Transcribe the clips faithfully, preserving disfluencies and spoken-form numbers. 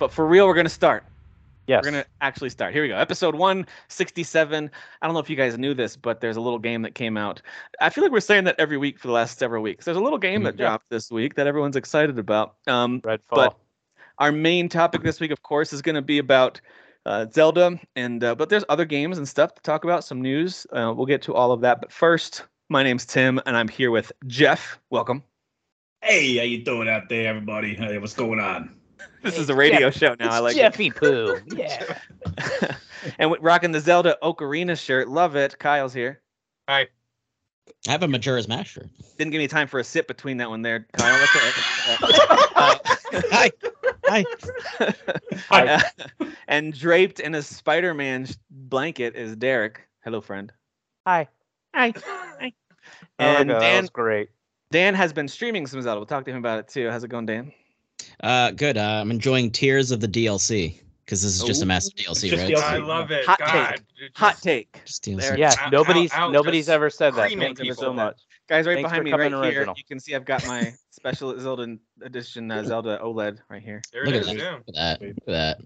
But for real, we're going to start. Yes. We're going to actually start. Here we go. Episode one sixty-seven. I don't know if you guys knew this, but there's a little game that came out. I feel like we're saying that every week for the last several weeks. There's a little game mm-hmm. that dropped this week that everyone's excited about. Um, Redfall. But our main topic this week, of course, is going to be about uh, Zelda. and uh, But there's other games and stuff to talk about, some news. Uh, we'll get to all of that. But first, my name's Tim, and I'm here with Jeff. Welcome. Hey, how you doing out there, everybody? Hey, what's going on? This is a radio Jeff, show now. I like Jeffy it. Poo. Yeah. And rocking the Zelda Ocarina shirt. Love it. Kyle's here. All right. I have a Majora's Mask shirt. Didn't give me time for a sip between that one there, Kyle. That's uh, Hi. Hi. Hi. Uh, and draped in a Spider-Man blanket is Derek. Hello, friend. Hi. Hi. Hi. And oh, no, Dan, that was great. Dan has been streaming some Zelda. We'll talk to him about it, too. How's it going, Dan? Uh, good. Uh, I'm enjoying Tears of the D L C because this is just Ooh. a massive D L C, right? D L C. I love it. Hot God. take. Just, Hot take. Just D L C. Yeah, out, nobody's out, nobody's out ever said that. Thank you so much, guys. Right Thanks behind me, right original. here. You can see I've got my special Zelda edition uh, Zelda OLED right here. There Look it is. At yeah. Look at that. Look at that.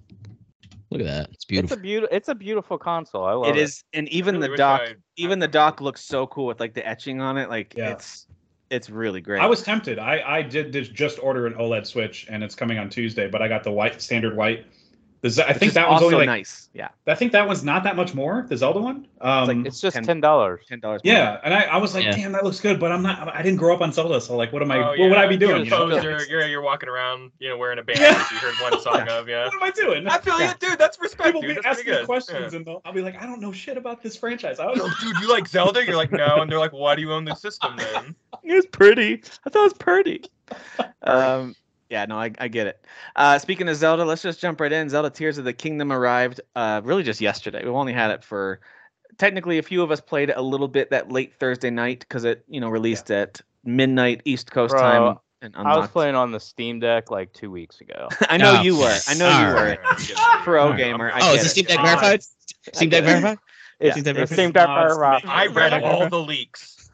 Look at that. It's beautiful. It's a beautiful. It's a beautiful console. I love it. It is, and even really the dock, I, even I, the dock looks so cool with like the etching on it. Like yeah. it's. It's really great. I was tempted. I, I did just order an OLED Switch, and it's coming on Tuesday. But I got the white, standard white. The, I Which think that one's only like nice. Yeah. I think that one's not that much more. The Zelda one. Um, it's, like, it's just ten dollars. Ten dollars. Yeah, and I, I was like, yeah. damn, that looks good. But I'm not. I didn't grow up on Zelda, so like, what am I? Oh, yeah. What would I be doing? You're, you know? you're, you're, you're walking around, you know, wearing a band yeah. that you heard one song yeah. of. Yeah. What am I doing? I feel yeah. you, dude. That's respectable. People be asking me questions, yeah. and I'll be like, I don't know shit about this franchise. I don't know. Dude, you like Zelda? You're like, no. And they're like, why do you own the system then? It's pretty. I thought it was pretty. Um. Yeah, no, I, I get it. Uh, speaking of Zelda, let's just jump right in. Zelda Tears of the Kingdom arrived uh, really just yesterday. We've only had it for technically a few of us played it a little bit that late Thursday night because it, you know, released yeah. at midnight East Coast Bro, time. And I was playing on the Steam Deck like two weeks ago. I know oh. you were. I know you were. Pro gamer. I oh, is the Steam Deck verified? Steam Deck verified? Steam Deck verified. I read all the leaks.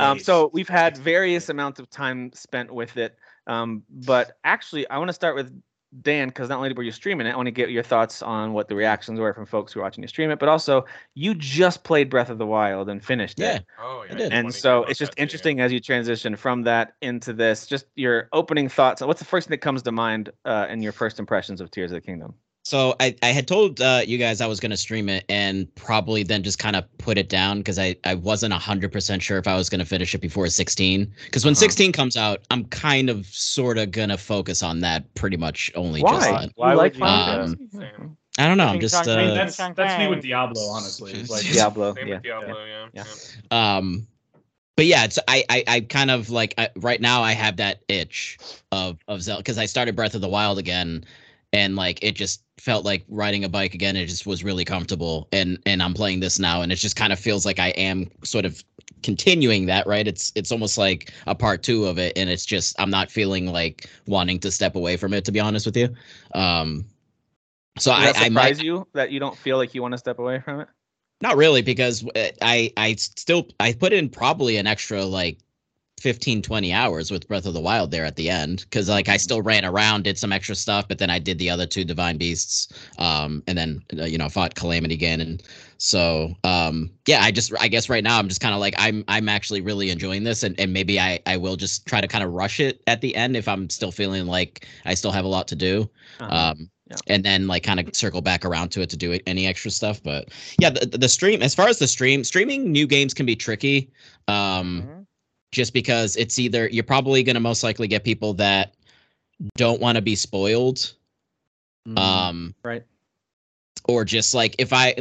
um, so we've had various amounts of time spent with it. Um, but actually, I want to start with Dan, because not only were you streaming it, I want to get your thoughts on what the reactions were from folks who were watching you stream it, but also you just played Breath of the Wild and finished yeah. it. Oh, yeah. I did. And so it's just interesting too, yeah. as you transition from that into this, just your opening thoughts. What's the first thing that comes to mind uh, in your first impressions of Tears of the Kingdom? So I, I had told uh, you guys I was going to stream it and probably then just kind of put it down because I, I wasn't one hundred percent sure if I was going to finish it before sixteen. Because when uh-huh. sixteen comes out, I'm kind of sort of going to focus on that pretty much only. Why? Just on, Why would um, you? Um, I don't know. I'm just. Uh, I mean, that's, that's me with Diablo, honestly. It's like Diablo. Same yeah. with Diablo, yeah. yeah. yeah. Um, But yeah, it's I I, I kind of like I, right now I have that itch of, of Zelda because I started Breath of the Wild again. And like it just felt like riding a bike again. It just was really comfortable. And and I'm playing this now, and it just kind of feels like I am sort of continuing that, right? It's it's almost like a part two of it, and it's just I'm not feeling like wanting to step away from it, to be honest with you. Um, so Does I that surprise I might, you that you don't feel like you want to step away from it? Not really, because I I still I put in probably an extra like fifteen, twenty hours with Breath of the Wild there at the end because like I still ran around, did some extra stuff, but then I did the other two Divine Beasts um and then uh, you know fought Calamity Ganon. So um yeah I just I guess right now I'm just kind of like I'm I'm actually really enjoying this and, and maybe I I will just try to kind of rush it at the end if I'm still feeling like I still have a lot to do. Uh-huh. um Yeah. And then like kind of circle back around to it to do any extra stuff. But yeah, the, the stream, as far as the stream, streaming new games can be tricky. Um mm-hmm. Just because it's either you're probably going to most likely get people that don't want to be spoiled. Mm, um, right. Or just like if I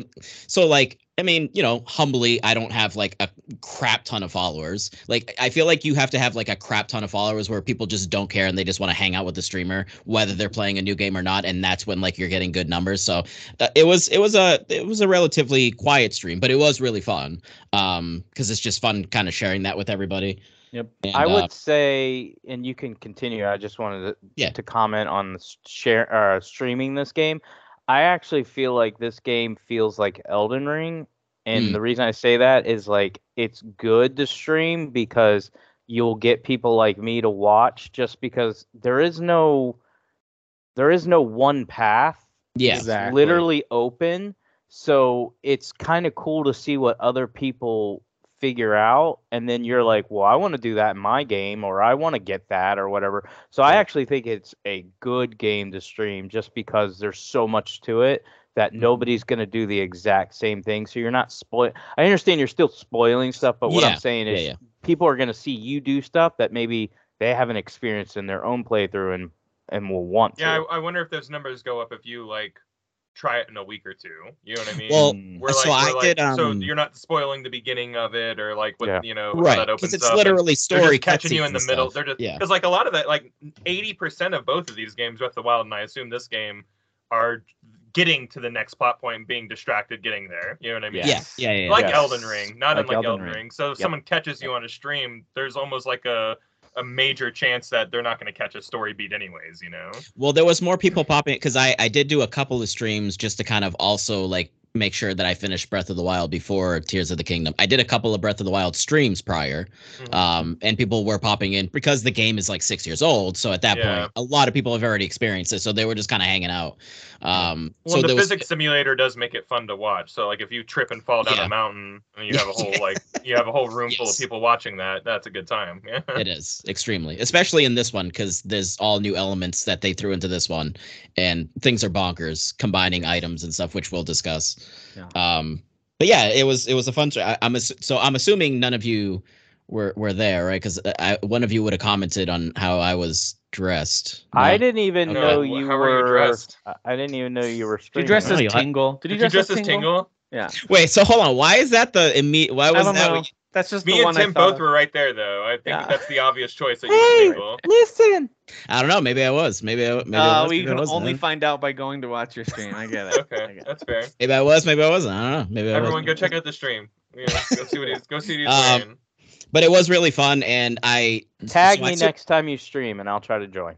so like, I mean, you know, humbly, I don't have like a crap ton of followers. Like, I feel like you have to have like a crap ton of followers where people just don't care and they just want to hang out with the streamer, whether they're playing a new game or not. And that's when like you're getting good numbers. So uh, it was it was a it was a relatively quiet stream, but it was really fun um, because it's just fun kind of sharing that with everybody. Yep. And, I would uh, say, and you can continue. I just wanted to, yeah. to comment on the share uh, streaming this game. I actually feel like this game feels like Elden Ring, and mm. the reason I say that is like it's good to stream because you'll get people like me to watch just because there is no there is no one path. Yeah, it's exactly. literally open. So it's kind of cool to see what other people figure out. And then you're like, well, I want to do that in my game, or I want to get that or whatever. So I actually think it's a good game to stream just because there's so much to it that nobody's going to do the exact same thing. So you're not spoil. I understand you're still spoiling stuff, but what yeah. I'm saying is yeah, yeah. people are going to see you do stuff that maybe they haven't experienced in their own playthrough and, and will want yeah, to. Yeah, I, I wonder if those numbers go up if you, like, try it in a week or two. You know what I mean? Well, we're so like, I we're did. Like, um, so you're not spoiling the beginning of it, or like what yeah. you know, right? That opens it's up literally story catching you in the middle. Stuff. They're just because yeah. like a lot of that, like eighty percent of both of these games, Breath of the Wild and I assume this game, are getting to the next plot point, and being distracted, getting there. You know what I mean? Yeah, yeah, yeah. yeah like yeah. Elden Ring, not like unlike Elden, Elden Ring. Ring. So if yep. someone catches you on a stream, there's almost like a. a major chance that they're not going to catch a story beat anyways, you know? Well, there was more people popping it because I, I did do a couple of streams just to kind of also like make sure that I finished Breath of the Wild before Tears of the Kingdom. I did a couple of Breath of the Wild streams prior, mm-hmm. um, and people were popping in because the game is like six years old. So at that yeah. point, a lot of people have already experienced it. So they were just kind of hanging out. Um, well, so the physics was... simulator does make it fun to watch. So like if you trip and fall down yeah. a mountain and you have a whole yeah. like you have a whole room yes. full of people watching that, that's a good time. Yeah. It is extremely, especially in this one, because there's all new elements that they threw into this one and things are bonkers, combining items and stuff, which we'll discuss. Yeah. Um, but yeah, it was it was a fun. I, I'm ass- so I'm assuming none of you were were there, right? Because one of you would have commented on how I was dressed. No? I didn't even okay. know you how were, were you dressed. I didn't even know you were. Did you dress as Tingle? Did you dress as Tingle? Yeah. Wait, so hold on. Why is that the immediate? Why was I don't that? Know. That's just me the and one Tim both of. Were right there, though. I think yeah. that's the obvious choice. That hey, you listen. I don't know. Maybe I was. Maybe I. Maybe uh, I was. We maybe can I only then. Find out by going to watch your stream. I get it. Okay, get that's it. Fair. Maybe I was. Maybe I wasn't. I don't know. Maybe everyone I wasn't. Go check out the stream. Yeah, go see what he's. Go see what he's playing. Um, but it was really fun, and I tag so me I took... next time you stream, and I'll try to join.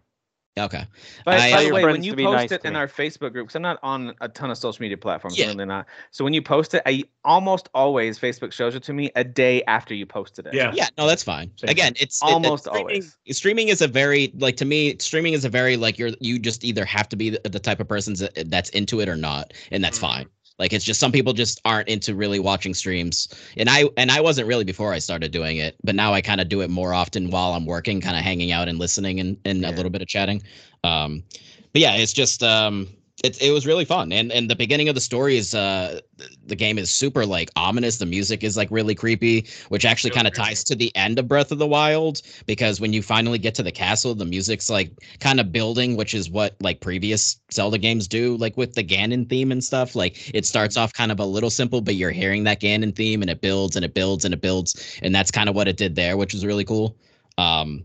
Okay. But I, by the way, when you post nice it in our Facebook group, because I'm not on a ton of social media platforms, yeah. really not. So when you post it, I almost always Facebook shows it to me a day after you posted it. Yeah. Yeah. No, that's fine. Same. Again, it's almost it, it's always streaming, streaming is a very like to me. Streaming is a very like you're you just either have to be the, the type of person that's into it or not, and that's mm. fine. Like it's just some people just aren't into really watching streams, and I and I wasn't really before I started doing it, but now I kind of do it more often while I'm working, kind of hanging out and listening and, and yeah. a little bit of chatting. Um, but yeah, it's just um, it it was really fun, and and the beginning of the story is uh, the game is super like ominous. The music is like really creepy, which actually kind of ties to the end of Breath of the Wild, because when you finally get to the castle, the music's like kind of building, which is what like previous Zelda games do, like with the Ganon theme and stuff. Like it starts off kind of a little simple, but you're hearing that Ganon theme and it builds and it builds and it builds. And that's kind of what it did there, which was really cool. Um,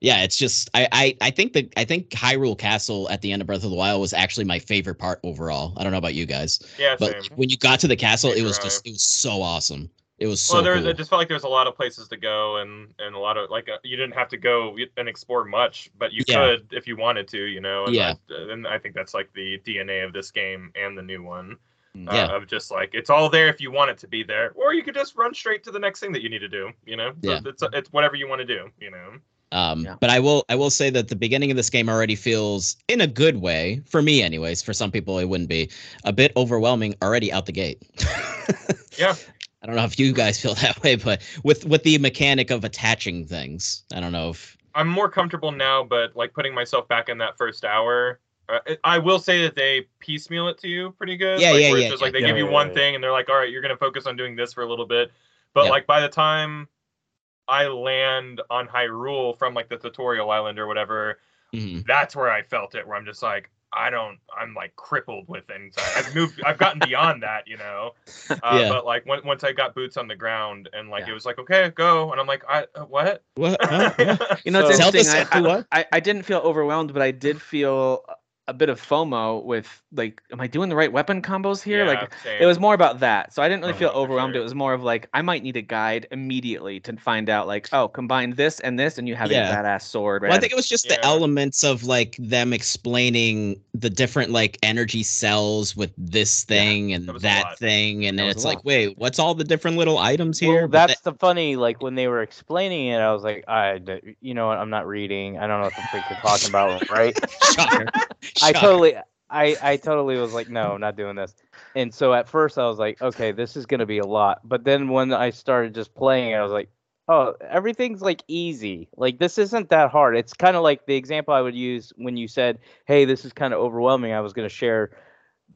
yeah, it's just I, I, I think that I think Hyrule Castle at the end of Breath of the Wild was actually my favorite part overall. I don't know about you guys. Yeah, but same. When you got to the castle, same it was drive. Just it was so awesome. It was so well, there, cool. It just felt like there was a lot of places to go, and, and a lot of like uh, you didn't have to go and explore much, but you yeah. could if you wanted to, you know. And yeah. That, and I think that's like the D N A of this game and the new one. Uh, yeah. Of just like it's all there if you want it to be there, or you could just run straight to the next thing that you need to do. You know, yeah. so it's it's whatever you want to do. You know. Um, yeah. But I will I will say that the beginning of this game already feels, in a good way, for me anyways, for some people it wouldn't be, a bit overwhelming already out the gate. yeah. I don't know if you guys feel that way, but with, with the mechanic of attaching things, I don't know if... I'm more comfortable now, but like putting myself back in that first hour... Uh, I will say that they piecemeal it to you pretty good. Yeah, like, yeah, where it's yeah. Just, like, they yeah, give you yeah, one yeah, thing yeah. and they're like, all right, you're going to focus on doing this for a little bit. But yeah. like by the time... I land on Hyrule from like the tutorial island or whatever. Mm-hmm. That's where I felt it, where I'm just like, I don't, I'm like crippled with anxiety. I've moved, I've gotten beyond that, you know. Uh, yeah. But like when, once I got boots on the ground and like yeah. it was like, okay, go, and I'm like, I uh, what? What? Huh? Yeah. You know, it's so, interesting. I, I, what? I I didn't feel overwhelmed, but I did feel a bit of FOMO with like, am I doing the right weapon combos here? Yeah, like same. It was more about that. So I didn't really oh, feel overwhelmed. Sure. It was more of like, I might need a guide immediately to find out like, oh, combine this and this and you have yeah. a badass sword. Right? Well, I think it was just yeah. the elements of like them explaining the different like energy cells with this thing yeah, and that, that thing. And that then it's like, wait, what's all the different little items here? Well, that's that- the funny, like when they were explaining it, I was like, I, you know what? I'm not reading. I don't know what the freak you're talking about. Right. Shocker. I totally, I, I totally was like, no, I'm not doing this. And so at first I was like, okay, this is going to be a lot. But then when I started just playing, I was like, oh, everything's like easy. Like this isn't that hard. It's kind of like the example I would use when you said, hey, this is kind of overwhelming. I was going to share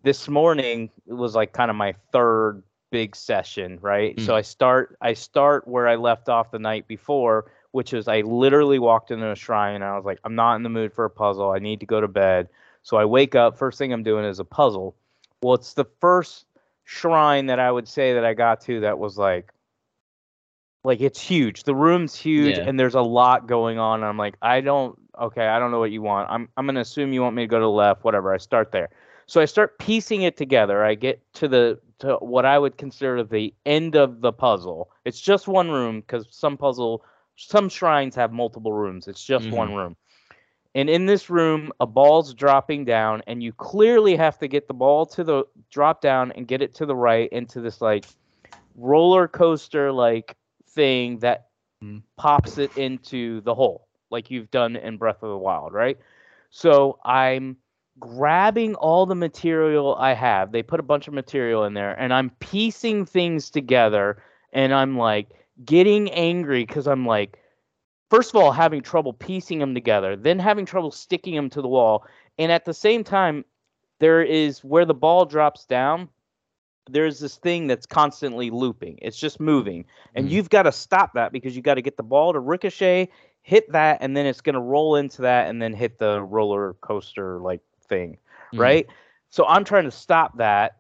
this morning. It was like kind of my third big session, right? Mm. So I start, I start where I left off the night before, which is I literally walked into a shrine and I was like, I'm not in the mood for a puzzle. I need to go to bed. So I wake up, first thing I'm doing is a puzzle. Well, it's the first shrine that I would say that I got to that was like, like it's huge. The room's huge, yeah. And there's a lot going on. And I'm like, I don't, okay, I don't know what you want. I'm I'm going to assume you want me to go to the left, whatever. I start there. So I start piecing it together. I get to the to what I would consider the end of the puzzle. It's just one room because some puzzle, some shrines have multiple rooms. It's just mm-hmm. one room. And in this room, a ball's dropping down, and you clearly have to get the ball to the drop down and get it to the right into this like roller coaster like thing that mm. pops it into the hole, like you've done in Breath of the Wild, right? So I'm grabbing all the material I have. They put a bunch of material in there, and I'm piecing things together, and I'm like getting angry because I'm like, first of all, having trouble piecing them together, then having trouble sticking them to the wall. And at the same time, there is where the ball drops down. There's this thing that's constantly looping. It's just moving. And mm-hmm. you've got to stop that because you got to get the ball to ricochet, hit that, and then it's going to roll into that and then hit the roller coaster like thing. Mm-hmm. Right. So I'm trying to stop that.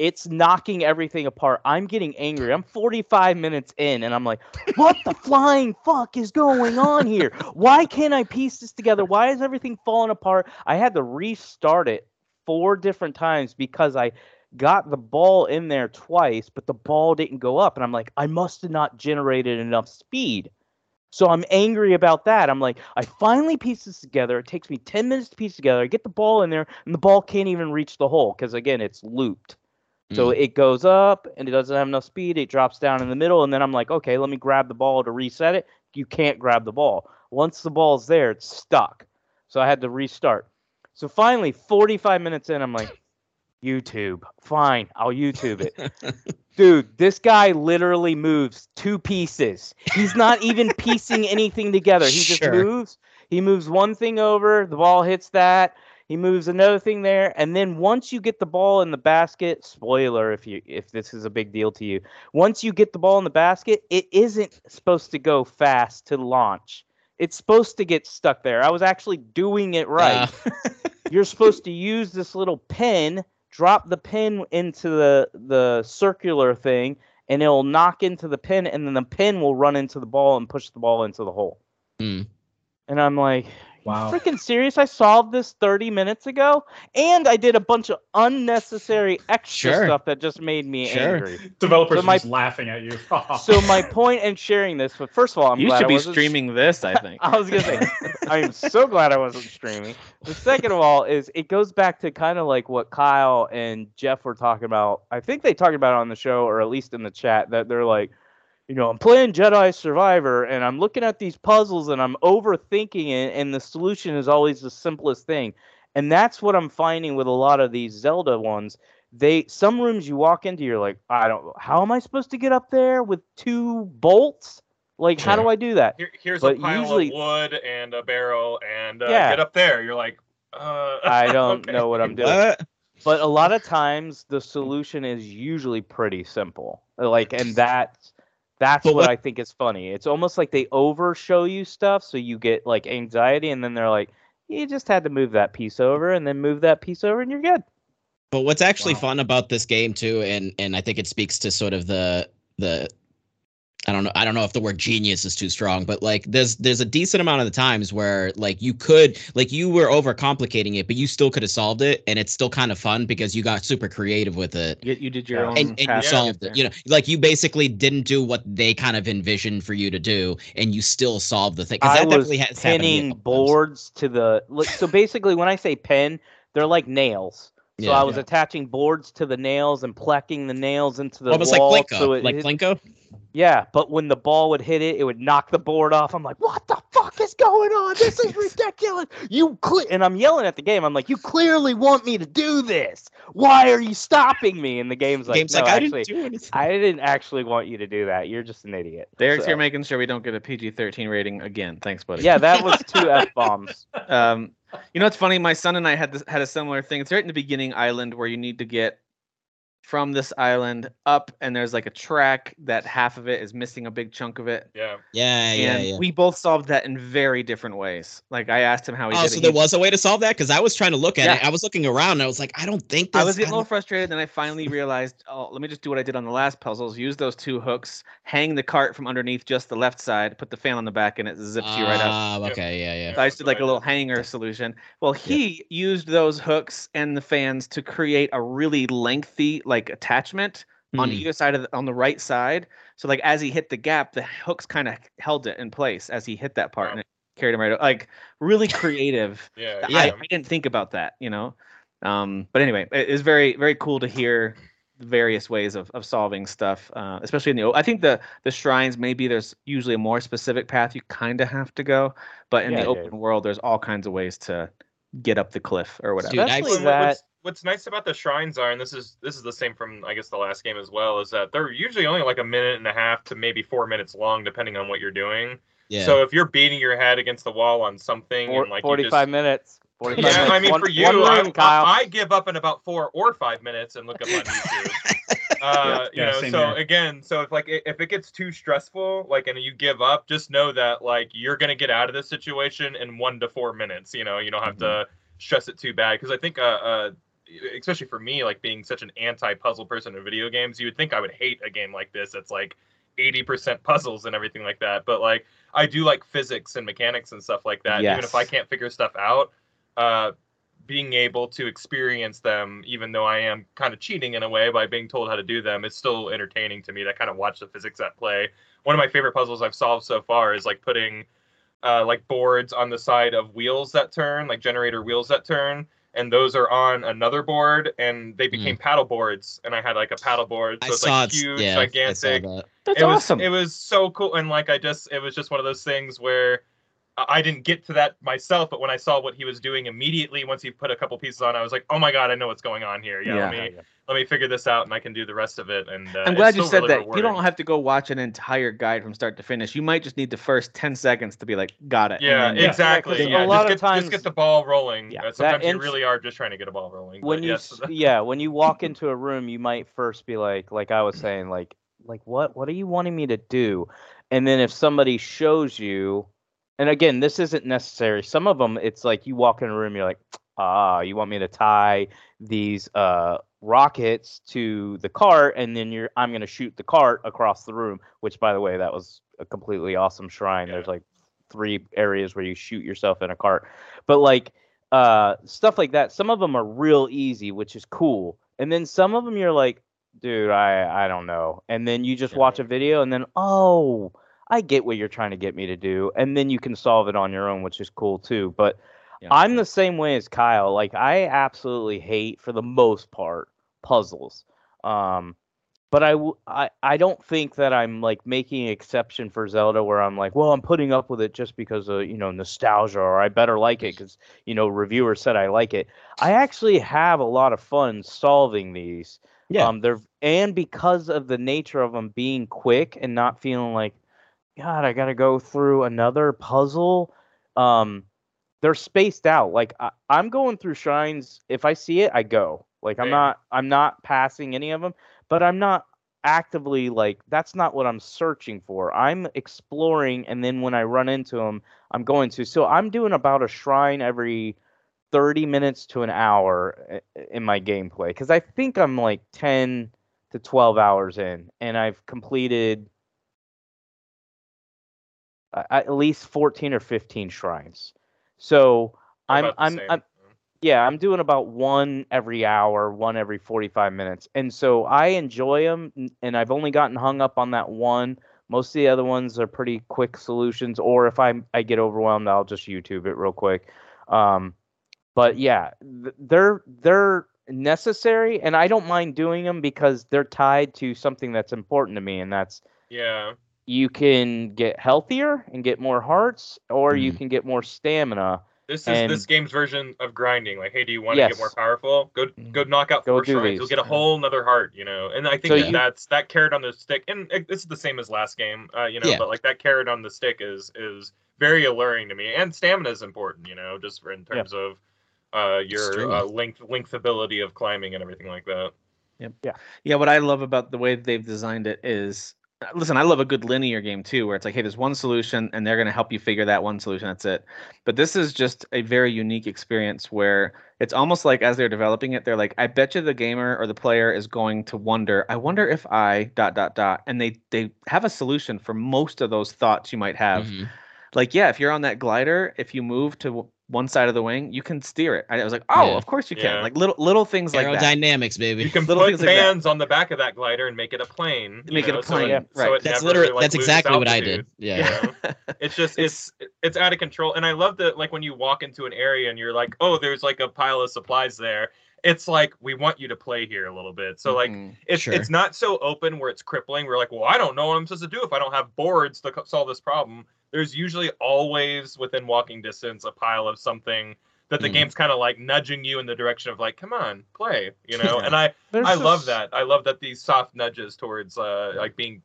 It's knocking everything apart. I'm getting angry. I'm forty-five minutes in, and I'm like, what the flying fuck is going on here? Why can't I piece this together? Why is everything falling apart? I had to restart it four different times because I got the ball in there twice, but the ball didn't go up. And I'm like, I must have not generated enough speed. So I'm angry about that. I'm like, I finally piece this together. It takes me ten minutes to piece together. I get the ball in there, and the ball can't even reach the hole because, again, it's looped. So it goes up, and it doesn't have enough speed. It drops down in the middle, and then I'm like, okay, let me grab the ball to reset it. You can't grab the ball. Once the ball's there, it's stuck. So I had to restart. So finally, forty-five minutes in, I'm like, YouTube. Fine, I'll YouTube it. Dude, this guy literally moves two pieces. He's not even piecing anything together. He just sure. moves. He moves one thing over. The ball hits that. He moves another thing there, and then once you get the ball in the basket, spoiler if you if this is a big deal to you, once you get the ball in the basket, it isn't supposed to go fast to launch. It's supposed to get stuck there. I was actually doing it right. Uh. You're supposed to use this little pin, drop the pin into the, the circular thing, and it'll knock into the pin, and then the pin will run into the ball and push the ball into the hole. Mm. And I'm like... Wow. Freaking serious. I solved this thirty minutes ago, and I did a bunch of unnecessary extra sure. stuff that just made me sure. angry. Developers so my, are just laughing at you. So my point in sharing this, but first of all, I'm you glad should I be wasn't, streaming this, I think. I was going to say, I'm so glad I wasn't streaming. The second of all is it goes back to kind of like what Kyle and Jeff were talking about. I think they talked about it on the show, or at least in the chat, that they're like, you know, I'm playing Jedi Survivor, and I'm looking at these puzzles, and I'm overthinking it, and the solution is always the simplest thing. And that's what I'm finding with a lot of these Zelda ones. They some rooms you walk into, you're like, I don't know, how am I supposed to get up there with two bolts? Like, sure. how do I do that? Here, here's but a pile usually, of wood and a barrel, and uh, yeah. get up there. You're like, uh, I don't okay. know what I'm doing. What? But a lot of times, the solution is usually pretty simple. Like, and that's... That's what, what I think is funny. It's almost like they over show you stuff, so you get like anxiety, and then they're like, you just had to move that piece over, and then move that piece over, and you're good. But what's actually wow. fun about this game too, and and I think it speaks to sort of the the I don't know I don't know if the word genius is too strong, but like there's there's a decent amount of the times where like you could like you were overcomplicating it, but you still could have solved it, and it's still kind of fun because you got super creative with it. You, you did your yeah. own and, and you solved yeah. it. You know, like you basically didn't do what they kind of envisioned for you to do, and you still solved the thing. I that was has pinning boards to the look. So basically, when I say pin, they're like nails. So yeah, I was yeah. attaching boards to the nails and plucking the nails into the almost wall. Like Plinko. So it, like Plinko? Yeah, but when the ball would hit it, it would knock the board off. I'm like, what the fuck is going on? This is ridiculous. You cl-, And I'm yelling at the game. I'm like, you clearly want me to do this. Why are you stopping me? And the game's like, the game's no, like I actually, didn't do anything. I didn't actually want you to do that. You're just an idiot. Derek's so. Here making sure we don't get a P G thirteen rating again. Thanks, buddy. Yeah, that was two F-bombs. Um, you know, it's funny. My son and I had this, had a similar thing. It's right in the beginning island where you need to get from this island up, and there's like a track that half of it is missing a big chunk of it. Yeah, yeah, yeah. And yeah. we both solved that in very different ways. Like I asked him how he oh, did so it. Oh, so there was a way to solve that? Because I was trying to look at yeah. it. I was looking around, and I was like, I don't think this. I was getting I a little frustrated, and I finally realized, oh, let me just do what I did on the last puzzles. Use those two hooks, hang the cart from underneath just the left side, put the fan on the back, and it zips uh, you right up. Okay, yeah, yeah. yeah. So I just did like a little hanger solution. Well, he yeah. used those hooks and the fans to create a really lengthy, like, attachment mm. on either side of the, on the right side, so like as he hit the gap, the hooks kind of held it in place as he hit that part, wow. and it carried him right over. Like really creative. yeah, yeah. I, I didn't think about that, you know. Um, but anyway, it is very very cool to hear various ways of, of solving stuff, uh, especially in the. I think the the shrines, maybe there's usually a more specific path you kind of have to go, but in yeah, the open dude. world, there's all kinds of ways to get up the cliff or whatever. Dude, Actually, I, that. What's nice about the shrines are, and this is this is the same from, I guess, the last game as well, is that they're usually only like a minute and a half to maybe four minutes long, depending on what you're doing. Yeah. So if you're beating your head against the wall on something, four, and like forty-five you just, minutes. forty-five yeah, minutes. I mean, one, for you, room, I, I give up in about four or five minutes and look up on YouTube. Uh, yeah, you know, yeah, so here. Again, so if like if it gets too stressful, like, and you give up, just know that like you're gonna get out of this situation in one to four minutes. You know, you don't have mm-hmm. to stress it too bad, because I think uh. uh especially for me, like being such an anti-puzzle person in video games, you would think I would hate a game like this that's like eighty percent puzzles and everything like that. But like, I do like physics and mechanics and stuff like that. Yes. Even if I can't figure stuff out, uh, being able to experience them, even though I am kind of cheating in a way by being told how to do them, it's still entertaining to me to kind of watch the physics at play. One of my favorite puzzles I've solved so far is like putting uh, like boards on the side of wheels that turn, like generator wheels that turn. And those are on another board, and they became mm. paddle boards. And I had like a paddle board, so it's like huge, yeah, gigantic. That. That's it awesome. Was, it was so cool, and like I just, it was just one of those things where I didn't get to that myself, but when I saw what he was doing immediately, once he put a couple pieces on, I was like, oh my god, I know what's going on here. Yeah, yeah, let me yeah. let me figure this out, and I can do the rest of it. And uh, I'm glad you said really that. Rewarding. You don't have to go watch an entire guide from start to finish. You might just need the first ten seconds to be like, got it. Yeah, then, exactly. Yeah. Yeah. A lot just, get, of times, just get the ball rolling. Yeah, uh, sometimes int- you really are just trying to get a ball rolling. When you yes. yeah, when you walk into a room, you might first be like, like I was saying, like like what what are you wanting me to do? And then if somebody shows you. And again, this isn't necessary. Some of them, it's like you walk in a room, you're like, ah, you want me to tie these uh, rockets to the cart, and then you're, I'm going to shoot the cart across the room, which, by the way, that was a completely awesome shrine. Yeah. There's like three areas where you shoot yourself in a cart. But like uh, stuff like that, some of them are real easy, which is cool. And then some of them you're like, dude, I, I don't know. And then you just yeah. watch a video and then, oh, I get what you're trying to get me to do, and then you can solve it on your own, which is cool too. But yeah, I'm yeah. the same way as Kyle. Like, I absolutely hate, for the most part, puzzles. Um, but I, w- I, I don't think that I'm like making an exception for Zelda, where I'm like, well, I'm putting up with it just because of, you know, nostalgia, or I better like it because, you know, reviewers said I like it. I actually have a lot of fun solving these. Yeah. Um, they're, and because of the nature of them being quick and not feeling like, God, I got to go through another puzzle. Um, they're spaced out. Like I, I'm going through shrines. If I see it, I go. Like I'm yeah. not, I'm not passing any of them, but I'm not actively like, that's not what I'm searching for. I'm exploring. And then when I run into them, I'm going to, so I'm doing about a shrine every thirty minutes to an hour in my gameplay. Cause I think I'm like ten to twelve hours in, and I've completed Uh, at least fourteen or fifteen shrines. So I'm, I'm, I'm, yeah, I'm doing about one every hour, one every forty-five minutes. And so I enjoy them, and I've only gotten hung up on that one. Most of the other ones are pretty quick solutions, or if I I get overwhelmed, I'll just YouTube it real quick. Um, but yeah, they're, they're necessary, and I don't mind doing them because they're tied to something that's important to me, and that's, yeah. you can get healthier and get more hearts, or mm. you can get more stamina. This is and, this game's version of grinding. Like, hey, do you want yes. to get more powerful? Go go knock out four shrines. You'll get a whole another heart, you know. And I think so that you, that's that carrot on the stick. And it, it's the same as last game, uh, you know. Yeah. But like that carrot on the stick is is very alluring to me. And stamina is important, you know, just for, in terms yeah. of uh, your uh, length length ability of climbing and everything like that. Yep. Yeah. Yeah. What I love about the way they've designed it is, listen, I love a good linear game too, where it's like, hey, there's one solution and they're going to help you figure that one solution. That's it. But this is just a very unique experience where it's almost like as they're developing it, they're like, I bet you the gamer or the player is going to wonder, I wonder if I dot, dot, dot. And they, they have a solution for most of those thoughts you might have. Mm-hmm. Like, yeah, if you're on that glider, if you move to one side of the wing, you can steer it. I was like, oh, yeah. of course you can. Yeah. Like little little things like that. Aerodynamics, baby. You can little put fans like on the back of that glider and make it a plane. Make know, it a plane. So yeah, right. So it that's literally like, that's exactly altitude, what I did. Yeah. You know? It's just it's it's out of control. And I love that, like when you walk into an area and you're like, oh, there's like a pile of supplies there. It's like, we want you to play here a little bit. So like, mm-hmm. it's sure. it's not so open where it's crippling. We're like, well, I don't know what I'm supposed to do if I don't have boards to solve this problem. There's usually always within walking distance a pile of something that the mm. game's kind of like nudging you in the direction of like, come on, play, you know. Yeah. And I, I just... love that. I love that these soft nudges towards uh, like being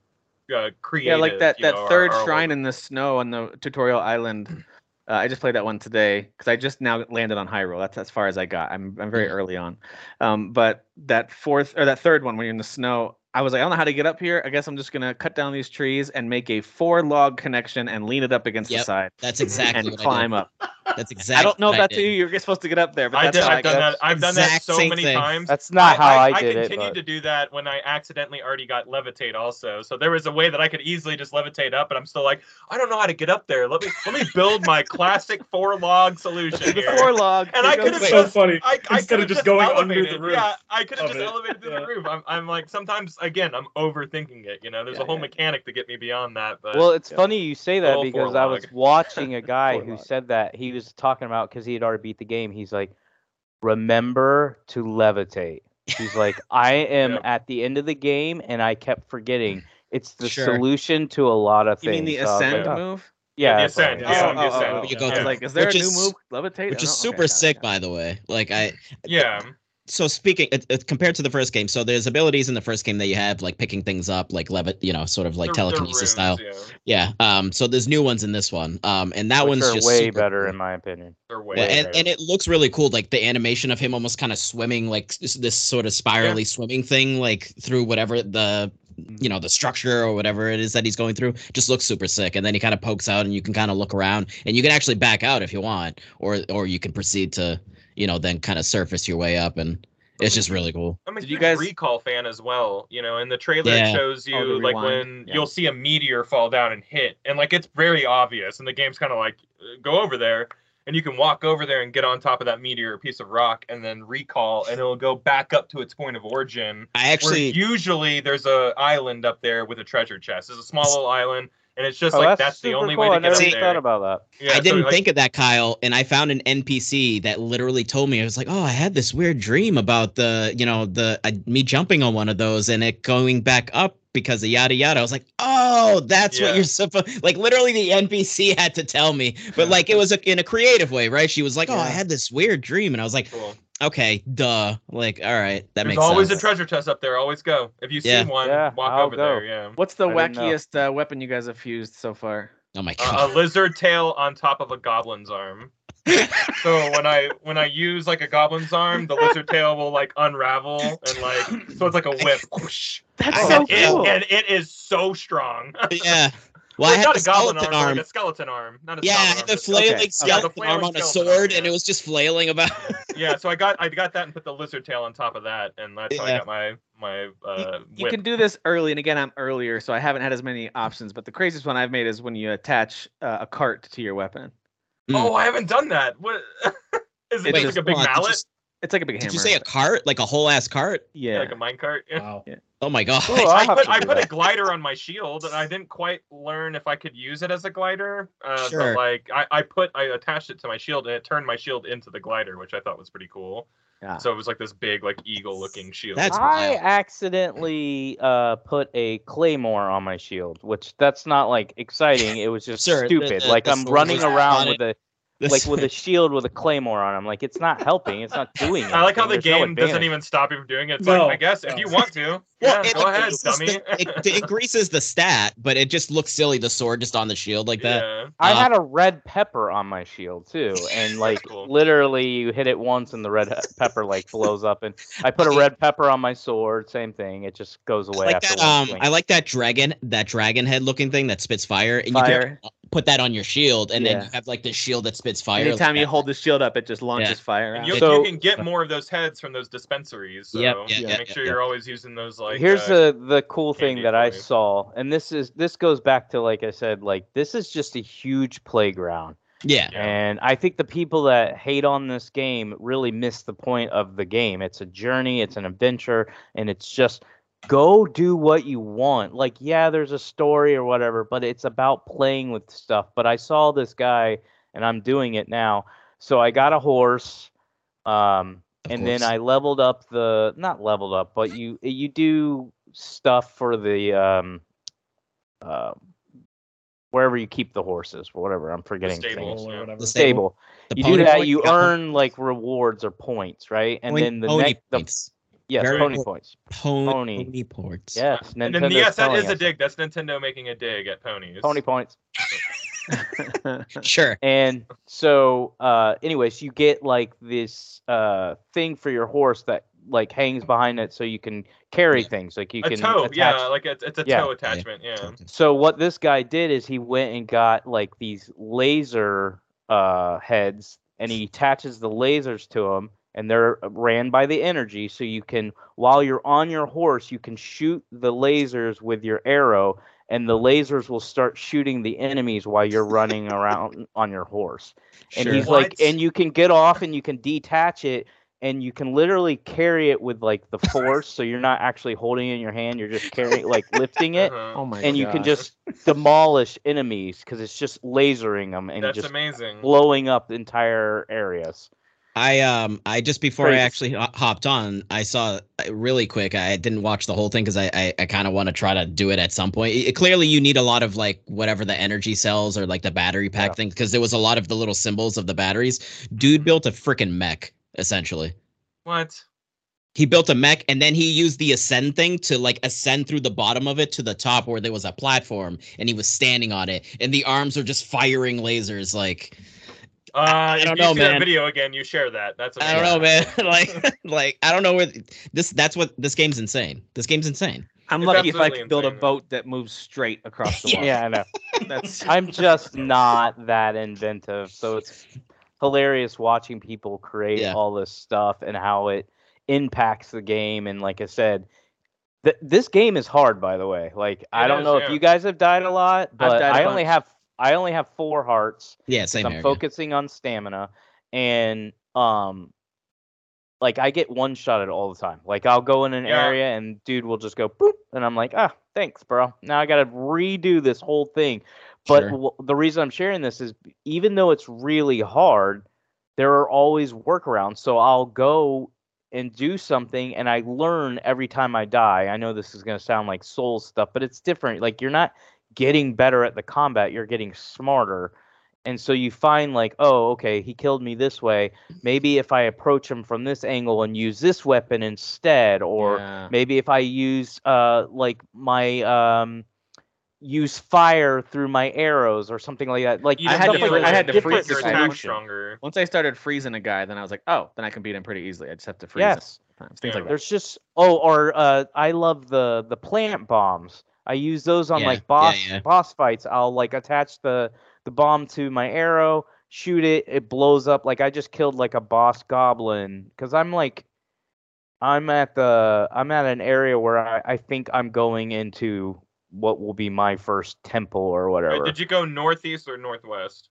uh, creative. Yeah, like that, that know, third are, are shrine in the snow on the tutorial island. Uh, I just played that one today because I just now landed on Hyrule. That's as far as I got. I'm I'm very early on, um, but that fourth or that third one when you're in the snow. I was like, I don't know how to get up here. I guess I'm just going to cut down these trees and make a four log connection and lean it up against yep, the side. That's exactly and what climb I did. Up. That's exactly. I don't know if that's you. You're supposed to get up there, but that's I did, how I've I done that. I've done that so many thing. times. That's not I, how I, I did it. I continued it, but... to do that when I accidentally already got levitate. Also, so there was a way that I could easily just levitate up, but I'm still like, I don't know how to get up there. Let me let me build my classic four log solution. The four log. And I could have so just, funny. I, I instead of just, just going elevated. under the roof. Yeah, I could have just it. elevated through yeah. the roof. I'm, I'm like sometimes again I'm overthinking it. You know, there's yeah, a whole yeah. mechanic to get me beyond that. But well, it's funny you say that because I was watching a guy who said that he. was talking about because he had already beat the game. He's like, remember to levitate. He's like, I am yep. at the end of the game, and I kept forgetting. It's the sure. solution to a lot of you things. You mean the so ascend like, move? Yeah, yeah, the ascend. Like, yeah, oh, oh, ascend. Oh, oh, you go yeah. Like, is there which a new is, move? Levitate, which is oh, super okay, sick, by the way. Like I, yeah. So speaking, it, it, compared to the first game, so there's abilities in the first game that you have, like picking things up, like levit, you know, sort of like the, telekinesis the rooms, style. Yeah. yeah. Um. So there's new ones in this one. Um. And that Which one's just way better, cool. in my opinion. They're way yeah, and, and it looks really cool, like the animation of him almost kind of swimming, like this, this sort of spirally yeah. swimming thing, like through whatever the, you know, the structure or whatever it is that he's going through, just looks super sick. And then he kind of pokes out, and you can kind of look around, and you can actually back out if you want, or or you can proceed to. You know, then kind of surface your way up, and it's just really cool. I'm a Did huge you guys... recall fan as well. You know, in the trailer yeah. it shows you oh, like when yeah. you'll see a meteor fall down and hit, and like it's very obvious, and the game's kind of like go over there, and you can walk over there and get on top of that meteor piece of rock, and then recall, and it'll go back up to its point of origin. I actually usually there's a island up there with a treasure chest. There's a small little island. And it's just oh, like, that's, that's the only cool. way to get I never up there. Thought about that. Yeah, I so didn't like, think of that, Kyle. And I found an N P C that literally told me, I was like, oh, I had this weird dream about the, you know, the uh, me jumping on one of those and it going back up because of yada, yada. I was like, oh, that's yeah. what you're supposed, like literally the N P C had to tell me, but like, it was a, in a creative way, right? She was like, yeah. oh, I had this weird dream. And I was like, cool. okay, duh. Like, all right, that There's makes sense. There's always a treasure chest up there. Always go. If you see yeah. one, yeah, walk I'll over go. there. Yeah. What's the I wackiest uh, weapon you guys have fused so far? Oh my god! Uh, a lizard tail on top of a goblin's arm. So when I when I use like a goblin's arm, the lizard tail will like unravel and like so it's like a whip. That's so and cool. It, and it is so strong. Yeah. Well, well, I had a skeleton arm, arm. Like a skeleton arm. Not a yeah, skeleton I had the flailing okay. skeleton okay. arm on a sword, yeah. and it was just flailing about. Yeah, so I got I got that and put the lizard tail on top of that, and that's yeah. how I got my my. Uh, you, you whip. Can do this early, and again, I'm earlier, so I haven't had as many options. But the craziest one I've made is when you attach uh, a cart to your weapon. Mm. Oh, I haven't done that. What is it? Wait, just like a big on, mallet. Just, it's like a big hammer. Did you say a cart? Like a whole ass cart? Yeah, like a mine cart. Yeah. Wow. Yeah. Oh my god! Ooh, I put, I put a glider on my shield, and I didn't quite learn if I could use it as a glider. Uh, sure. But like, I, I put I attached it to my shield, and it turned my shield into the glider, which I thought was pretty cool. Yeah. So it was like this big, like eagle-looking shield. That's I wild. accidentally uh, put a claymore on my shield, which that's not like exciting. It was just Sir, stupid. The, the, like the I'm running around with a this... like with a shield with a claymore on. I'm like, it's not helping. It's not doing anything. I like how the There's game no doesn't even stop you from doing it. It's no, like, I guess no. if you want to, yeah, well, go ahead, dummy. The, it, it increases the stat, but it just looks silly. The sword just on the shield like that. Yeah. I uh, had a red pepper on my shield too, and like cool. literally, you hit it once, and the red pepper like blows up. And I put a red pepper on my sword. Same thing. It just goes away. I like, after that, um, I like that dragon, that dragon head looking thing that spits fire, and fire. you can put that on your shield, and yeah. then you have like this shield that spits fire. Anytime like you hold the shield up, it just launches yeah. fire. And you, so, you can get more of those heads from those dispensaries. So yep, yeah, yeah, make yeah, sure yeah. you're always using those. Like, here's uh, the the cool thing that I saw, and this is this goes back to like I said, like this is just a huge playground. Yeah. yeah. And I think the people that hate on this game really miss the point of the game. It's a journey, it's an adventure, and it's just go do what you want. Like, yeah, there's a story or whatever, but it's about playing with stuff. But I saw this guy, and I'm doing it now. So I got a horse, um, and then I leveled up the not leveled up, but you you do stuff for the um, uh, wherever you keep the horses, or whatever. I'm forgetting the stable. Things. Or whatever. The stable. The you do that. You earn like rewards or points, right? And Point, then the next. The, Yes, Very pony points. Pony, pony. pony points. Yes, Nintendo's and then, yes, that is a dig. That's Nintendo making a dig at ponies. Pony points. Sure. And so, uh, anyways, you get like this uh, thing for your horse that like hangs behind it, so you can carry yeah. things. Like you a can. A toe, attach... yeah. Like it's, it's a yeah. toe attachment. Yeah. yeah. So what this guy did is he went and got like these laser uh, heads, and he attaches the lasers to them. And they're ran by the energy, so you can, while you're on your horse, you can shoot the lasers with your arrow, and the lasers will start shooting the enemies while you're running around on your horse. And sure. he's what? like, and you can get off, and you can detach it, and you can literally carry it with like the force, so you're not actually holding it in your hand, you're just carrying, like lifting it, uh-huh. oh my and God. you can just demolish enemies because it's just lasering them and That's just amazing. blowing up entire areas. I um I just before Crazy. I actually hopped on, I saw really quick. I didn't watch the whole thing because I I, I kind of want to try to do it at some point. It, clearly, you need a lot of like whatever the energy cells or like the battery pack yeah. thing, because there was a lot of the little symbols of the batteries. Dude built a freaking mech essentially. What? He built a mech, and then he used the ascend thing to like ascend through the bottom of it to the top where there was a platform, and he was standing on it, and the arms are just firing lasers like. Uh, I don't if you know, see man. That video again, you share that. That's amazing. I don't know, man. like, like I don't know where this. That's what this game's insane. This game's insane. I'm it's lucky if I could build insane, a boat man. that moves straight across the water. yeah, I know. That's. I'm just not that inventive, so it's hilarious watching people create yeah. all this stuff and how it impacts the game. And like I said, th- this game is hard, by the way. Like it I don't is, know yeah. if you guys have died a lot, but I only bunch. have. I only have four hearts. Yeah, same. I'm here, focusing yeah. on stamina, and um, like I get one shot at all the time. Like I'll go in an yeah. area, and dude will just go boop, and I'm like, ah, thanks, bro. Now I gotta redo this whole thing. But sure. w- the reason I'm sharing this is even though it's really hard, there are always workarounds. So I'll go and do something, and I learn every time I die. I know this is gonna sound like soul stuff, but it's different. Like you're not getting better at the combat, you're getting smarter, and so you find like, oh, okay, he killed me this way, maybe if I approach him from this angle and use this weapon instead, or yeah. maybe if I use uh like my um use fire through my arrows or something like that. Like you I had to, like, I had to freeze your attack stronger. Once I started freezing a guy, then I was like, oh, then I can beat him pretty easily, I just have to freeze yes. him. Things yeah. like that. There's just oh or uh I love the the plant bombs. I use those on yeah, like boss yeah, yeah. boss fights. I'll like attach the, the bomb to my arrow, shoot it, it blows up. Like I just killed like a boss goblin because I'm like, I'm at the I'm at an area where I, I think I'm going into what will be my first temple or whatever. Did you go northeast or northwest?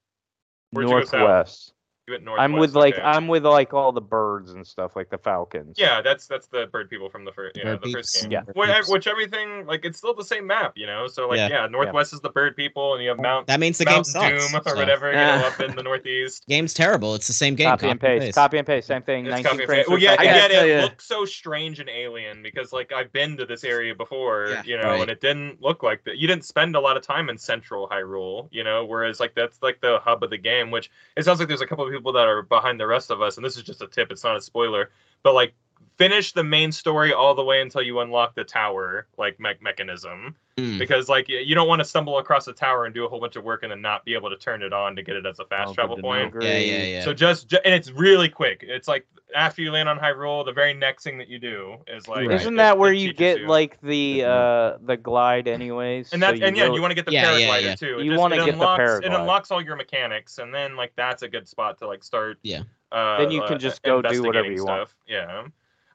Where'd northwest. You went northwest. I'm with like okay. I'm with like all the birds and stuff, like the falcons. Yeah, that's that's the bird people from the first, you know, the first game. Yeah. Which, which everything like it's still the same map, you know. So like yeah, yeah northwest yeah. is the bird people, and you have Mount. That means the Mount game sucks, Doom or so. whatever you know up in the northeast. Game's terrible. It's the same game. Copy, copy and paste. paste. Copy and paste. Same thing. It's copy and paste. Well, yeah, I get it. It looked so strange and alien because like I've been to this area before, yeah, you know, right. and it didn't look like that. You didn't spend a lot of time in Central Hyrule, you know, whereas like that's like the hub of the game. Which it sounds like there's a couple of people that are behind the rest of us, and this is just a tip, it's not a spoiler, but like finish the main story all the way until you unlock the tower like me mechanism mm. because like you don't want to stumble across a tower and do a whole bunch of work and then not be able to turn it on to get it as a fast oh, travel point. Yeah, yeah, yeah. So just ju and it's really quick. It's like after you land on Hyrule, the very next thing that you do is like right. isn't that it, where it you get you. like the uh the glide anyways? And that's so and yeah, know. you want to get the yeah, paraglider yeah, yeah. too. It you want to get unlocks, the paraglider. It unlocks all your mechanics, and then like that's a good spot to like start. Yeah. Uh, then you can just uh, go do whatever you stuff. want. Yeah.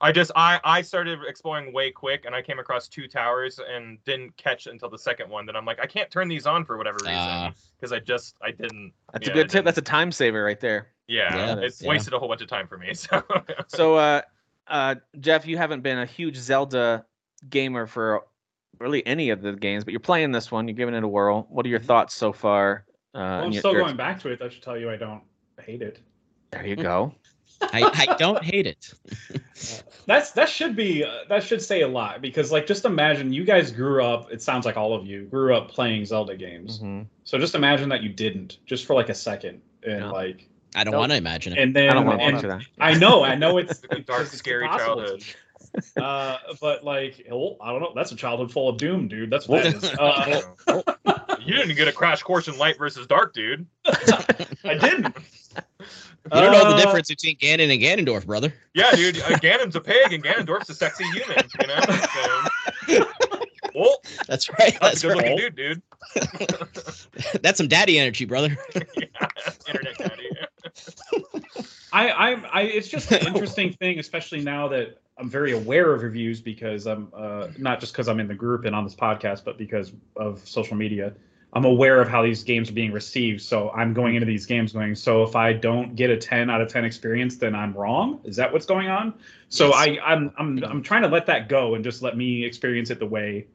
I just I I started exploring way quick, and I came across two towers and didn't catch until the second one. Then I'm like, I can't turn these on for whatever reason because uh, I just I didn't. That's yeah, a good tip. That's a time saver right there. Yeah, yeah it's yeah. wasted a whole bunch of time for me. So so uh, uh, Jeff, you haven't been a huge Zelda gamer for really any of the games, but you're playing this one. You're giving it a whirl. What are your thoughts so far? Uh, well, I'm your, still your... going back to it. I should tell you, I don't hate it. There you go. I, I don't hate it. That's that should be uh, that should say a lot, because like just imagine you guys grew up. It sounds like all of you grew up playing Zelda games. Mm-hmm. So just imagine that you didn't, just for like a second, and no. like I don't want to imagine it. And then I don't want to picture that. I know, I know it's a dark, it's scary impossible. childhood. Uh, but like, well, I don't know. That's a childhood full of doom, dude. That's what that is. Uh, you didn't get a crash course in light versus dark, dude. I didn't. You don't know uh, the difference between Ganon and Ganondorf, brother. Yeah, dude. Uh, Ganon's a pig, and Ganondorf's a sexy human. You know. So, well, that's right. That's, that's a good-looking dude, dude. That's some daddy energy, brother. Yeah, internet daddy. I, I, I. It's just an interesting thing, especially now that I'm very aware of reviews, because I'm uh, not just because I'm in the group and on this podcast, but because of social media. I'm aware of how these games are being received, so I'm going into these games going, so if I don't get a ten out of ten experience, then I'm wrong? Is that what's going on? So yes. I, I'm I'm I'm trying to let that go and just let me experience it the way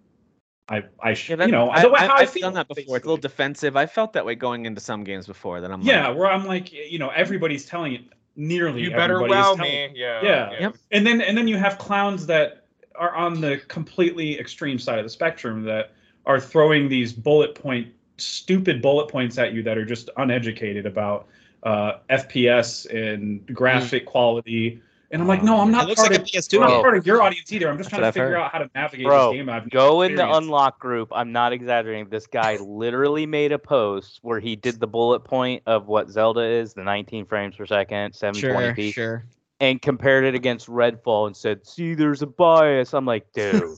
I I should. Yeah, you know, I, the way I, how I've I feel. I've done that before. It's a little defensive. I felt that way going into some games before. That I'm yeah, like, where I'm like, you know, everybody's telling it. Nearly you better wow me. Yeah. Yeah. yeah. Yep. And then and then you have clowns that are on the completely extreme side of the spectrum that are throwing these bullet point, stupid bullet points at you that are just uneducated about uh, F P S and graphic mm. quality. And I'm like, no, I'm not, part, like of, I'm not part of your audience either. I'm just That's trying to figure heard. out how to navigate Bro, this game. I've go in the unlock group. I'm not exaggerating. This guy literally made a post where he did the bullet point of what Zelda is, the nineteen frames per second, seven twenty p. Sure, sure. And compared it against Redfall and said, see, there's a bias. I'm like, dude.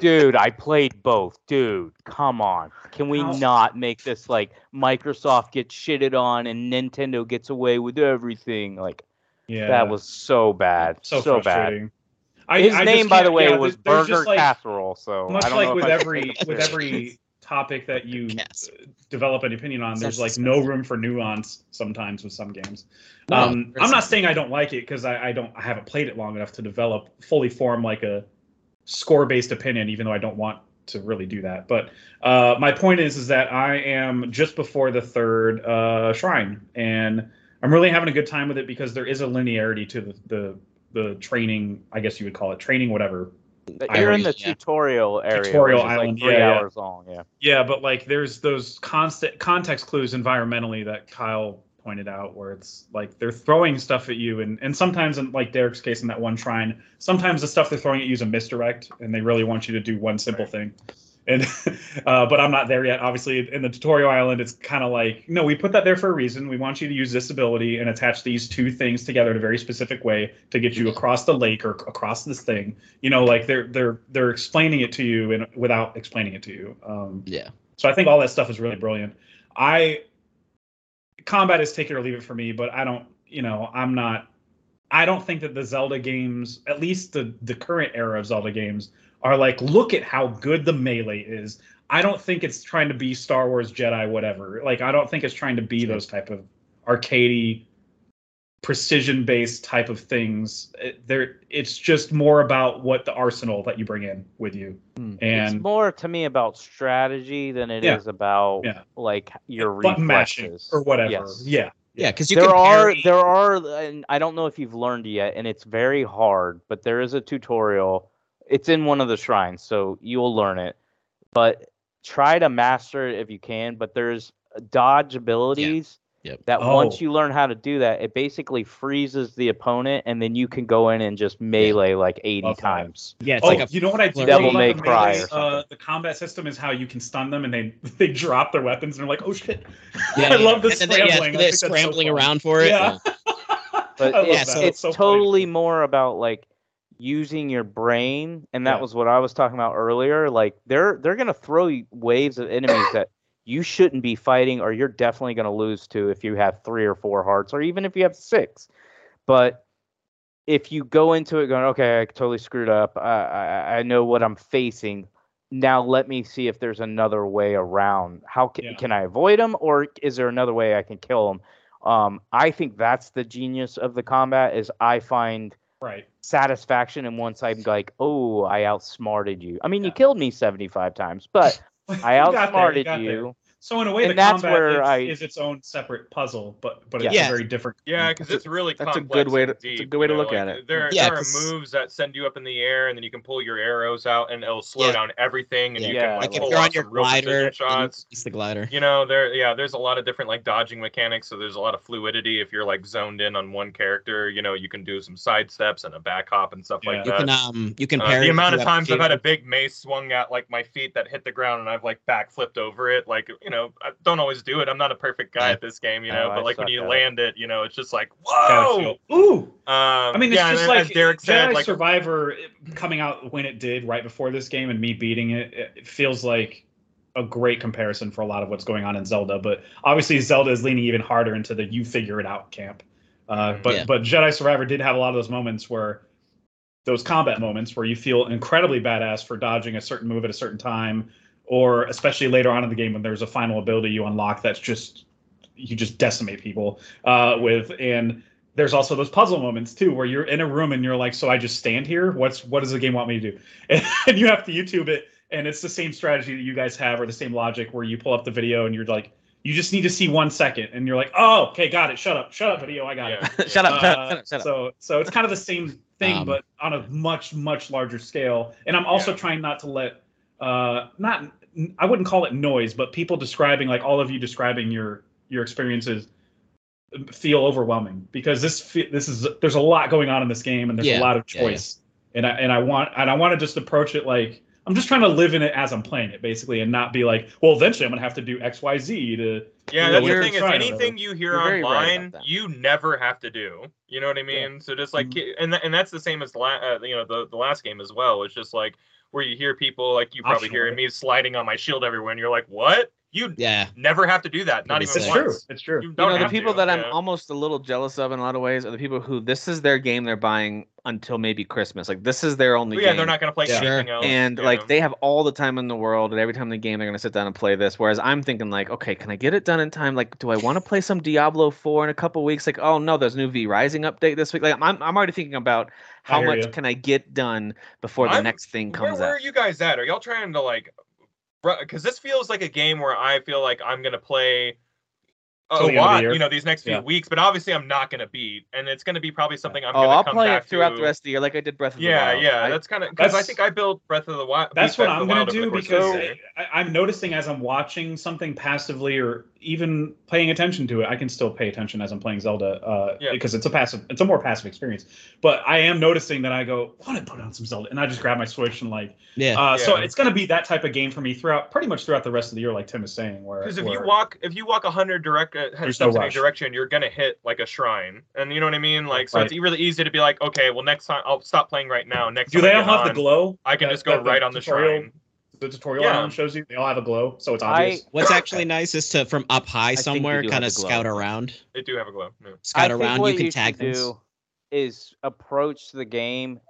Dude, I played both. Dude, come on. Can we not make this like Microsoft gets shitted on and Nintendo gets away with everything? Like, yeah, that was so bad. So, so bad. I, His I name, by the way, yeah, was Burger like, Casserole. So much I don't like know with every with every topic that you develop an opinion on, there's like no room for nuance sometimes with some games. Um, I'm not saying I don't like it, because I, I don't I haven't played it long enough to develop fully form like a score-based opinion, even though I don't want to really do that. But uh, my point is, is that I am just before the third uh, shrine, and I'm really having a good time with it because there is a linearity to the the, the training. I guess you would call it training, whatever. You're island. in the tutorial yeah. area. Tutorial island, like three yeah, hours yeah. long, yeah. Yeah, but like there's those constant context clues environmentally that Kyle pointed out, where it's like they're throwing stuff at you, and and sometimes, in like Derek's case in that one shrine, sometimes the stuff they're throwing at you is a misdirect, and they really want you to do one simple right. thing. And uh, but I'm not there yet. Obviously, in the tutorial island, it's kind of like, no, we put that there for a reason. We want you to use this ability and attach these two things together in a very specific way to get you across the lake or across this thing. You know, like they're they're they're explaining it to you and without explaining it to you. Um, yeah. So I think all that stuff is really brilliant. I. Combat is take it or leave it for me, but I don't, you know, I'm not, I don't think that the Zelda games, at least the, the current era of Zelda games, are like, look at how good the melee is. I don't think it's trying to be Star Wars Jedi, whatever. Like, I don't think it's trying to be those type of arcadey precision-based type of things. It, there, it's just more about what the arsenal that you bring in with you. Mm. And it's more to me about strategy than it yeah. is about yeah. like your reflexes. Button mashing or whatever. Yes. Yeah. Yeah, because you there can are parry. there are, and I don't know if you've learned yet, and it's very hard, but there is a tutorial. It's in one of the shrines, so you'll learn it. But try to master it if you can. But there's dodge abilities yeah. yep. that oh. once you learn how to do that, it basically freezes the opponent, and then you can go in and just melee yeah. like eighty okay. times. Yeah, it's oh, like a you know what I do Devil May Cry. Melee, uh, the combat system is how you can stun them, and they they drop their weapons, and they're like, oh shit! Yeah, I love this and scrambling. They, yeah, they're scrambling so around for it. Yeah, yeah. but yeah, so it's so totally funny. more about like. using your brain, and that yeah. was what I was talking about earlier. Like they're they're gonna throw waves of enemies that you shouldn't be fighting, or you're definitely gonna lose to if you have three or four hearts, or even if you have six. But if you go into it going, okay, I totally screwed up. I I, I know what I'm facing. Now let me see if there's another way around. How can, yeah. can I avoid them, or is there another way I can kill them? Um, I think that's the genius of the combat. Is I find. Right. Satisfaction, and once I'm like, oh, I outsmarted you. I mean, yeah. you killed me seventy-five times, but I outsmarted you. you. you. So in a way, and the that's combat where is, I... is its own separate puzzle, but but it's yes. very different. Yeah, because it's really that's complex. That's a good way to deep, a good way to look know, like, at it. There, yeah, there are moves that send you up in the air, and then you can pull your arrows out, and it'll slow yeah. down everything. And yeah. you yeah. can like, like pull if you're on your glider, shots. It's the glider. You know, there, yeah, there's a lot of different like dodging mechanics. So there's a lot of fluidity. If you're like zoned in on one character, you know, you can do some side steps and a back hop and stuff yeah. like you that. Can, um, you can parry. Uh, the amount of times I've had a big mace swung at like my feet that hit the ground, and I've like backflipped over it, like. You know, I don't always do it. I'm not a perfect guy at this game, you know, oh, but like when you land it, you know, it's just like, whoa! Ooh! Um, I mean, it's yeah, just like Derek said, Jedi like, Survivor coming out when it did right before this game and me beating it, it feels like a great comparison for a lot of what's going on in Zelda. But obviously Zelda is leaning even harder into the you figure it out camp. Uh, but, yeah. but Jedi Survivor did have a lot of those moments where those combat moments where you feel incredibly badass for dodging a certain move at a certain time. Or especially later on in the game when there's a final ability you unlock that's just you just decimate people uh, with. And there's also those puzzle moments too where you're in a room and you're like, so I just stand here? What's what does the game want me to do? And, and you have to YouTube it, and it's the same strategy that you guys have or the same logic where you pull up the video and you're like, you just need to see one second, and you're like, oh, okay, got it. Shut up, shut up, video, I got yeah. it. shut, up, uh, shut up, shut up, shut up. So so it's kind of the same thing, um, but on a much much larger scale. And I'm also yeah. trying not to let uh, not. I wouldn't call it noise, but people describing, like all of you describing your your experiences, feel overwhelming because this this is there's a lot going on in this game and there's yeah. a lot of choice, yeah, yeah. and I and I want and I want to just approach it like I'm just trying to live in it as I'm playing it basically, and not be like, well, eventually I'm gonna have to do X Y Z to. Yeah, that's the thing is anything you hear online, you never have to do. You know what I mean? Yeah. So just like, mm-hmm. and th- and that's the same as la- uh, you know the the last game as well. It's just like. Where you hear people like you probably hear me sliding on my shield everywhere, and you're like, "What? You yeah. never have to do that. Not it's even true. once." It's true. It's true. You know, the people to, that yeah. I'm almost a little jealous of in a lot of ways are the people who this is their game they're buying until maybe Christmas. Like this is their only. But yeah, game. They're not going to play yeah. anything else. And you know. Like they have all the time in the world, and every time the game they're going to sit down and play this. Whereas I'm thinking like, okay, can I get it done in time? Like, do I want to play some Diablo four in a couple weeks? Like, oh no, there's a new V Rising update this week. Like, I'm I'm already thinking about. How much you. can I get done before I'm, the next thing comes where, out? Where are you guys at? Are y'all trying to like... Because this feels like a game where I feel like I'm going to play a lot, you know, these next few yeah. weeks. But obviously I'm not going to beat. And it's going to be probably something I'm oh, going to come back to. Oh, I'll play it throughout to. the rest of the year like I did Breath of yeah, the Wild. Yeah, yeah. That's kind of... Because I think I built Breath of the Wild. That's what I'm going to do because I, I'm noticing as I'm watching something passively or even paying attention to it, I can still pay attention as I'm playing Zelda uh, yeah. because it's a passive, it's a more passive experience. But I am noticing that I go, I want to put on some Zelda, and I just grab my Switch and like, yeah. Uh, yeah. So it's going to be that type of game for me throughout, pretty much throughout the rest of the year, like Tim is saying. Where because if where, you walk, if you walk a hundred direct uh, steps no in a direction, you're going to hit like a shrine, and you know what I mean. Like so, right. it's really easy to be like, okay, well next time I'll stop playing right now. Next do time they all have on, the glow? I can that, just go right on the tutorial? Shrine. The tutorial yeah. shows you they all have a glow, so it's obvious. I, What's actually nice is to from up high somewhere kind of scout around. They do have a glow. Yeah. Scout around, you can tag them. Is approach the game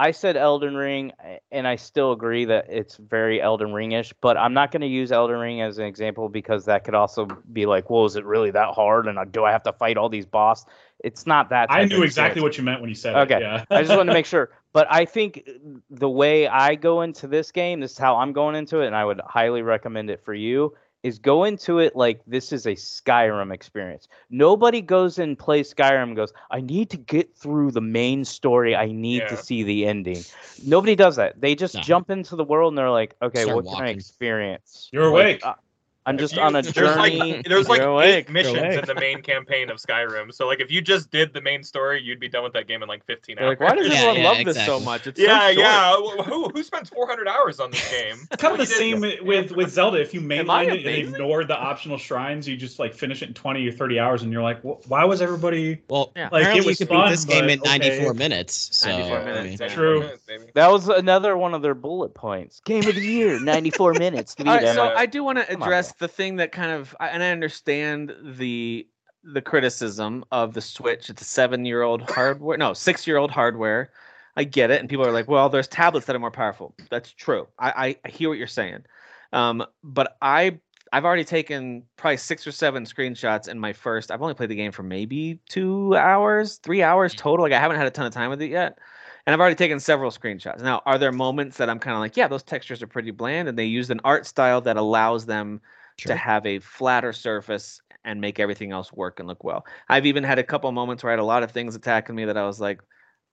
I said Elden Ring, and I still agree that it's very Elden Ring-ish, but I'm not going to use Elden Ring as an example because that could also be like, well, is it really that hard, and do I have to fight all these boss? It's not that. I knew exactly what you meant when you said okay. it. Yeah. I just wanted to make sure. But I think the way I go into this game, this is how I'm going into it, and I would highly recommend it for you, is go into it like this is a Skyrim experience. Nobody goes and plays Skyrim and goes, I need to get through the main story. I need yeah. to see the ending. Nobody does that. They just no. jump into the world and they're like, okay, Start what walking. can I experience? You're awake. Like, uh, I'm just you, on a there's journey. Like, there's like You're eight awake. missions in the main campaign of Skyrim. So like if you just did the main story, you'd be done with that game in like fifteen hours. Like, why does yeah, everyone yeah, love exactly. this so much? It's yeah, so yeah. Who who spends four hundred hours on this game? It's kind of the same with, with Zelda. If you mainline it and ignore the optional shrines, you just like finish it in twenty or thirty hours, and you're like, well, why was everybody? Well, yeah. like it was you could fun, beat this game in ninety-four minutes. So, ninety-four minutes. I mean, true. ninety-four minutes, baby. That was another one of their bullet points. Game of the year, ninety-four minutes. All right, so I do want to address the thing that kind of, and I understand the the criticism of the Switch. It's a seven-year-old hardware, no, six-year-old hardware. I get it, and people are like, well, there's tablets that are more powerful. That's true. I, I hear what you're saying, um, but I I've already taken probably six or seven screenshots in my first. I've only played the game for maybe two hours, three hours total. Like I haven't had a ton of time with it yet. And I've already taken several screenshots. Now, are there moments that I'm kind of like, yeah, those textures are pretty bland, and they used an art style that allows them Sure. to have a flatter surface and make everything else work and look well. I've even had a couple moments where I had a lot of things attacking me that I was like,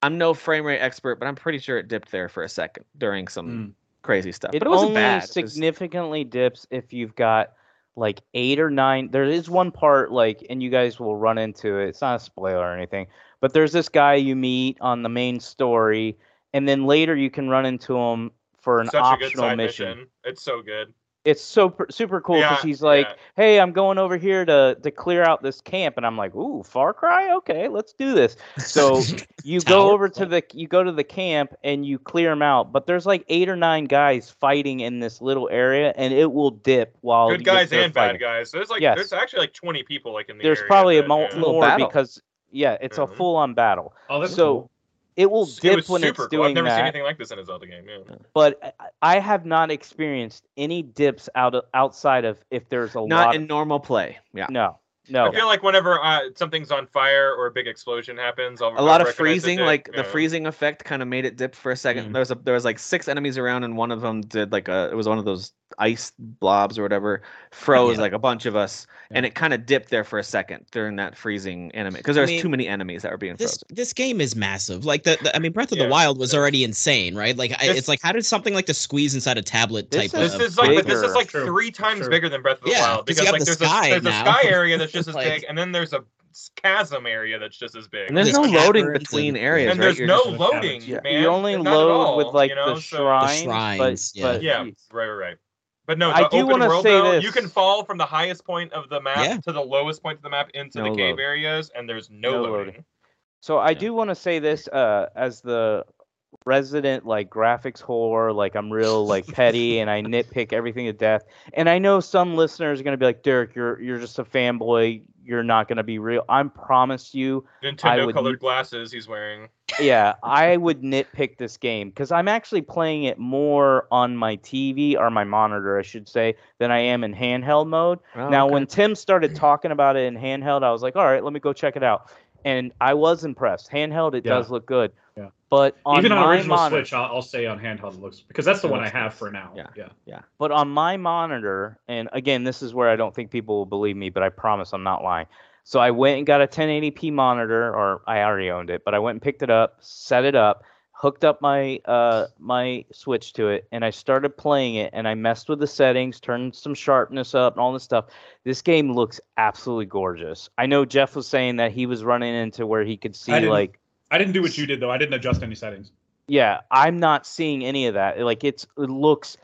I'm no frame rate expert, but I'm pretty sure it dipped there for a second during some mm. crazy stuff. It, but it wasn't only bad. significantly it was... dips if you've got like eight or nine. There is one part like, and you guys will run into it. It's not a spoiler or anything, but there's this guy you meet on the main story, and then later you can run into him for an Such optional mission. mission. It's so good. It's so super cool because yeah, he's like, yeah. hey, I'm going over here to to clear out this camp. And I'm like, ooh, Far Cry? Okay, let's do this. So you go over to the you go to the camp and you clear them out. But there's like eight or nine guys fighting in this little area, and it will dip while good guys and fighting. bad guys. So there's like yes. there's actually like twenty people like in the there's area. There's probably a mo- yeah. more battle. because yeah, it's mm-hmm. a full on battle. Oh, that's so cool. It will dip it when it's doing that. Cool. I've never that. seen anything like this in a Zelda game. Yeah. But I have not experienced any dips out of, outside of if there's a not lot. Not in of... normal play. Yeah. No. No. I feel like whenever uh, something's on fire or a big explosion happens, I'll, a lot I'll of freezing, like yeah. the freezing effect, kind of made it dip for a second. Mm. There was a, there was like six enemies around, and one of them did like a it was one of those ice blobs or whatever froze yeah. like a bunch of us, yeah. and it kind of dipped there for a second during that freezing anime because there's I mean, too many enemies that were being this, frozen. This game is massive. Like the, the I mean, Breath of yeah, the Wild was yeah. already insane, right? Like I, this, it's like how did something like the squeeze inside a tablet this type? Is, of this is like this is like True. three times True. bigger than Breath of the yeah, Wild because like the there's, sky a, there's now. a sky area that's just as like, big, and then there's a chasm area that's just as big. And there's, there's no loading between areas, and there's right? no loading, yeah. man. You only Not load all, with like you know? the, shrine, the shrines, but, yeah. But, yeah, right, right, right. But no, the I do open world say though, this. you can fall from the highest point of the map yeah. to the lowest point of the map into no the cave load. areas, and there's no, no loading. loading. So I yeah. do want to say this uh, as the resident like graphics whore, like I'm real like petty and I nitpick everything to death. And I know some listeners are gonna be like, Derek, you're you're just a fanboy. You're not gonna be real. I promise you. Nintendo colored glasses he's wearing. Yeah, I would nitpick this game because I'm actually playing it more on my T V or my monitor, I should say, than I am in handheld mode. Oh, now, okay. when Tim started talking about it in handheld, I was like, all right, let me go check it out. And I was impressed. Handheld, it yeah. does look good. Yeah. But on even on original monitor, Switch, I'll, I'll say on handheld it looks because that's the one I have nice. for now. Yeah. yeah, yeah. But on my monitor, and again, this is where I don't think people will believe me, but I promise I'm not lying. So I went and got a ten eighty p monitor, or I already owned it, but I went and picked it up, set it up, hooked up my uh my Switch to it, and I started playing it. And I messed with the settings, turned some sharpness up, and all this stuff. This game looks absolutely gorgeous. I know Jeff was saying that he was running into where he could see I like. I didn't do what you did though. I didn't adjust any settings. Yeah, I'm not seeing any of that. Like it's it looks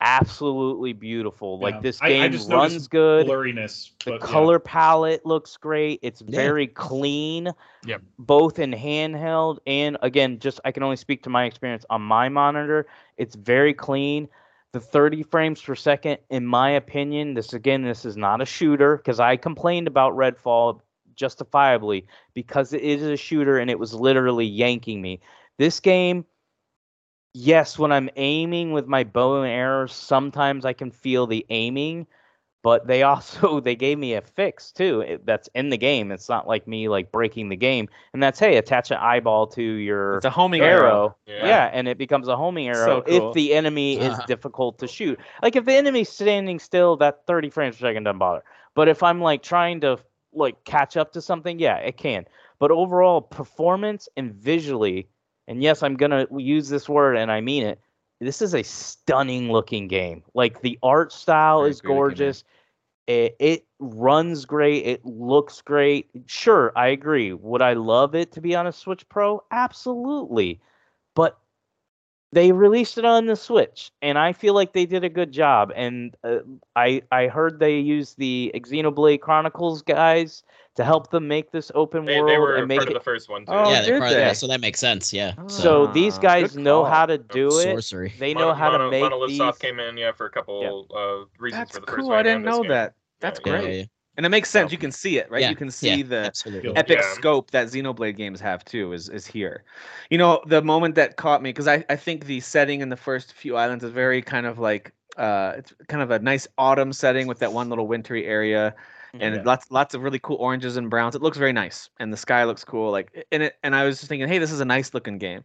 absolutely beautiful. Yeah. Like this game I, I just runs good. Blurriness. The color yeah. palette looks great. It's yeah. very clean. Yep. Both in handheld and again, just I can only speak to my experience on my monitor. It's very clean. The thirty frames per second, in my opinion, this again, this is not a shooter because I complained about Redfall justifiably because it is a shooter and it was literally yanking me. This game yes, when I'm aiming with my bow and arrow, sometimes I can feel the aiming, but they also, they gave me a fix too. It, that's in the game. It's not like me like breaking the game. And that's, hey, attach an eyeball to your it's a homing arrow. arrow. Yeah. yeah. And it becomes a homing arrow so cool. if the enemy is difficult to shoot. Like if the enemy's standing still, that thirty frames per second doesn't bother. But if I'm like trying to like catch up to something, yeah, it can. But overall, performance and visually, and yes, I'm going to use this word and I mean it, this is a stunning looking game. Like the art style Very is gorgeous. It, it runs great. It looks great. Sure, I agree. Would I love it to be on a Switch Pro? Absolutely. But they released it on the Switch, and I feel like they did a good job. And uh, I I heard they used the Xenoblade Chronicles guys to help them make this open they, world. They were and make part it... of the first one, too. Oh, yeah, they're part they? of the first, so that makes sense, yeah. Oh, so these guys know how to do it. Sorcery. They know Mono, how to Mono, make Monolith these. Soft came in, yeah, for a couple yeah. uh, reasons That's for the cool. first one. That's cool, I didn't know game. that. That's yeah, great. Yeah, yeah. And it makes sense. You can see it, right? Yeah, you can see yeah, the absolutely. epic yeah. scope that Xenoblade games have, too, is is here. You know, the moment that caught me, because I, I think the setting in the first few islands is very kind of like, uh, it's kind of a nice autumn setting with that one little wintry area. And yeah. lots lots of really cool oranges and browns. It looks very nice. And the sky looks cool. Like and it and I was just thinking, hey, this is a nice looking game.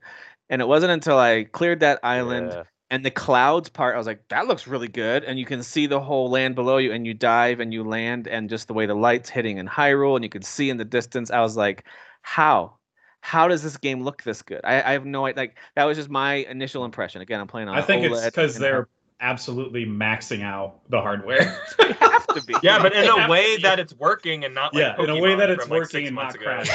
And it wasn't until I cleared that island yeah. and the clouds part, I was like, that looks really good. And you can see the whole land below you, and you dive and you land, and just the way the light's hitting in Hyrule, and you can see in the distance. I was like, how? How does this game look this good? I, I have no idea. Like that was just my initial impression. Again, I'm playing on I think OLED it's because they're absolutely maxing out the hardware. To be. Yeah, but in a way that it's working and not like yeah, Pokemon in a way that it's like working and not crashing.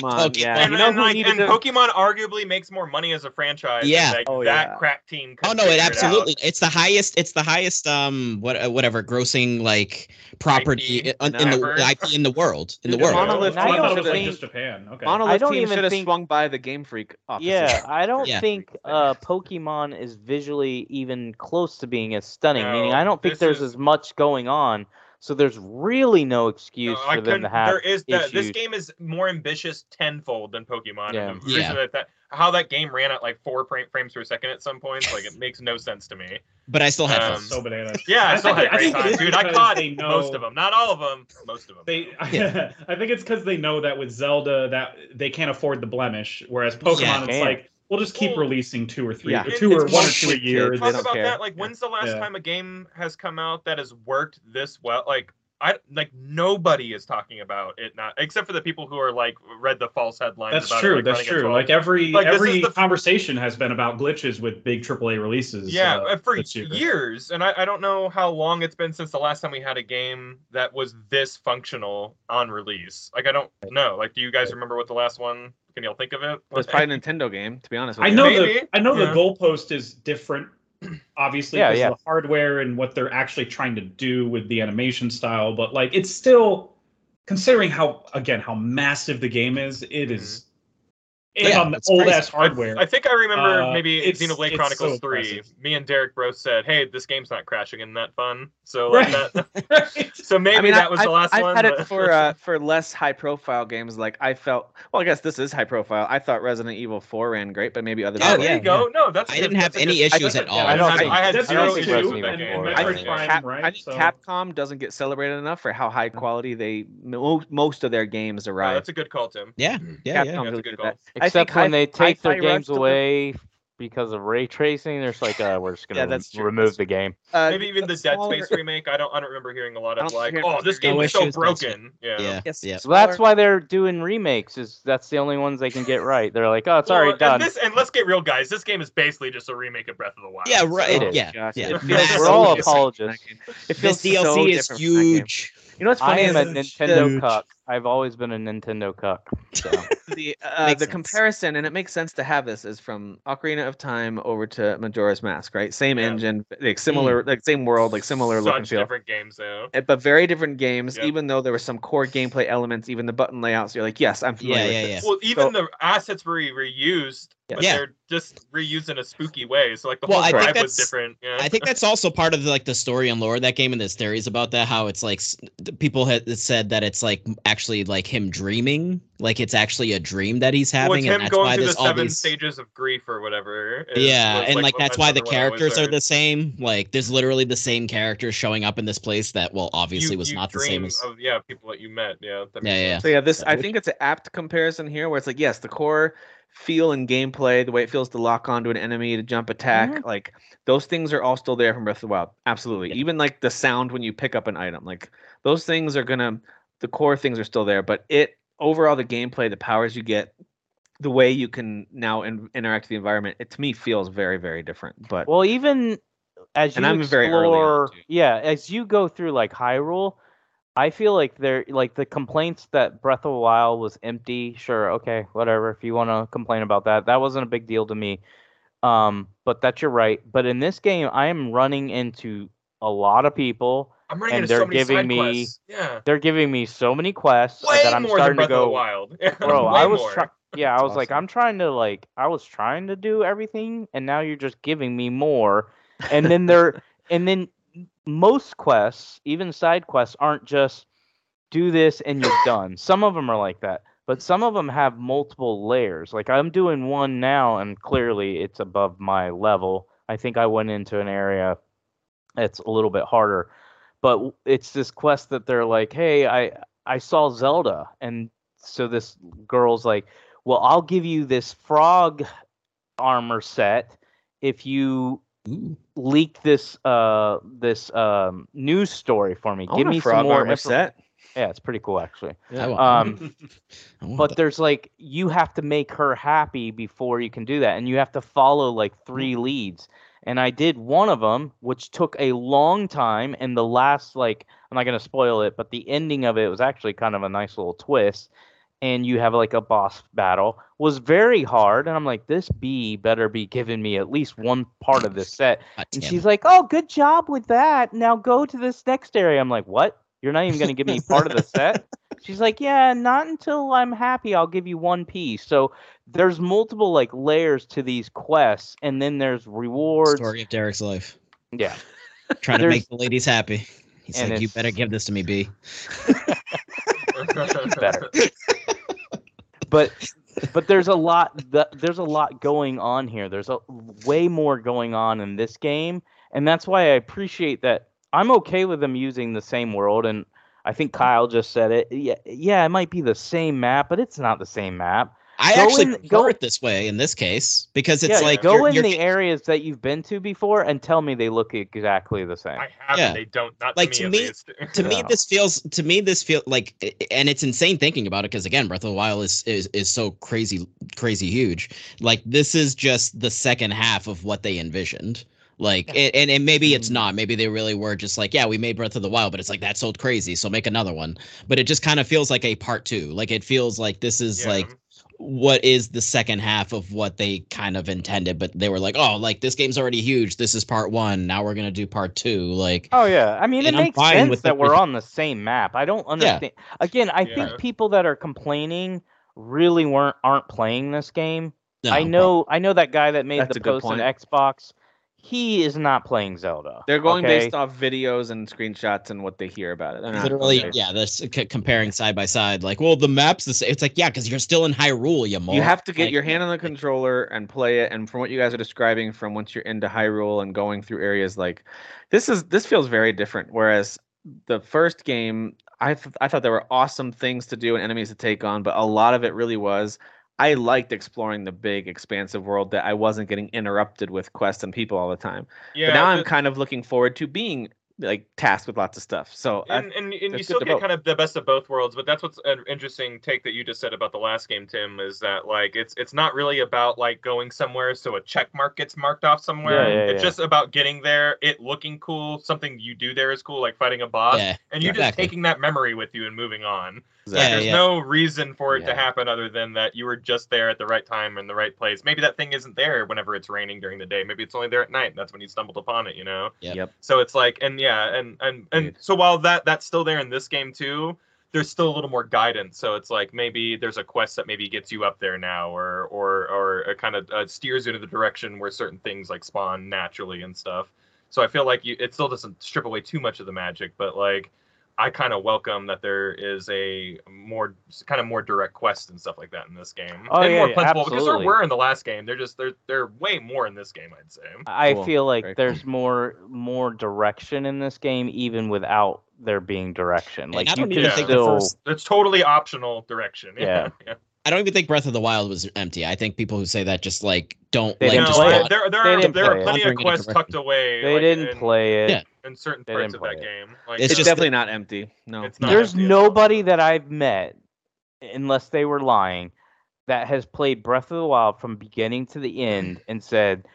Pokemon, yeah. And, you know and, like, and to... Pokemon arguably makes more money as a franchise. Yeah, like oh, that yeah. crack team. Oh no, it absolutely. It it's the highest. It's the highest. Um, what whatever grossing like property IP, in, in the I P in the world in Dude, the world. Monolith I don't think, like just Japan. Okay. Monolith I don't team even think swung by the Game Freak offices. Yeah, I don't yeah. think uh, Pokemon is visually even close to being as stunning. No, meaning, I don't think there's as much going on. So there's really no excuse no, for them to have there is the, This game is more ambitious tenfold than Pokemon. Yeah. And yeah. That that, how that game ran at like four frames per second at some points, like it makes no sense to me. But I still had um, fun. So bananas. Yeah, I, I still had a great time, dude. I caught know, most of them. Not all of them. Most of them. They, yeah. I think it's because they know that with Zelda that they can't afford the blemish, whereas Pokemon yeah, it's like, we'll just keep well, releasing two or three, yeah. or two it's, or it's one or two years. Talk about care. that. Like, yeah. when's the last yeah. time a game has come out that has worked this well? Like, I like nobody is talking about it now, except for the people who are like read the false headlines. That's about true. It, like, that's true. Like every like, every conversation f- has been about glitches with big triple A releases. Yeah, uh, for years, and I, I don't know how long it's been since the last time we had a game that was this functional on release. Like, I don't know. Like, do you guys remember what the last one? Can y'all think of it? It's probably a Nintendo game, to be honest with you. I know the I know yeah. the goalpost is different, obviously, because yeah, yeah. of the hardware and what they're actually trying to do with the animation style. But like, it's still, considering how again how massive the game is, it is mm-hmm. yeah, um, old crazy. ass hardware. I, I think I remember uh, maybe Xenoblade Chronicles so three. Impressive. Me and Derek both said, "Hey, this game's not crashing, isn't that fun?" So like right. that, right. so maybe I mean, that was I, the last I've one. I've had but... it for uh, for less high profile games. Like I felt, well, I guess this is high profile. I thought Resident Evil four ran great, but maybe other. Oh, there you go. No, that's. I didn't have any issues at all. I don't think I had zero issues with that game. I think Capcom doesn't get celebrated enough for how high quality they most of their games arrive. That's a good call, Tim. Yeah, yeah, yeah. That's a good call. Except when they take their games away. Because of ray tracing, there's like uh, we're just gonna yeah, re- remove the game. Uh, Maybe even the Dead Space remake. I don't. I don't remember hearing a lot of like, oh, this game is so broken. Yeah. yeah. Yes. Yeah. So that's why they're doing remakes. Is that's the only ones they can get right. They're like, oh, it's well, already done. And, this, and let's get real, guys. This game is basically just a remake of Breath of the Wild. Yeah. Right. So. It is. Yeah. Gosh, yeah. It feels, we're all apologists. It feels this D L C so is huge. You know what's funny? I am a Nintendo huge. cuck. I've always been a Nintendo cuck. So. the uh, the comparison, and it makes sense to have this, is from Ocarina of Time over to Majora's Mask, right? Same yeah. engine, like similar, mm. like same world, like similar Such look and feel. different games, though. But very different games, yep. even though there were some core gameplay elements, even the button layouts. You're like, yes, I'm familiar yeah, with yeah, this. Yeah. Well, even so, the assets were reused. But yeah. they're just reused in a spooky way. So like the whole well, vibe was different. Yeah. I think that's also part of the, like the story and lore of that game, and there's theories about that, how it's like people had said that it's like actually like him dreaming. Like it's actually a dream that he's having. Well, it's and him that's going why through the seven these... stages of grief or whatever. Is, yeah. Is, and like, like that's why the characters are the same. Like there's literally the same characters showing up in this place that well obviously you, was you not the same as of, yeah, people that you met. Yeah. That yeah, yeah. So yeah, this I think it's an apt comparison here where it's like, yes, the core feel and gameplay, the way it feels to lock onto an enemy, to jump attack, mm-hmm. like those things are all still there from Breath of the Wild. Absolutely. Yeah. Even like the sound when you pick up an item, like those things are gonna, the core things are still there, but it overall, the gameplay, the powers you get, the way you can now in, interact with the environment, it to me feels very, very different. But well, even as you and I'm explore, very early yeah, as you go through like Hyrule, I feel like they're like the complaints that Breath of the Wild was empty. Sure, okay, whatever. If you want to complain about that, that wasn't a big deal to me. Um, but that you're right. But in this game, I am running into a lot of people, I'm running and into they're so many giving me quests. Yeah, they're giving me so many quests Way that I'm more starting than Breath to go. Of the Wild. Yeah. Bro, Way I was try- yeah, I was awesome. like, I'm trying to like, I was trying to do everything, and now you're just giving me more. And then they're and then. Most quests, even side quests, aren't just do this and you're done. Some of them are like that, but some of them have multiple layers. Like I'm doing one now, and clearly it's above my level. I think I went into an area that's a little bit harder, but it's this quest that they're like, hey, I, I saw Zelda. And so this girl's like, well, I'll give you this frog armor set if you... Ooh. Leak this uh this um news story for me. I Give me some more info- set. Yeah, it's pretty cool actually. Yeah, um but that. There's like you have to make her happy before you can do that, and you have to follow like three mm. leads. And I did one of them, which took a long time. And the last like I'm not gonna spoil it, but the ending of it was actually kind of a nice little twist. And you have like a boss battle, was very hard. And I'm like, this bee better be giving me at least one part of this set. And she's like, oh, good job with that. Now go to this next area. I'm like, what? You're not even going to give me part of the set? She's like, yeah, not until I'm happy. I'll give you one piece. So there's multiple like layers to these quests. And then there's rewards. Story of Derek's life. Yeah. Trying to make the ladies happy. He's like, you better give this to me, bee. better. But but there's a lot the, there's a lot going on here. There's a way more going on in this game, and that's why I appreciate that. I'm okay with them using the same world, and I think Kyle just said it. Yeah, yeah, it might be the same map, but it's not the same map. I go actually in, go it this way in this case because it's yeah, like go you're, in you're, the areas that you've been to before and tell me they look exactly the same. I haven't. Yeah. They don't. Not like to me. To me, to no. me this feels. To me, this feels like, and it's insane thinking about it because again, Breath of the Wild is, is is so crazy, crazy huge. Like this is just the second half of what they envisioned. Like yeah. it, and and maybe it's not. Maybe they really were just like, yeah, we made Breath of the Wild, but it's like that sold crazy, so make another one. But it just kind of feels like a part two. Like it feels like this is yeah. like. What is the second half of what they kind of intended, but they were like, oh, like this game's already huge. This is part one. Now we're going to do part two. Like, oh yeah. I mean, it makes sense that we're on the same map. I don't understand. Yeah. Again, I yeah. think people that are complaining really weren't, aren't playing this game. No, I know. I know that guy that made the post on Xbox. He is not playing Zelda. They're going okay? based off videos and screenshots and what they hear about it. They're Literally, yeah, that's c- comparing side by side. Like, well, the map's the same. It's like, yeah, because you're still in Hyrule, you mole. You have to get like, your hand on the controller and play it. And from what you guys are describing, from once you're into Hyrule and going through areas, like this is this feels very different. Whereas the first game, I th- I thought there were awesome things to do and enemies to take on, but a lot of it really was. I liked exploring the big, expansive world that I wasn't getting interrupted with quests and people all the time. Yeah, but now the, I'm kind of looking forward to being like tasked with lots of stuff. So and I, and, and you still get both. Kind of the best of both worlds. But that's what's an interesting take that you just said about the last game, Tim, is that like it's it's not really about like going somewhere so a check mark gets marked off somewhere. Yeah, yeah, it's yeah. just about getting there, it looking cool, something you do there is cool, like fighting a boss, yeah, and you're exactly. just taking that memory with you and moving on. Exactly. Yeah, there's yeah. no reason for it yeah. to happen other than that you were just there at the right time in the right place. Maybe that thing isn't there whenever it's raining during the day. Maybe it's only there at night. That's when you stumbled upon it, you know? Yep. So it's like, and yeah, and and, and so while that that's still there in this game too, there's still a little more guidance. So it's like maybe there's a quest that maybe gets you up there now, or or or it kind of uh, steers you into the direction where certain things like spawn naturally and stuff. So I feel like you, it still doesn't strip away too much of the magic, but like I kind of welcome that there is a more kind of more direct quest and stuff like that in this game. Oh, and yeah, more yeah, plentiful, because there were in the last game. They're just they're they're way more in this game, I'd say. I cool. feel like Very there's cool. more more direction in this game, even without there being direction. Like, I don't you even can think still... the first... it's totally optional direction. Yeah. yeah. I don't even think Breath of the Wild was empty. I think people who say that just like don't they like didn't just play it. There, there are, there are plenty it. of quests tucked away. They like, didn't in, play it yeah. in certain they parts of that it. game. Like, it's, it's just definitely not empty. No, not there's empty nobody that I've met, unless they were lying, that has played Breath of the Wild from beginning to the end and said,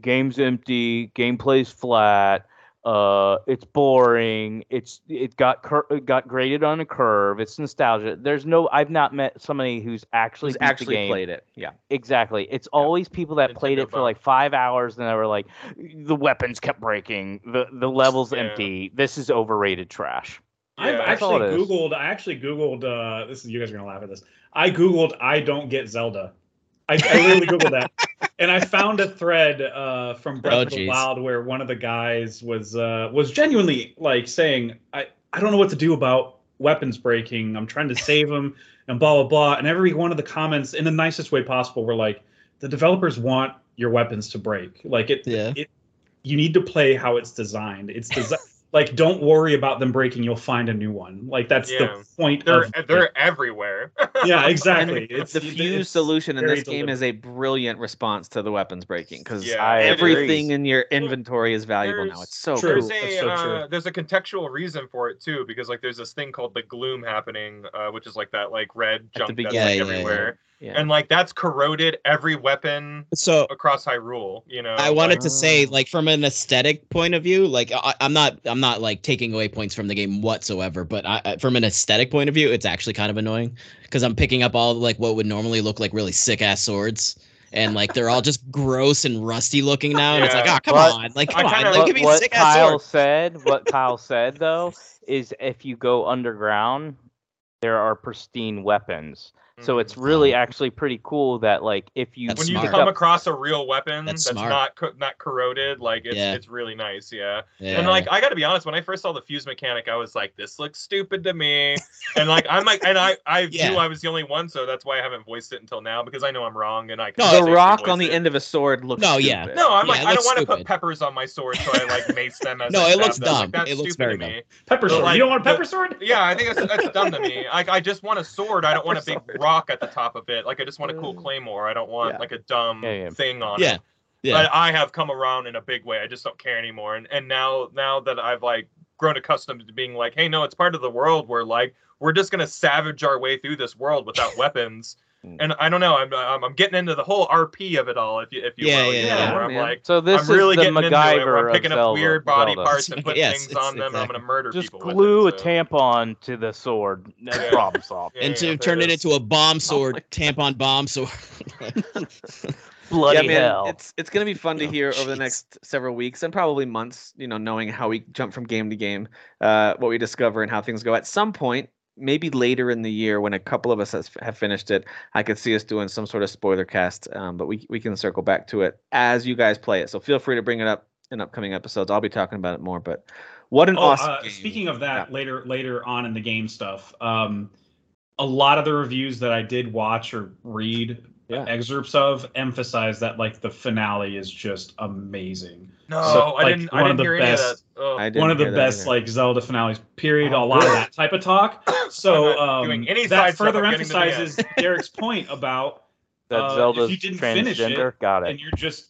"Game's empty. Gameplay's flat. Uh, it's boring. It's it got cur- it got graded on a curve. It's nostalgia." There's no. I've not met somebody who's actually who's actually the game. played it. Yeah, exactly. It's yeah. always people that Nintendo played it for like five hours and they were like, "The weapons kept breaking. The the level's yeah. empty. This is overrated trash." Yeah, I've actually googled. I actually googled. Uh, this is you guys are gonna laugh at this. I googled. I don't get Zelda. I, I literally googled that. And I found a thread uh, from Breath oh, of the Wild where one of the guys was uh, was genuinely like saying, I, I don't know what to do about weapons breaking. I'm trying to save them and blah, blah, blah. And every one of the comments in the nicest way possible were like, the developers want your weapons to break. Like it, yeah. it you need to play how it's designed. It's designed. Like, don't worry about them breaking. You'll find a new one. Like, that's yeah. the point. They're of they're it. everywhere. Yeah, exactly. It's, the fuse solution in this deliberate. game is a brilliant response to the weapons breaking, because yeah, everything in your inventory is valuable there's, now. It's so true. Cool. There's a, so true. Uh, there's a contextual reason for it too, because like there's this thing called the gloom happening, uh, which is like that like red junk that's yeah, like yeah, everywhere. Yeah, yeah. Yeah. And like that's corroded every weapon so, across Hyrule, you know. I wanted like, to say, like, from an aesthetic point of view, like I, I'm not, I'm not like taking away points from the game whatsoever, but I, from an aesthetic point of view, it's actually kind of annoying because I'm picking up all like what would normally look like really sick ass swords, and like they're all just gross and rusty looking now, and yeah. it's like, oh, come but, on, like come kinda, on, like, what, give me a sick ass sword. What Kyle said, what Kyle said though, is if you go underground, there are pristine weapons. So it's really actually pretty cool that like if you when you smart. come across a real weapon that's, that's not co- not corroded, like it's yeah. it's really nice, yeah. yeah. And like I gotta be honest, when I first saw the fuse mechanic, I was like, this looks stupid to me. And like I'm like, and I I yeah. knew I was the only one, so that's why I haven't voiced it until now, because I know I'm wrong and I can no, the rock on the it. end of a sword looks no stupid. yeah no I'm yeah, like I don't want to put peppers on my sword, so I like mace them as no I it looks them. dumb like, that's it looks very dumb. Pepper sword, you don't want a pepper sword? Yeah, I think that's that's dumb to me. Like I just want a sword. I don't want a big rock at the top of it. Like I just want a cool claymore. I don't want yeah. like a dumb yeah, yeah. thing on yeah. it. Yeah. But I have come around in a big way. I just don't care anymore. And and now now that I've like grown accustomed to being like, hey, no, it's part of the world where like we're just gonna savage our way through this world without weapons. And I don't know. I'm, I'm I'm getting into the whole R P of it all, if you if you yeah, will. Yeah, you know, yeah. Where I'm yeah. like, so this I'm really is the MacGyver. I'm picking up Zelda, weird body Zelda. parts and putting yes, things on exactly. them. And I'm gonna murder Just people. Just glue with it, so. a tampon to the sword. That's yeah. problem solved. Yeah, and yeah, to turn it, it into a bomb sword, tampon bomb sword. Bloody yeah, man, hell! It's it's gonna be fun to hear oh, over the next several weeks and probably months. You know, knowing how we jump from game to game, uh, what we discover and how things go. At some point, maybe later in the year, when a couple of us has, have finished it, I could see us doing some sort of spoiler cast, um, but we we can circle back to it as you guys play it. So feel free to bring it up in upcoming episodes. I'll be talking about it more, but what an oh, awesome uh, game. Speaking of that, yeah. later later on in the game stuff, um, a lot of the reviews that I did watch or read yeah. excerpts of emphasize that like the finale is just amazing. No, so, like, I didn't. One I didn't of the best, oh. one of the best either. like Zelda finales. Period. Oh, a lot really? of that type of talk. So um, that further emphasizes Derek's point about that uh, Zelda if you didn't finish it, got it, and you're just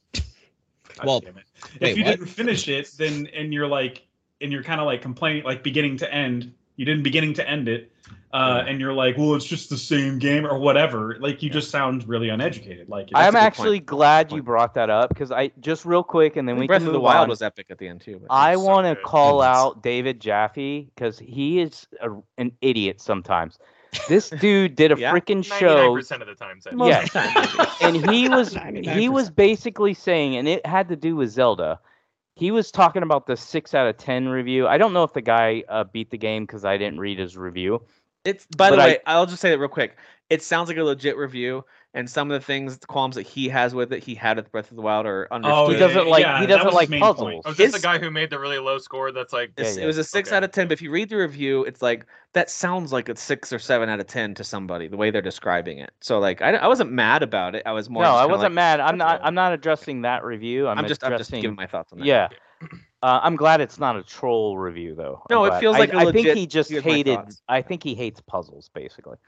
well, damn it. if wait, you what? didn't finish it, then and you're like, and you're kind of like complaining, like beginning to end. You didn't beginning to end it, uh, yeah. and you're like, well, it's just the same game or whatever. Like, you yeah. just sound really uneducated. Like, I'm actually glad you brought that up, because I just real quick, and then and we Breath can move on. Breath of the Wild on. was epic at the end too. I want to so call it out David Jaffe, because he is a, an idiot sometimes. This dude did a yeah. freaking show. ninety-nine percent of the time. Yes, yeah. and he was ninety-nine percent he was basically saying, and it had to do with Zelda. He was talking about the six out of ten review. I don't know if the guy uh, beat the game because I didn't read his review. It's by the but way, I, I'll just say that real quick. It sounds like a legit review, and some of the things, the qualms that he has with it, he had at Breath of the Wild are understood. Oh, he doesn't like yeah, he doesn't like puzzles. Oh, is this the guy who made the really low score? That's like yeah, yeah. It was a six okay. out of ten. But if you read the review, it's like that sounds like a six or seven out of ten to somebody. The way they're describing it, so like I, I wasn't mad about it. I was more. No, I wasn't like, mad. I'm not. I'm not addressing that review. I'm, I'm just. I'm just giving my thoughts on that. Yeah. Uh, I'm glad it's not a troll review, though. No, I'm it glad. feels like I, a legit. I think he just hated. I think he hates puzzles, basically.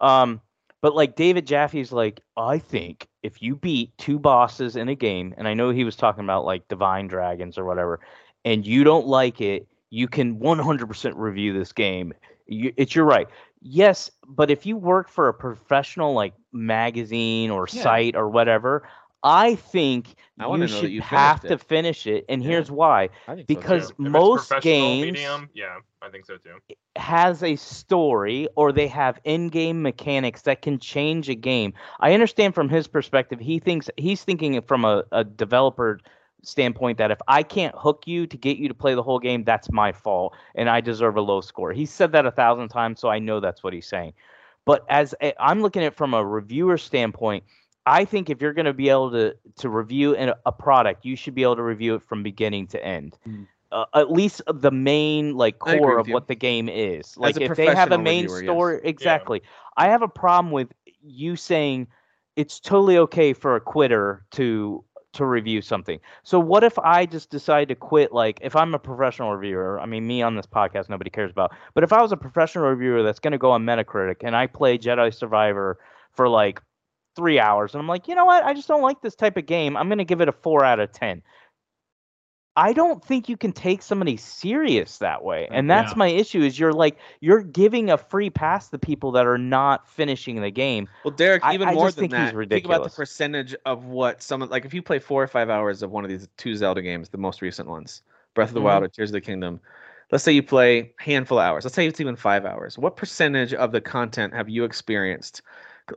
Um, but like David Jaffe's like, I think if you beat two bosses in a game, and I know he was talking about like Divine Dragons or whatever, and you don't like it, you can one hundred percent review this game. You, it's your right. Yes, but if you work for a professional like magazine or yeah. site or whatever. I think I you should you have it. to finish it, and yeah. here's why. Because so most games medium, yeah, I think so too. has a story, or they have in-game mechanics that can change a game. I understand from his perspective, he thinks he's thinking from a, a developer standpoint that if I can't hook you to get you to play the whole game, that's my fault, and I deserve a low score. He said that a thousand times, so I know that's what he's saying. But as a, I'm looking at it from a reviewer standpoint, I think if you're going to be able to, to review an, a product, you should be able to review it from beginning to end. Mm. Uh, at least the main like core of you. what the game is. Like if they have a main reviewer, story, yes. exactly. Yeah. I have a problem with you saying it's totally okay for a quitter to to review something. So what if I just decide to quit? Like if I'm a professional reviewer, I mean me on this podcast, nobody cares about. But if I was a professional reviewer that's going to go on Metacritic and I play Jedi Survivor for like three hours, and I'm like, you know what? I just don't like this type of game. I'm going to give it a four out of ten. I don't think you can take somebody serious that way. And that's yeah. my issue is you're like, you're giving a free pass to people that are not finishing the game. Well, Derek, even I, more I than think that, think about the percentage of what someone, like if you play four or five hours of one of these two Zelda games, the most recent ones, Breath of the mm-hmm. Wild or Tears of the Kingdom, let's say you play a handful of hours. Let's say it's even five hours. What percentage of the content have you experienced?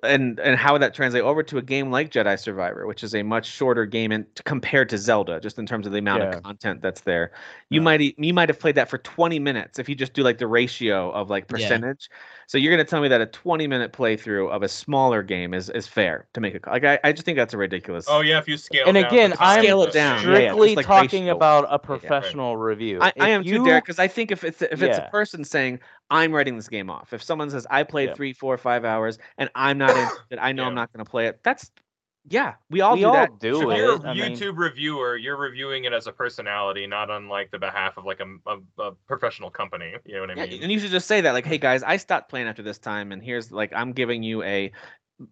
And and how would that translate over to a game like Jedi Survivor, which is a much shorter game and compared to Zelda, just in terms of the amount yeah. of content that's there. You yeah. might you might have played that for twenty minutes if you just do like the ratio of like percentage. Yeah. So you're gonna tell me that a twenty minute playthrough of a smaller game is is fair to make a like I, I just think that's a ridiculous. Oh yeah, if you scale. And down, again, I'm scale it down. strictly yeah, like talking ratio. about a professional yeah, right. review. I, I am you... too, Derek, because I think if it's if it's yeah. a person saying I'm writing this game off. If someone says I played yeah. three, four, five hours and I'm not interested, I know yeah. I'm not going to play it. That's yeah, we all we do all that. Do so if you're a YouTube I mean... reviewer, you're reviewing it as a personality, not on like the behalf of like a, a, a professional company. You know what I mean? Yeah, and you should just say that, like, hey guys, I stopped playing after this time, and here's like I'm giving you a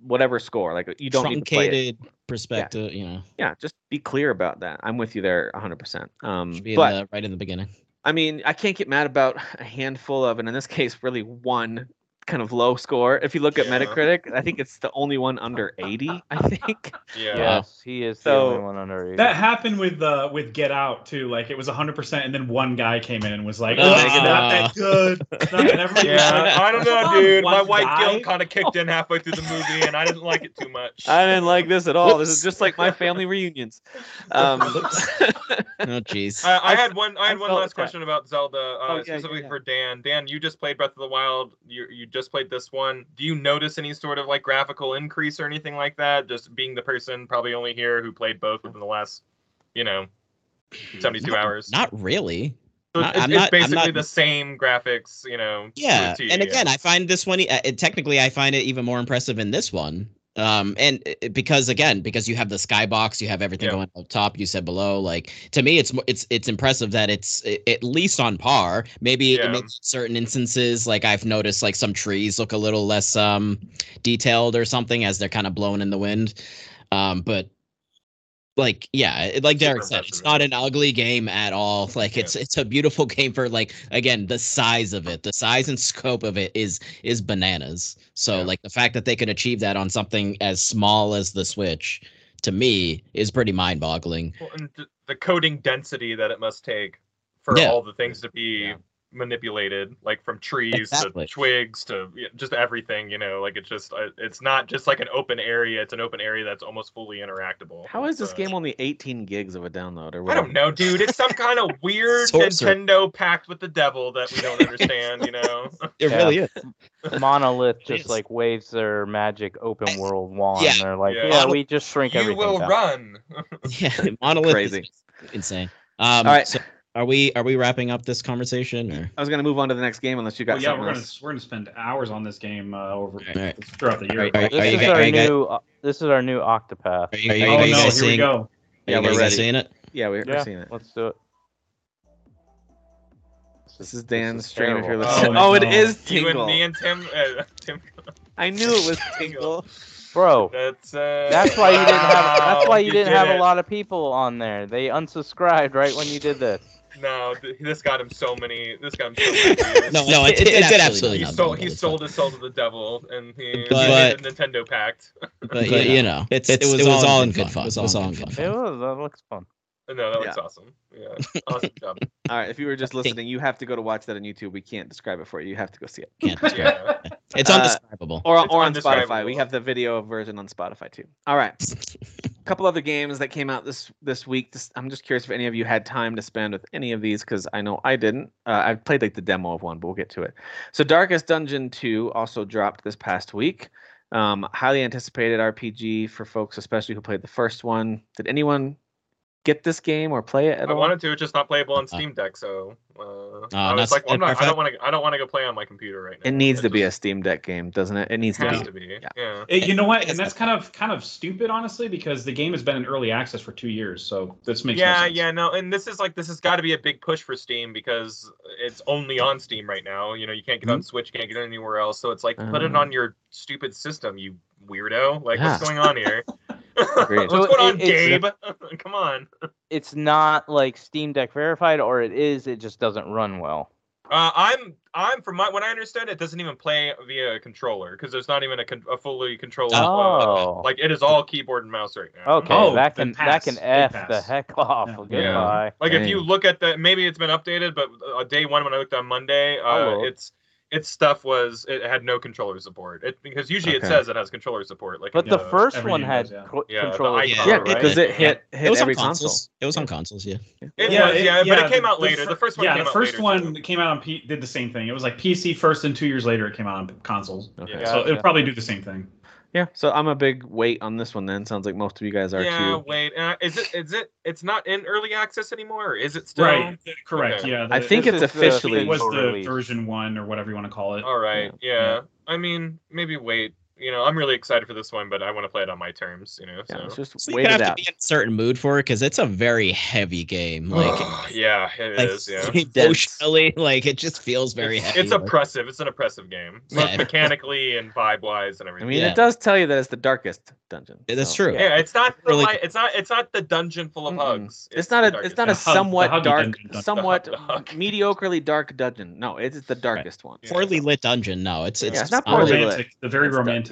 whatever score. Like you don't need to play it. Perspective, yeah. you know. Yeah, just be clear about that. I'm with you there, one hundred percent. Um, should be but, in the, right in the beginning. I mean, I can't get mad about a handful of, and in this case, really one kind of low score. If you look at yeah. Metacritic, I think it's the only one under eighty, I think. Yeah. Yes, he is so, the only one under eighty. That happened with uh, with Get Out, too. Like, it was one hundred percent, and then one guy came in and was like, oh, uh, it's not that good. It's not that yeah. I don't know, dude. My white guy? guilt kind of kicked in halfway through the movie, and I didn't like it too much. I didn't like this at all. Whoops. This is just like my family reunions. Um, oh, jeez. I, I had one, I had I one last question that. about Zelda, uh, oh, yeah, specifically yeah, yeah. for Dan. Dan, you just played Breath of the Wild. You, you just played this one. Do you notice any sort of like graphical increase or anything like that? Just being the person probably only here who played both within the last, you know, seventy-two not, hours. Not really. So it's, I'm it's not, basically I'm not... the same graphics, you know. Yeah, T V, and again, yeah. I find this one. Uh, it, technically, I find it even more impressive in this one. Um, and it, because again, because you have the skybox, you have everything yeah. going up top. You said below, like to me, it's it's it's impressive that it's it, at least on par. Maybe yeah. it makes certain instances, like I've noticed, like some trees look a little less um detailed or something as they're kind of blown in the wind. Um, but like yeah, it, like Derek said, it's not an ugly game at all. Like yeah. it's it's a beautiful game for like again the size of it, the size and scope of it is is bananas. So yeah. like the fact that they could achieve that on something as small as the Switch, to me, is pretty mind-boggling. Well, and the coding density that it must take for yeah. all the things to be yeah. manipulated, like from trees exactly. to twigs to just everything, you know, like it's just, it's not just like an open area. It's an open area that's almost fully interactable. How is this uh, game only eighteen gigs of a download or whatever? I don't know, dude. It's some kind of weird Nintendo pact with the devil that we don't understand, you know? It yeah. really is. Monolith just like waves their magic open world wand. Yeah. They're like, yeah, yeah we just shrink you everything You will down. Run. yeah, Monolith Crazy. Is insane. Um, All right. So Are we are we wrapping up this conversation? Or? I was going to move on to the next game unless you got. Well, yeah, we're going to we're going to spend hours on this game uh, over right. throughout the year. Right, right, this, is guys, our new, uh, this is our new Octopath. Are you, are you, oh are you no! Here seeing, we go. Yeah, we're ready. Seeing it. Yeah, we're, yeah, we're seeing it. Let's do it. This is Dan's stream if you're listening. Oh, oh it no. is Tingle. You and me and Tim. Uh, Tim. I knew it was Tingle. Bro, that's, uh, that's why you didn't have. That's why you, you didn't did have it. a lot of people on there. They unsubscribed right when you did this. No, th this got him so many. This got him so many. no, no, it, it, it, it did absolutely. He, sold, he sold his soul to the devil, and he but, did a Nintendo pact. But you know, you know it's, it's, it was, it was all, all in good fun. fun. It was all, it was all in good fun. It was. That looks fun. No, that looks yeah. awesome. Yeah, awesome job. All right, if you were just listening, you have to go to watch that on YouTube. We can't describe it for you. You have to go see it. Can't describe yeah. it. It's undescribable. Uh, or it's or on Spotify. We have the video version on Spotify too. All right, a couple other games that came out this this week. This, I'm just curious if any of you had time to spend with any of these because I know I didn't. Uh, I played like the demo of one, but we'll get to it. So Darkest Dungeon two also dropped this past week. Um, highly anticipated R P G for folks, especially who played the first one. Did anyone get this game or play it at all? I wanted to, it's just not playable on Steam Deck, so uh, uh, I was like, well, I'm not, I don't want to. I don't want to go play on my computer right now. It needs to be a Steam Deck game, doesn't it? It needs to be. It has to be. Yeah. It, you know what? And that's kind of kind of stupid, honestly, because the game has been in early access for two years, so this makes yeah, no sense. yeah, no. And this is like this has got to be a big push for Steam because it's only on Steam right now. You know, you can't get mm-hmm. on Switch, can't get it anywhere else. So it's like um, put it on your stupid system, you weirdo. Like yeah. what's going on here? What's going so on, Gabe? Come on. It's not like Steam Deck verified, or it is. It just doesn't run well. Uh, I'm, I'm from my, what I understand, it doesn't even play via a controller because there's not even a, con a fully controller. Oh. Uh, like it is all keyboard and mouse right now. Okay, oh, that can that can f the heck off. Yeah. Goodbye. Like Dang. If you look at the, maybe it's been updated, but uh, day one when I looked on Monday, uh, oh. it's. Its stuff was it had no controller support. It because usually okay. it says it has controller support. Like, but the knows. First every one had yeah. co yeah, controller. Icon, yeah, because right? it hit hit it was every on console. Consoles. It was on consoles, yeah. Yeah, it yeah, was, it, yeah, yeah but it came the, out later. The, the first one. Yeah, came the first out later, one too. Came out on P did the same thing. It was like P C first, and two years later it came out on consoles. Okay. Yeah, so yeah. it'll probably do the same thing. Yeah, so I'm a big wait on this one. Then sounds like most of you guys are yeah, too. Yeah, wait. Uh, is it? Is it? It's not in early access anymore. Or is it still? Right. Correct. Okay. Yeah. The, I think it's officially it was the version one or whatever you want to call it. All right. Yeah. yeah. yeah. I mean, maybe wait. You know, I'm really excited for this one, but I want to play it on my terms. You know, so, yeah, just so you wait have it out. To be in a certain mood for it because it's a very heavy game. Like, yeah, it like, is. Yeah, emotionally, like it just feels very it's, heavy. It's like. oppressive. It's an oppressive game, both yeah. mechanically and vibe-wise and everything. I mean, yeah. it does tell you that it's the darkest dungeon. So. That's true. Yeah, it's not. The, really it's not. It's not the dungeon full of mm-hmm. hugs. It's, it's not a. It's not a somewhat hug, dark, somewhat mediocrely dark dungeon. No, it's the darkest right. one. Yeah. Poorly lit dungeon. No, it's it's, yeah, it's not poorly lit. The very romantic.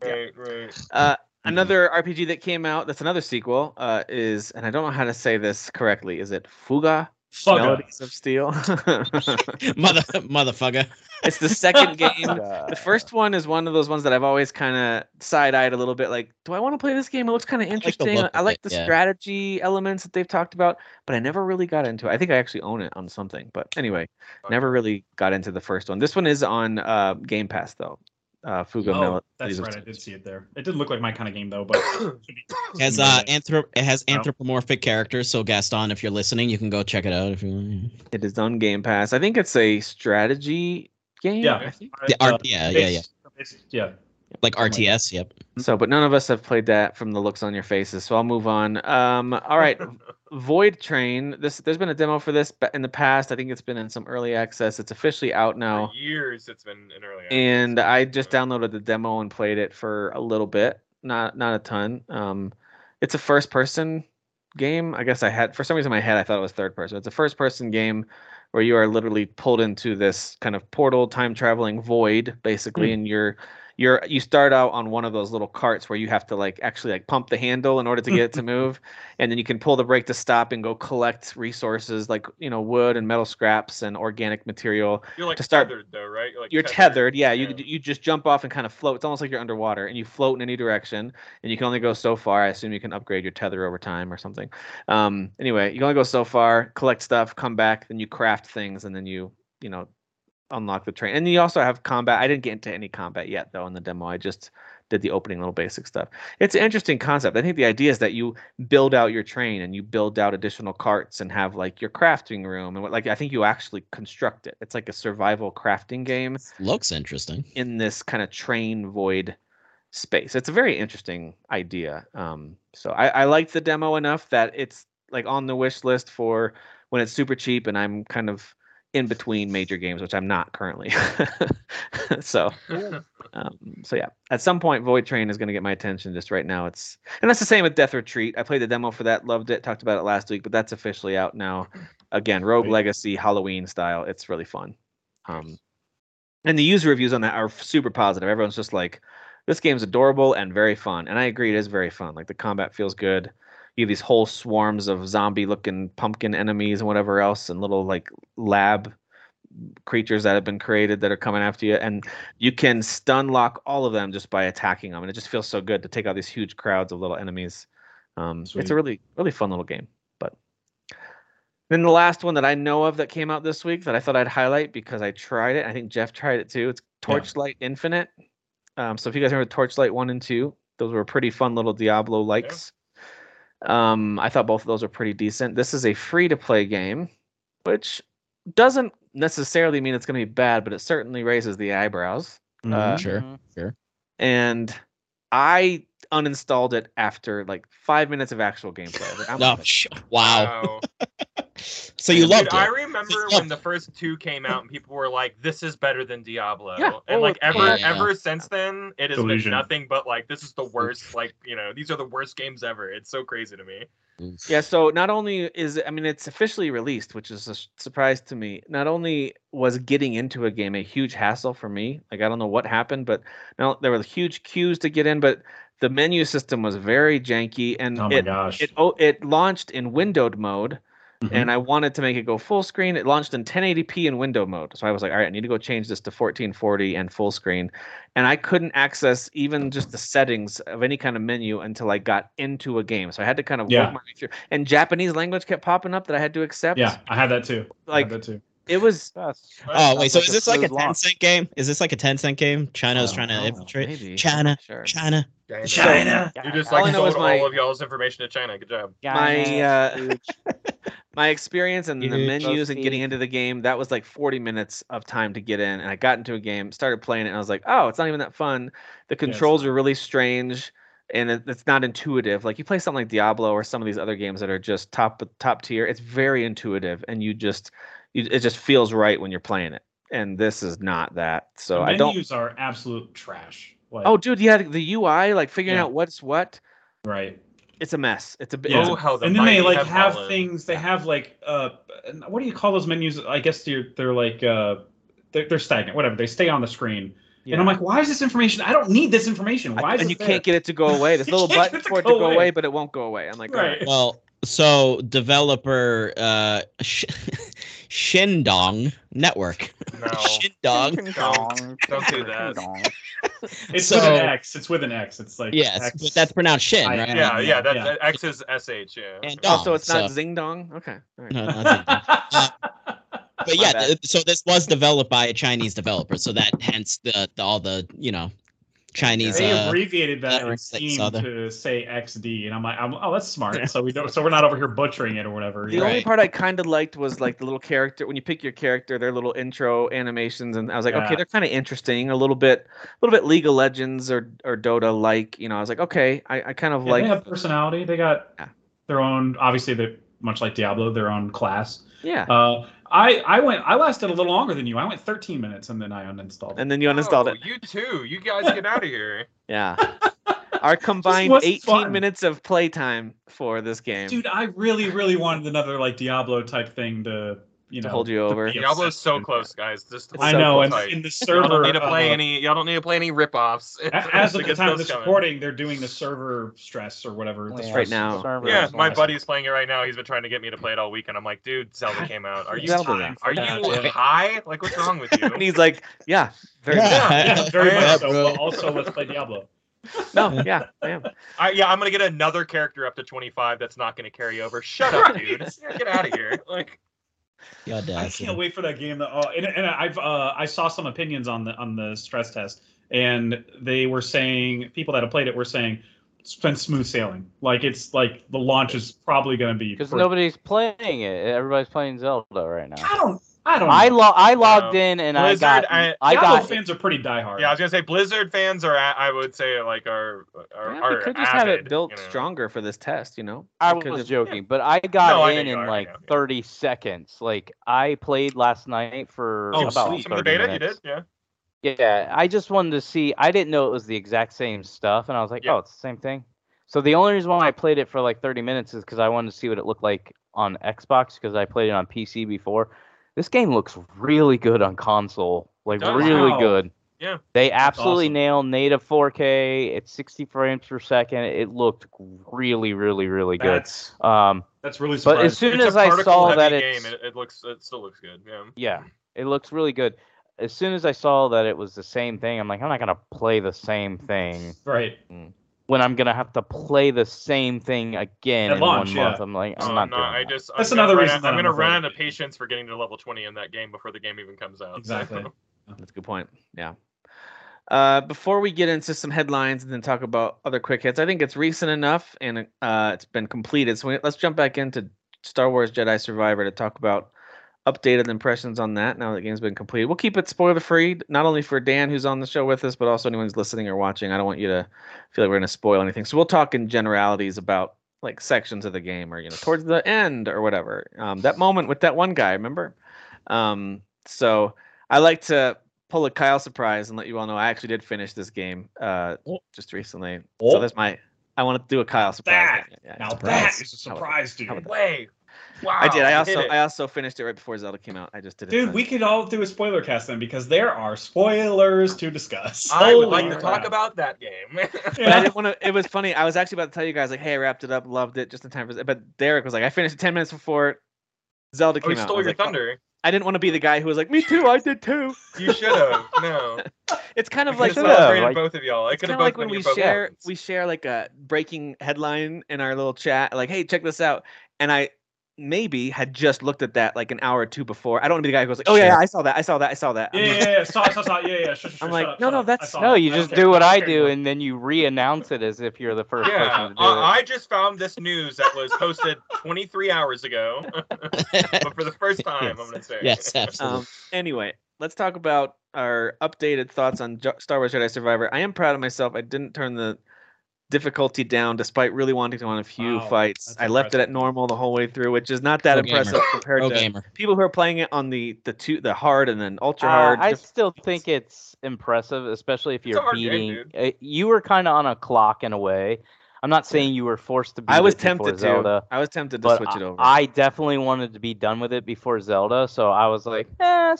Right, right. Uh, another R P G that came out that's another sequel uh, is, and I don't know how to say this correctly, is it Fuga Melodies of Steel? Mother, motherfucker. It's the second game. The first one is one of those ones that I've always kind of side-eyed a little bit, like, do I want to play this game? It looks kind of interesting. I like the, I like the it, strategy yeah. elements that they've talked about, but I never really got into it. I think I actually own it on something, but anyway, okay. never really got into the first one. This one is on uh, Game Pass, though. Uh, Fuga oh, that's right. I did see it there. It did look like my kind of game though, but has uh, anthrop it has anthropomorphic characters. So Gaston, if you're listening, you can go check it out if you want. It is on Game Pass. I think it's a strategy game. Yeah, I think. The uh, yeah, yeah, yeah, yeah. Like R T S. Yep. So, but none of us have played that from the looks on your faces. So I'll move on. Um, all right, Void Train. This there's been a demo for this in the past. I think it's been in some early access. It's officially out now. For years it's been in early access. And I just downloaded the demo and played it for a little bit. Not not a ton. Um, it's a first person game. I guess I had for some reason in my head I thought it was third person. It's a first person game where you are literally pulled into this kind of portal, time traveling void, basically, mm. and you're you're you start out on one of those little carts where you have to like actually like pump the handle in order to get it to move, and then you can pull the brake to stop and go collect resources like, you know, wood and metal scraps and organic material. You're like to start, tethered though, right? You're, like you're tethered. tethered. Yeah, yeah. You you just jump off and kind of float. It's almost like you're underwater and you float in any direction, and you can only go so far. I assume you can upgrade your tether over time or something. Um, anyway, you can only go so far, collect stuff, come back, then you craft things, and then you you know. unlock the train. And you also have combat. I didn't get into any combat yet though in the demo. I just did the opening little basic stuff. It's an interesting concept. I think the idea is that you build out your train and you build out additional carts and have like your crafting room and what, like I think you actually construct it. It's like a survival crafting game. Looks interesting. In this kind of train void space. It's a very interesting idea. Um, so I, I liked the demo enough that it's like on the wish list for when it's super cheap and I'm kind of in between major games, which I'm not currently. so, um, so yeah, at some point Void Train is going to get my attention. Just right now it's, and that's the same with Death Retreat. I played the demo for that, loved it, talked about it last week, but that's officially out now. Again, Rogue Legacy, Halloween style. It's really fun. Um, and the user reviews on that are super positive. Everyone's just like, this game's adorable and very fun. And I agree, it is very fun. Like the combat feels good. You have these whole swarms of zombie-looking pumpkin enemies and whatever else, and little like lab creatures that have been created that are coming after you, and you can stun lock all of them just by attacking them, and it just feels so good to take out these huge crowds of little enemies. Um, it's a really, really fun little game. But then the last one that I know of that came out this week that I thought I'd highlight because I tried it. I think Jeff tried it too. It's Torchlight yeah. Infinite. Um, so if you guys remember Torchlight one and two, those were pretty fun little Diablo likes. Yeah. Um, I thought both of those were pretty decent. This is a free-to-play game, which doesn't necessarily mean it's going to be bad, but it certainly raises the eyebrows. Mm-hmm. Uh, sure, sure. And I uninstalled it after like five minutes of actual gameplay. I'm no, like, wow. wow. So you Dude, loved it. I remember when the first two came out and people were like, this is better than Diablo. Yeah. And like ever yeah, yeah. ever since then, it has Delusion. been nothing but like, this is the worst. Like, you know, these are the worst games ever. It's so crazy to me. Yeah, so not only is it, I mean, it's officially released, which is a surprise to me. Not only was getting into a game a huge hassle for me. Like, I don't know what happened, but now there were huge queues to get in, but the menu system was very janky. And oh my it, gosh. It, oh, it launched in windowed mode. Mm-hmm. And I wanted to make it go full screen. It launched in ten eighty p in window mode. So I was like, all right, I need to go change this to fourteen forty and full screen. And I couldn't access even just the settings of any kind of menu until I got into a game. So I had to kind of yeah. work my way through. And Japanese language kept popping up that I had to accept. Yeah, I had that too. Like, I had that too. It was. Oh, uh, wait, so is this like a ten cent game? Is this like a ten cent game? China was trying to infiltrate. Maybe. China, sure. China, China, China. You just like sold all, my, all of y'all's information to China. Good job. My uh, my experience and the menus and getting into the game, that was like forty minutes of time to get in. And I got into a game, started playing it, and I was like, oh, it's not even that fun. The controls yeah, are really strange. And it's not intuitive. Like you play something like Diablo or some of these other games that are just top top tier. It's very intuitive, and you just you, it just feels right when you're playing it. And this is not that. So the I don't. Menus are absolute trash. Like, oh, dude, yeah, the U I, like figuring yeah. out what's what. Right. It's a mess. It's a bit. Yeah. Oh, how the and then they like have, have, have things. They have like uh, what do you call those menus? I guess they're they're like uh, they're, they're stagnant. Whatever. They stay on the screen. Yeah. And I'm like, why is this information? I don't need this information. Why? I, is and you there? Can't get it to go away. There's a little button for it to go, go away. away, but it won't go away. I'm like, right. Right. Well, so developer uh, sh- Shindong Network. No. Shindong. Don't, don't do that. It's so, with an X. It's with an X. It's like yes, X. But that's pronounced Shin, right? I, yeah, yeah. That, yeah. that X is S H. Yeah. And Dong, oh, so it's not so. Zing Dong. Okay. All right. No, not Zing. But yeah, th- so this was developed by a Chinese developer, so that hence the, the all the you know Chinese. They uh, abbreviated that in Steam to say X D, and I'm like, I'm, oh, that's smart. Yeah. So we don't, so we're not over here butchering it or whatever. The right. only part I kind of liked was like the little character when you pick your character, their little intro animations, and I was like, yeah. okay, they're kind of interesting, a little bit, a little bit League of Legends or or Dota like, you know. I was like, okay, I, I kind of yeah, like. They have personality. They got yeah. their own, obviously, they much like Diablo, their own class. Yeah. Uh, I, I went. I lasted a little longer than you. I went thirteen minutes, and then I uninstalled it. And then you uninstalled oh, it. You too. You guys get out of here. Yeah. Our combined eighteen minutes of playtime for this game. Dude, I really, really wanted another like Diablo type thing to you to know, hold you over. Diablo's so close, guys. Just I know, and in the server, y'all don't need to play uh, any. Y'all don't need to play any ripoffs. As of the time of this recording, they're doing the server stress or whatever. The yeah, stress right now, yeah, my buddy's playing it right now. He's been trying to get me to play it all week, and I'm like, dude, Zelda came out. Are you high? Are you high? Like, what's wrong with you? And he's like, yeah, very, yeah, yeah, very much so. But also, let's play Diablo. No, yeah, I am. I, yeah, I'm gonna get another character up to twenty-five. That's not gonna carry over. Shut up, dude! Get out of here! Like, yeah, I can't wait for that game. That, uh, and, and I've uh, I saw some opinions on the on the stress test, and they were saying people that have played it were saying it's been smooth sailing. Like it's like the launch is probably gonna be because nobody's playing it. Everybody's playing Zelda right now. I don't. I don't. Know. I lo I logged um, in and Blizzard, I got. I, I Diablo got fans it. Are pretty diehard. Yeah, I was gonna say Blizzard fans are. I would say like are are. Yeah, are we could just avid, have it built you know? stronger for this test, you know. I was just joking, yeah. but I got no, in I in are, like yeah, yeah. thirty seconds. Like I played last night for oh, about sweet. thirty Some of the beta minutes. You did, yeah. Yeah, I just wanted to see. I didn't know it was the exact same stuff, and I was like, yeah. oh, it's the same thing. So the only reason why I played it for like thirty minutes is because I wanted to see what it looked like on Xbox because I played it on P C before. This game looks really good on console, like oh, really wow. good. Yeah, they absolutely awesome. nailed native four K. It's sixty frames per second. It looked really, really, really good. That's, um, that's really. Surprising. But as soon it's as I saw that game, it, it looks, it still looks good. Yeah. Yeah, it looks really good. As soon as I saw that it was the same thing, I'm like, I'm not gonna play the same thing. Right. Mm. When I'm gonna have to play the same thing again At in launch, one yeah. month, I'm like, I'm oh, not no, doing I just, that. That's I'm another reason. Out, that I'm gonna run out of patience for getting to level twenty in that game before the game even comes out. Exactly. So. That's a good point. Yeah. Uh, before we get into some headlines and then talk about other quick hits, I think it's recent enough and uh, it's been completed. So we, let's jump back into Star Wars Jedi Survivor to talk about updated impressions on that now that the game's been completed. We'll keep it spoiler-free, not only for Dan, who's on the show with us, but also anyone who's listening or watching. I don't want you to feel like we're going to spoil anything. So we'll talk in generalities about, like, sections of the game or, you know, towards the end or whatever. Um, that moment with that one guy, remember? Um, so I like to pull a Kyle surprise and let you all know I actually did finish this game uh, just recently. Oh. So that's my... I want to do a Kyle surprise. That, yeah, now surprise. That is a surprise, dude. Way. Wow, I did. I also I also finished it right before Zelda came out. I just did it. Dude, we could all do a spoiler cast then because there are spoilers to discuss. I would like to talk about that game. But I didn't want to. It was funny. I was actually about to tell you guys like, hey, I wrapped it up, loved it, just in time for. But Derek was like, I finished it ten minutes before Zelda came out. Oh, you stole your thunder. I didn't want to be the guy who was like, me too, I did too. You should have. No. It's kind of I like like both of y'all. I could have both like when we share moments. we share like a breaking headline in our little chat, like, hey, check this out. And I maybe had just looked at that like an hour or two before. I don't want to be the guy who goes like, oh yeah, yeah, I saw that, I saw that, I saw that. I'm yeah, like, yeah, yeah, saw, saw, saw, yeah, yeah. Sure, sure, I'm like, up, no, no, that's no. You just do what I do, and then you re-announce it as if you're the first yeah, person to do uh, it. I just found this news that was posted twenty-three hours ago, but for the first time, yes. I'm gonna say. Yes, absolutely. Um, anyway, let's talk about our updated thoughts on jo Star Wars Jedi Survivor. I am proud of myself. I didn't turn the difficulty down despite really wanting to on a few wow, fights. I left it at normal the whole way through, which is not that Pro impressive gamer. compared Pro to gamer. people who are playing it on the the two the hard and then ultra uh, hard. I still think it's impressive, especially if you're beating. Game, uh, you were kind of on a clock in a way. I'm not saying you were forced to beat. I was it tempted Zelda, to. I was tempted to switch I, it over. I definitely wanted to be done with it before Zelda, so I was like, eh,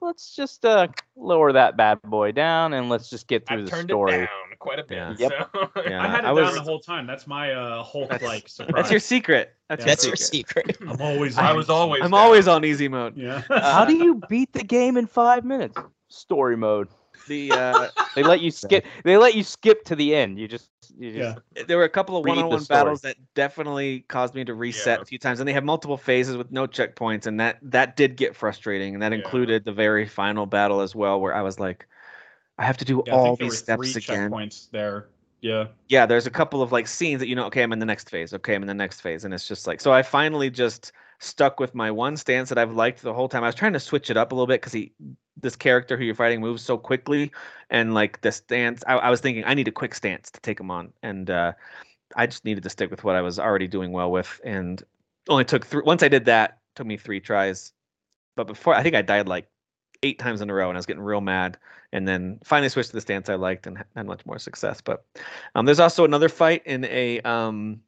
let's just uh, lower that bad boy down and let's just get through I the story. It down. Quite a bit. Yeah. Yep. So. Yeah. I had it I down was, the whole time. That's my uh, whole like surprise. That's your secret. That's, yeah, that's your secret. I'm always. I was always. I'm down. always on easy mode. Yeah. Uh, how do you beat the game in five minutes? Story mode. The uh, they let you skip. They let you skip to the end. You just. You just yeah. There were a couple of one-on-one battles that definitely caused me to reset yeah. a few times, and they have multiple phases with no checkpoints, and that that did get frustrating, and that yeah. included the very final battle as well, where I was like. I have to do yeah, all these steps again. Checkpoints there. Yeah. Yeah, there's a couple of like scenes that you know, okay, I'm in the next phase. Okay, I'm in the next phase. And it's just like so I finally just stuck with my one stance that I've liked the whole time. I was trying to switch it up a little bit because he this character who you're fighting moves so quickly and like the stance I, I was thinking I need a quick stance to take him on. And uh I just needed to stick with what I was already doing well with and only took three once I did that, it took me three tries. But before I think I died like eight times in a row and I was getting real mad and then finally switched to the stance I liked and had much more success. But um, there's also another fight in a um,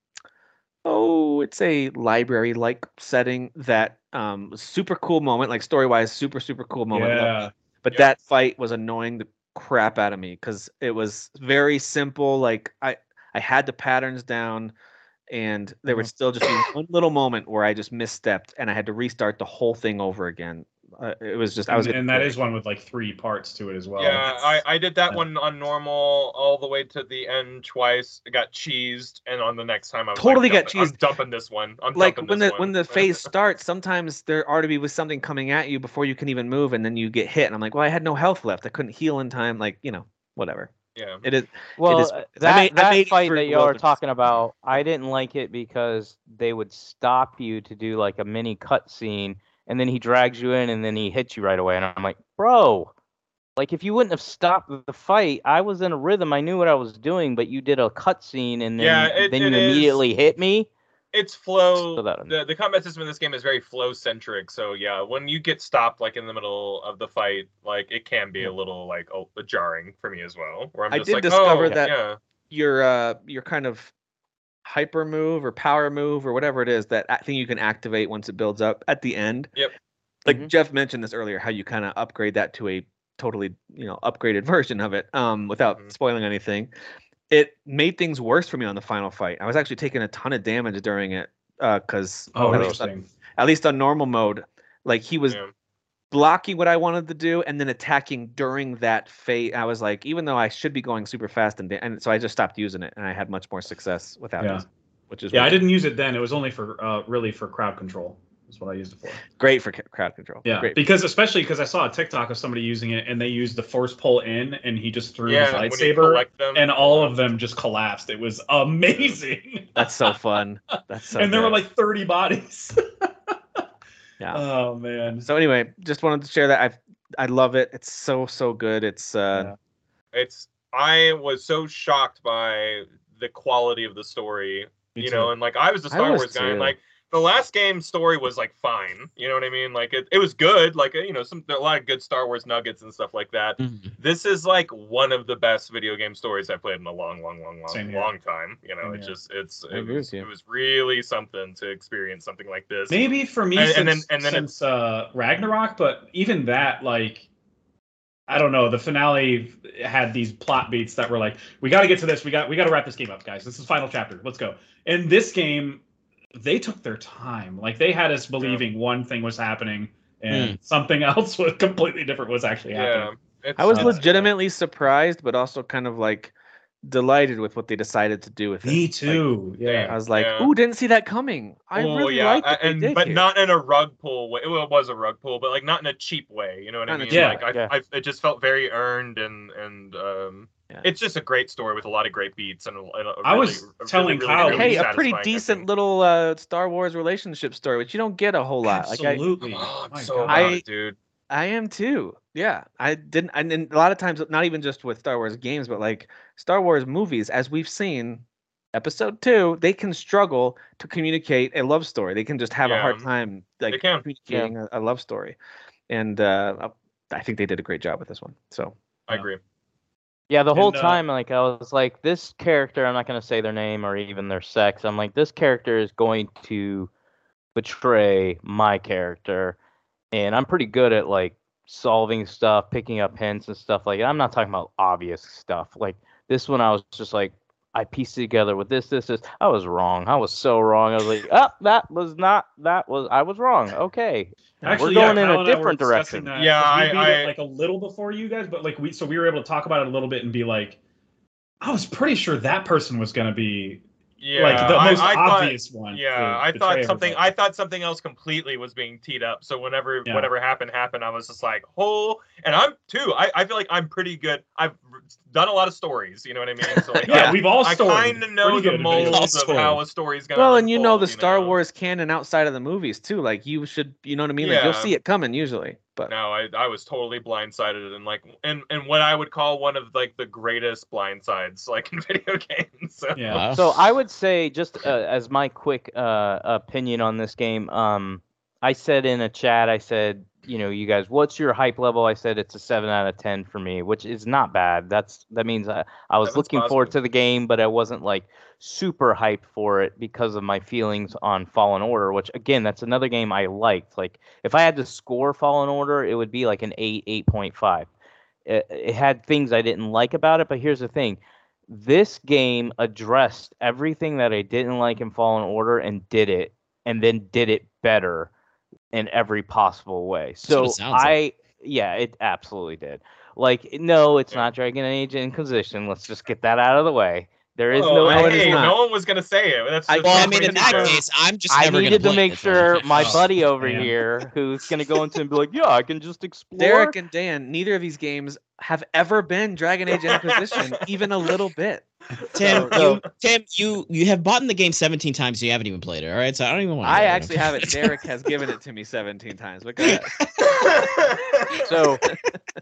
oh, it's a library-like setting that um, super cool moment, like story-wise, super, super cool moment. Yeah. But yep. that fight was annoying the crap out of me because it was very simple. Like I, I had the patterns down, and there would still just be one little moment where I just misstepped, and I had to restart the whole thing over again. Uh, it was just I was and, and that is one with like three parts to it as well. Yeah, I, I did that yeah. one on normal all the way to the end twice. I got cheesed, and on the next time I was totally like, got dumping, cheesed. I'm dumping this one. I'm like dumping when this the one. when the phase starts, sometimes there are to be with something coming at you before you can even move, and then you get hit. And I'm like, well, I had no health left. I couldn't heal in time. Like you know, whatever. Yeah, it is. Well, it is, that I made, that I made fight that you're talking about, I didn't like it because they would stop you to do like a mini cutscene. And then he drags you in, and then he hits you right away. And I'm like, bro, like if you wouldn't have stopped the fight, I was in a rhythm. I knew what I was doing, but you did a cutscene, and then, yeah, it, then it you is, immediately hit me. It's flow. So that, the, the combat system in this game is very flow centric. So yeah, when you get stopped, like in the middle of the fight, like it can be a little like oh, jarring for me as well. Where I'm just I did like, discover oh, that yeah. your uh, your kind of hyper move or power move or whatever it is, that thing you can activate once it builds up at the end. Yep. Like mm-hmm. Jeff mentioned this earlier, how you kind of upgrade that to a totally, you know, upgraded version of it um, without mm-hmm. spoiling anything. It made things worse for me on the final fight. I was actually taking a ton of damage during it because uh, oh, at, least on, at least on normal mode, like he was yeah. blocking what I wanted to do and then attacking during that phase. I was like, even though I should be going super fast, and, and so I just stopped using it, and I had much more success without yeah. it, which is yeah. weird. I didn't use it then. It was only for uh, really for crowd control. Is what I used it for. Great for crowd control. Yeah, Great. because especially because I saw a TikTok of somebody using it, and they used the force pull in, and he just threw yeah, his lightsaber, and all of them just collapsed. It was amazing. That's so fun. That's so. And there good. were like thirty bodies. Yeah. Oh man. So anyway, just wanted to share that. I I love it. It's so so good. It's uh, yeah. it's. I was so shocked by the quality of the story, Me you too. know, and like I was a Star I was Wars too. guy, and like the last game's story was like fine, you know what I mean? Like it, it was good, like you know, some there are a lot of good Star Wars nuggets and stuff like that. Mm-hmm. This is like one of the best video game stories I've played in a long, long, long, long, long time. You know, it just it's it was, it was really something to experience something like this. Maybe for me, and, since, and then and then since uh, Ragnarok, but even that, like I don't know, the finale had these plot beats that were like, we got to get to this, we got we got to wrap this game up, guys. This is final chapter. Let's go. And this game, they took their time. Like they had us believing yeah. one thing was happening and mm. something else was completely different was actually happening. Yeah, I was uh, legitimately yeah. surprised, but also kind of like delighted with what they decided to do with it. Me too. Like, yeah. I was like, yeah. ooh, didn't see that coming. I well, really yeah. like it. And, and, but here. not in a rug pull way. Well, it was a rug pull, but like not in a cheap way. You know what not I mean? Yeah, like I, yeah. I, it just felt very earned and, and, um, yeah. It's just a great story with a lot of great beats. and. A, a really, I was a telling really, Kyle, really, really hey, a pretty decent little uh, Star Wars relationship story, which you don't get a whole lot. Absolutely. Like I, oh, I'm so I, it, dude. I am too. Yeah, I didn't. And a lot of times, not even just with Star Wars games, but like Star Wars movies, as we've seen, Episode two, they can struggle to communicate a love story. They can just have yeah. a hard time like communicating yeah. a, a love story. And uh, I think they did a great job with this one. So I agree. Yeah, the whole and, uh, time, like I was like, this character, I'm not going to say their name or even their sex. I'm like, this character is going to betray my character. And I'm pretty good at like solving stuff, picking up hints and stuff like that. I'm not talking about obvious stuff. Like this one, I was just like, I pieced it together with this, this, this. I was wrong. I was so wrong. I was like, oh, that was not, that was, I was wrong. Okay. Actually, we're going yeah, in Kyle a different direction. That, yeah, I, we beat I, it like a little before you guys, but like we, so we were able to talk about it a little bit and be like, I was pretty sure that person was going to be yeah, like the most I, I obvious thought, one. Yeah, I thought something. Everybody. I thought something else completely was being teed up. So whenever yeah. whatever happened happened, I was just like, oh, and I'm too. I, I feel like I'm pretty good. I've done a lot of stories. You know what I mean? So like, yeah, I, we've all. I kind of know the molds of how a story's gonna. Well, unfold, and you know the you Star know? Wars canon outside of the movies too. Like you should, you know what I mean? Like yeah. you'll see it coming usually. But no, I I was totally blindsided and like and and what I would call one of like the greatest blindsides like in video games. So. Yeah. So I would say just uh, as my quick uh, opinion on this game, um, I said in a chat, I said, you know, you guys, what's your hype level? I said it's a seven out of ten for me, which is not bad. That's That means I, I was looking forward to the game, but I wasn't, like, super hyped for it because of my feelings on Fallen Order, which, again, that's another game I liked. Like, if I had to score Fallen Order, it would be like an eight, eight point five. It, it had things I didn't like about it, but here's the thing. This game addressed everything that I didn't like in Fallen Order and did it, and then did it better in every possible way. So I, like. yeah, it absolutely did. Like, no, it's yeah. not Dragon Age Inquisition. Let's just get that out of the way. There is oh, no. Hey, no one was gonna say it. That's I, well, I mean, in that go. case, I'm just. I never needed to make sure one. my oh, buddy over yeah. here, who's gonna go into and be like, yeah, I can just explore. Derek and Dan, neither of these games have ever been Dragon Age Inquisition, even a little bit. Tim, you, Tim, you you have bought the game seventeen times, so you haven't even played it. All right, so I don't even want to. I actually it. haven't. Derek has given it to me seventeen times. Look at that. So,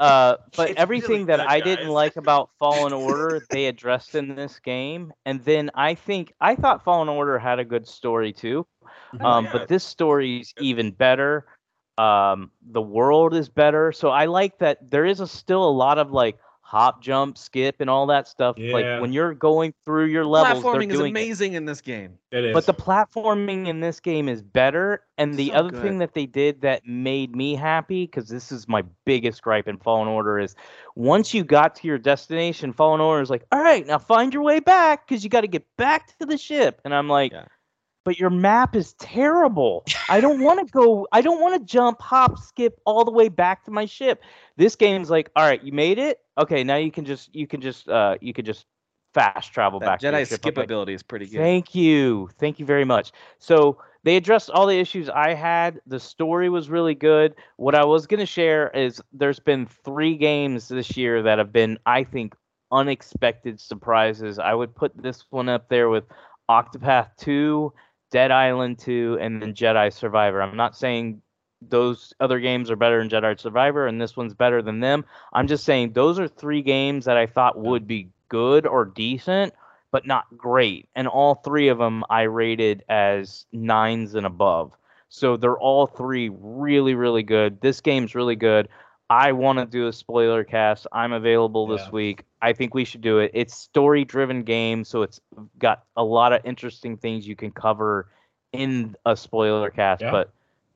uh, but it's everything really that good, I guys. didn't like about Fallen Order, they addressed in this game. And then I think I thought Fallen Order had a good story too, oh, um, yeah. but this story's even better. Um, the world is better, so I like that there is a, still a lot of like hop, jump, skip, and all that stuff. Yeah. Like when you're going through your levels, platforming is amazing it. in this game. It is, but the platforming in this game is better. And the so other good. thing that they did that made me happy, because this is my biggest gripe in Fallen Order, is once you got to your destination, Fallen Order is like, all right, now find your way back because you got to get back to the ship. And I'm like. Yeah. But your map is terrible. I don't want to go. I don't want to jump, hop, skip all the way back to my ship. This game's like, all right, you made it. Okay, now you can just, you can just, uh, you can just fast travel that back. Jedi to your ship. skip ability is pretty good. Thank you, thank you very much. So they addressed all the issues I had. The story was really good. What I was gonna share is there's been three games this year that have been, I think, unexpected surprises. I would put this one up there with Octopath two. Dead Island two, and then Jedi Survivor. I'm not saying those other games are better than Jedi Survivor and this one's better than them. I'm just saying those are three games that I thought would be good or decent, but not great. And all three of them I rated as nines and above. So they're all three really, really good. This game's really good. I want to do a spoiler cast. I'm available this yeah. week. I think we should do it. It's story-driven game, so it's got a lot of interesting things you can cover in a spoiler cast, yeah. but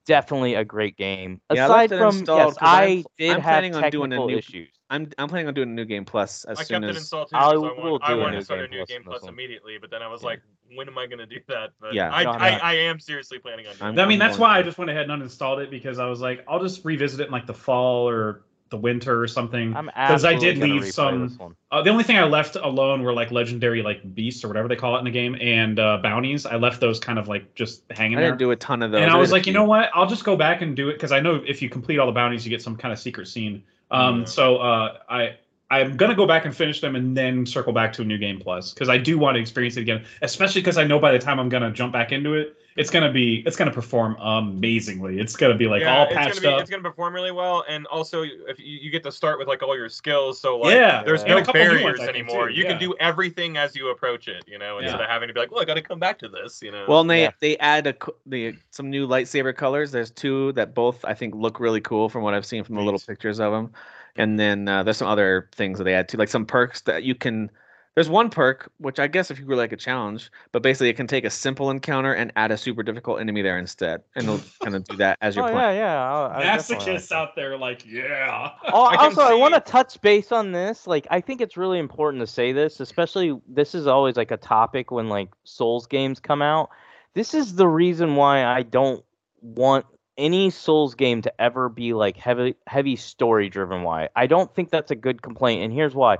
definitely a great game. Yeah, Aside from, yes, I did I'm have technical on doing new, issues. I'm I'm planning on doing a new game plus as I soon as too, I will I want, do I want to start a new game plus, plus immediately, but then I was yeah. like, when am I going to do that? But yeah, I, no, I, I am seriously planning on doing it. I mean, that's why I just went ahead and uninstalled it, because I was like, I'll just revisit it in like the fall or the winter or something, because I did leave some uh, the only thing I left alone were like legendary like beasts or whatever they call it in the game, and uh bounties. I left those kind of like just hanging there. I didn't do a ton of those, and I was like, you know what, I'll just go back and do it, because I know if you complete all the bounties you get some kind of secret scene. um yeah. So uh I I'm gonna go back and finish them and then circle back to a new game plus, because I do want to experience it again, especially because I know by the time I'm gonna jump back into it, It's gonna be, it's gonna perform amazingly. It's gonna be like yeah, all patched it's gonna be, up. It's gonna perform really well, and also if you, you get to start with like all your skills, so like yeah, there's yeah. no barriers anymore. Too, you yeah. can do everything as you approach it, you know, instead yeah. of having to be like, well, I gotta come back to this, you know. Well, and they yeah. they add a the some new lightsaber colors. There's two that both I think look really cool from what I've seen from the little pictures of them, and then uh, there's some other things that they add too, like some perks that you can. There's one perk, which I guess if you were like a challenge, but basically it can take a simple encounter and add a super difficult enemy there instead, and it'll kind of do that as you're oh, playing. Yeah, yeah. Masochists out there, like, yeah. Oh, I also, I want to touch base on this. Like, I think it's really important to say this, especially this is always like a topic when like Souls games come out. This is the reason why I don't want any Souls game to ever be like heavy, heavy story driven. Why? I don't think that's a good complaint, and here's why.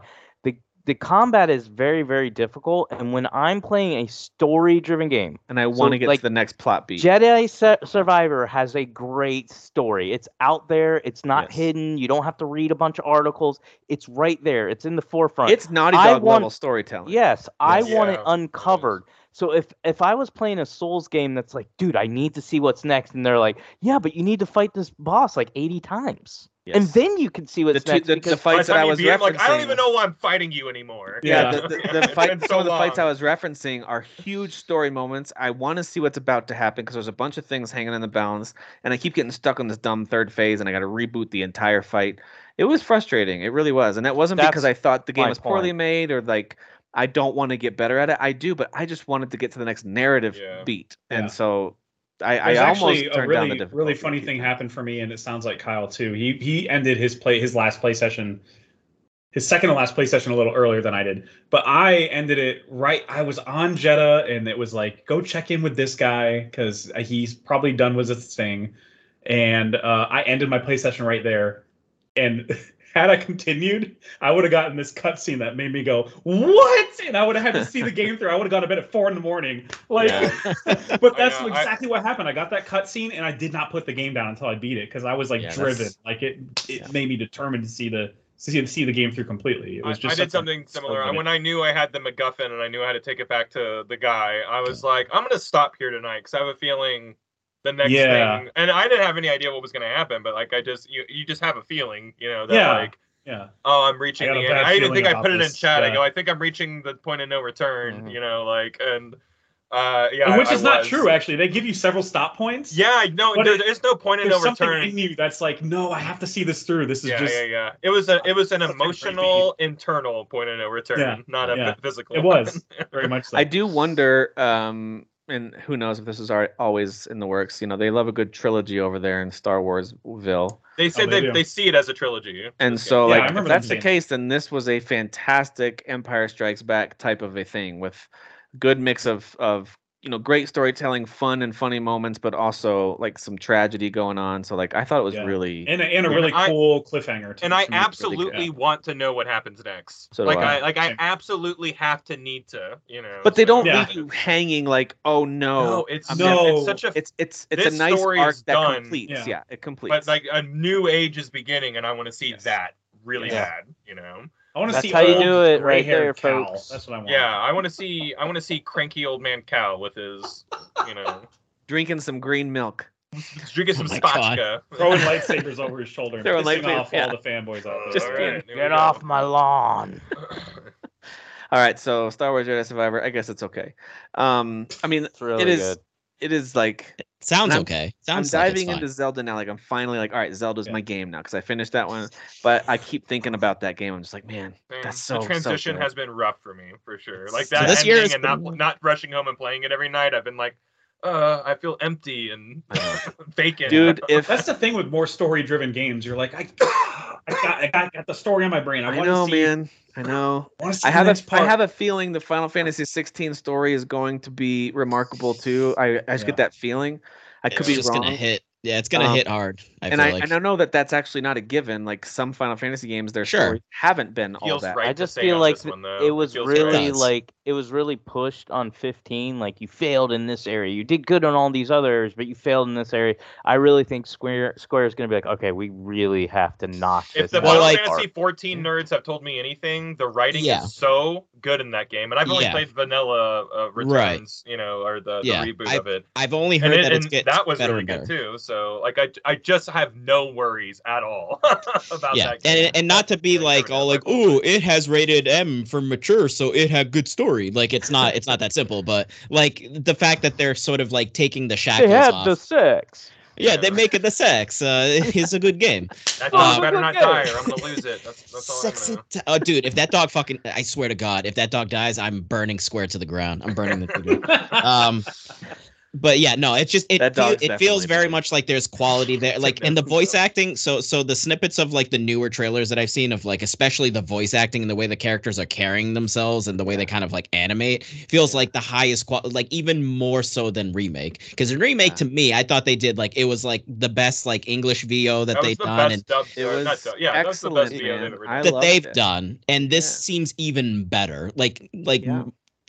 The combat is very, very difficult, and when I'm playing a story-driven game... And I want to so, get like, to the next plot beat. Jedi Su- Survivor has a great story. It's out there. It's not yes. hidden. You don't have to read a bunch of articles. It's right there. It's in the forefront. It's Naughty Dog-level storytelling. Yes, yes. I yeah. want it uncovered. So if, if I was playing a Souls game that's like, dude, I need to see what's next, and they're like, yeah, but you need to fight this boss like eighty times. Yes. And then you can see what's the two, next. The, because the fights that I was referencing, like, I don't even know why I'm fighting you anymore. Yeah, yeah. the, the, the fight, so some of the fights I was referencing are huge story moments. I want to see what's about to happen because there's a bunch of things hanging in the balance, and I keep getting stuck on this dumb third phase, and I got to reboot the entire fight. It was frustrating. It really was, and that wasn't That's because I thought the game was poorly point. made or like I don't want to get better at it. I do, but I just wanted to get to the next narrative yeah. beat, and yeah. so. I, I almost a really, down really funny thing happened for me, and it sounds like Kyle too. He he ended his play his last play session, his second to last play session a little earlier than I did. But I ended it right. I was on Jeddah, and it was like, go check in with this guy because he's probably done with his thing. And uh, I ended my play session right there. And had I continued, I would have gotten this cutscene that made me go, what? And I would have had to see the game through. I would have gone to bed at four in the morning. Like, yeah. But that's oh, yeah, exactly I, what happened. I got that cutscene, and I did not put the game down until I beat it because I was like yeah, driven. Like it, it yeah. made me determined to see the see, see the game through completely. It was I, just I did something similar. When I knew I had the MacGuffin and I knew I had to take it back to the guy, I was like, I'm gonna stop here tonight because I have a feeling. The next yeah. thing, and I didn't have any idea what was going to happen, but like I just, you, you just have a feeling, you know, that yeah. like, yeah. oh, I'm reaching the end. I even think I put it in chat. Yeah. I go, I think I'm reaching the point of no return, mm-hmm. you know, like, and uh, yeah, which I, is I not was. true actually. They give you several stop points. Yeah, no, there, it, there's no point of no return. There's something in you that's like, no, I have to see this through. This is yeah, just, yeah, yeah. It was a, it was an emotional, internal point of no return, yeah. not a yeah. physical. It was very much so. I do wonder. Um, And who knows if this is always in the works. You know, they love a good trilogy over there in Star Warsville. They said oh, they, they, they see it as a trilogy. And so, yeah, like, if that's the case, then this was a fantastic Empire Strikes Back type of a thing with good mix of, of you know, great storytelling, fun and funny moments, but also, like, some tragedy going on. So, like, I thought it was yeah. really... And a, and a really I, cool cliffhanger. Too, and I absolutely really want to know what happens next. So like, I. I like I absolutely have to need to, you know. But they so. don't yeah. leave you hanging like, oh, no. No, it's, I mean, no. it's such a... It's, it's, it's a nice arc that done. completes. Yeah. yeah, it completes. But, like, a new age is beginning, and I want to see yes. that really yeah. bad, you know. I want to see how you do it right there, folks. That's what I want. Yeah, I want to see. I want to see cranky old man Cal with his, you know, drinking some green milk, He's drinking oh some spatchka, throwing lightsabers over his shoulder, and pissing off yeah. all the fanboys out there. Just all right, get, get off my lawn. All right, so Star Wars Jedi Survivor. I guess it's okay. Um, I mean, really it is. Good. It is like it sounds okay. Sounds I'm diving like into Zelda now. Like I'm finally like, all right, Zelda's yeah. my game now because I finished that one. But I keep thinking about that game. I'm just like, man, man that's so. The transition so has been rough for me for sure. Like that so this ending year and not rough. not rushing home and playing it every night. I've been like, uh, I feel empty and vacant. Dude, if that's the thing with more story-driven games, you're like, I, I got, I got, I got the story on my brain. I, I want know, to see man. I know. I, I have a part. I have a feeling the Final Fantasy sixteen story is going to be remarkable too. I, I just yeah. get that feeling. I could it's be just wrong. Gonna hit. Yeah, it's gonna um, hit hard. I and feel I like. and I know that that's actually not a given. Like some Final Fantasy games, their sure. stories haven't been all that. Right I just feel like one, it was it really right. like it was really pushed on fifteen. Like you failed in this area, you did good on all these others, but you failed in this area. I really think Square Square is gonna be like, okay, we really have to knock. If this the Final like, Fantasy fourteen nerds have told me anything, the writing yeah. is so good in that game, and I've only yeah. played Vanilla uh, Returns, right. you know, or the, yeah. the reboot I've, of it. I've only heard and that it, it's getting that was better really good too. So. So like I, I just have no worries at all about yeah. that. And and not to be like all like, ooh, it has rated M for mature, so it had good story. Like it's not it's not that simple, but like the fact that they're sort of like taking the shackles off. They had the sex. Yeah, yeah, they make it the sex. Uh, it's a good game. That dog um, better not die or I'm going to lose it. That's, that's all sex I'm gonna... Oh, dude, if that dog fucking... I swear to God, if that dog dies, I'm burning Square to the ground. I'm burning the... to the ground. Um... But yeah, no, it's just it feel, it feels very bad. much like there's quality there, like in the voice acting. So so the snippets of like the newer trailers that I've seen of like especially the voice acting and the way the characters are carrying themselves and the way they kind of like animate feels like the highest quality, like even more so than remake. Because in remake yeah. to me, I thought they did like it was like the best like English V O that, that they've the done. And dub, it was not dub, yeah, excellent, that's the best V O they've that they've it. done, and this yeah. seems even better. Like like. Yeah.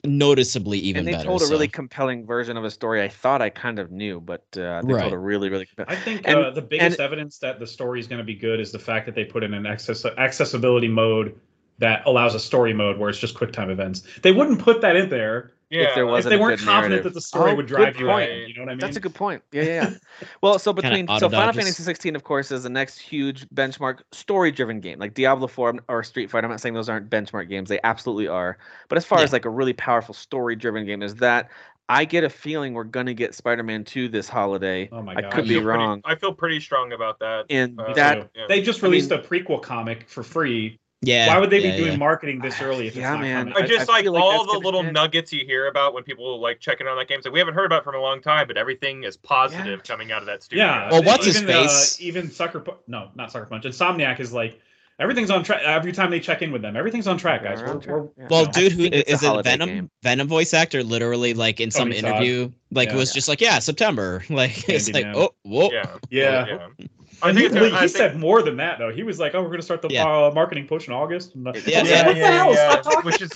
noticeably even and they better, told a so. really compelling version of a story I thought I kind of knew, but uh, they right. told a really, really compelling. I think and, uh, the biggest and, evidence that the story is going to be good is the fact that they put in an access accessibility mode that allows a story mode where it's just quick time events. They wouldn't put that in there yeah. if there wasn't if they weren't a good confident narrative. that the story oh, would drive you away. You know what I mean? That's a good point. Yeah, yeah. yeah. Well, so between so Final Fantasy sixteen, of course, is the next huge benchmark story-driven game, like Diablo four or Street Fighter. I'm not saying those aren't benchmark games; they absolutely are. But as far yeah. as like a really powerful story-driven game, is that I get a feeling we're gonna get Spider-Man two this holiday. Oh my god, I could I be wrong. Pretty, I feel pretty strong about that. And uh, that yeah. they just released I mean, a prequel comic for free. Yeah. Why would they yeah, be doing yeah. marketing this early if yeah, it's not man. coming? I just I, I like, like all the little hit. nuggets you hear about when people like checking on that game. It's like we haven't heard about it for a long time, but everything is positive yeah. coming out of that studio. Yeah. Well, what's even, his face? Uh, even Sucker Punch. No, not Sucker Punch. Insomniac is like everything's on track. Every time they check in with them, everything's on track, guys. We're, we're, yeah. Well, dude, who is it? Venom, game. Venom voice actor, literally, like in Tony some interview, Todd. like yeah. was yeah. just like, yeah, September. Like it's Andy like, man. oh, whoa, yeah. yeah. yeah. I think he, it's, he I said think, more than that, though. He was like, "Oh, we're going to start the yeah. uh, marketing push in August." And, uh, yeah, yeah, like, yeah, yeah, yeah. Which is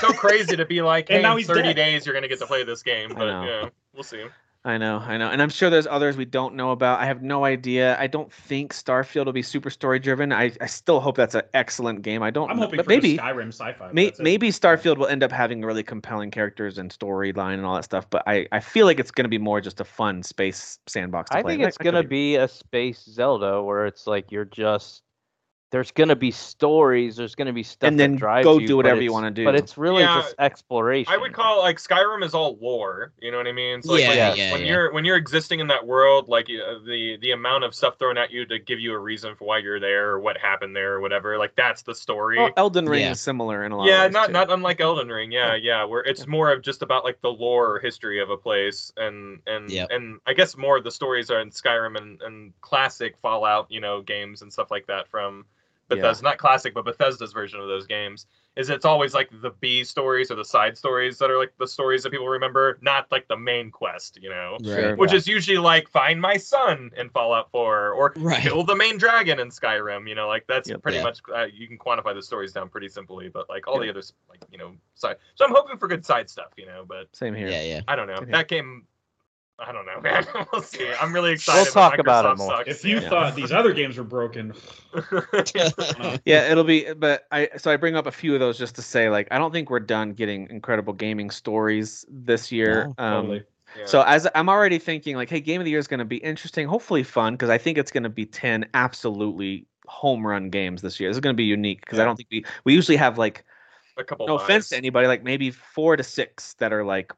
so crazy to be like, hey, and now he's thirty dead. days, you're going to get to play this game, but yeah, we'll see. I know, I know, and I'm sure there's others we don't know about. I have no idea. I don't think Starfield will be super story-driven. I, I still hope that's an excellent game. I don't. I'm know, hoping but for maybe, Skyrim sci-fi. May, maybe Starfield will end up having really compelling characters and storyline and all that stuff. But I, I feel like it's going to be more just a fun space sandbox to I play. I think it's going to be a space Zelda where it's like you're just. There's going to be stories. There's going to be stuff and then that drives go you, do whatever you want to do. But it's really yeah, just exploration. I would call like Skyrim is all lore. You know what I mean? It's like, yeah, like yeah, yeah. When yeah. you're when you're existing in that world, like the the amount of stuff thrown at you to give you a reason for why you're there, or what happened there, or whatever. Like that's the story. Well, Elden Ring yeah. is similar in a lot. Yeah, of ways not too. not unlike Elden Ring. Yeah, yeah. Where it's yeah. more of just about like the lore or history of a place, and and yep. and I guess more of the stories are in Skyrim and and classic Fallout, you know, games and stuff like that from. Bethesda, yeah. not classic, but Bethesda's version of those games is it's always like the B stories or the side stories that are like the stories that people remember, not like the main quest, you know, right. which yeah. is usually like find my son in Fallout four or right. kill the main dragon in Skyrim, you know, like that's yep, pretty yeah. much uh, you can quantify the stories down pretty simply, but like all yeah. the other like, you know, side. So I'm hoping for good side stuff, you know, but same here. Yeah, yeah. I don't know. Same that here. game. I don't know, man. We'll see. I'm really excited. We'll talk Microsoft about it more. Sucks. If you yeah. thought these other games were broken, yeah, it'll be. But I so I bring up a few of those just to say, like, I don't think we're done getting incredible gaming stories this year. No, um, totally. Yeah. So as I'm already thinking, like, hey, Game of the Year is going to be interesting, hopefully fun, because I think it's going to be ten absolutely home run games this year. This is going to be unique because yeah. I don't think we we usually have like a couple. No lives. offense to anybody, like maybe four to six that are like.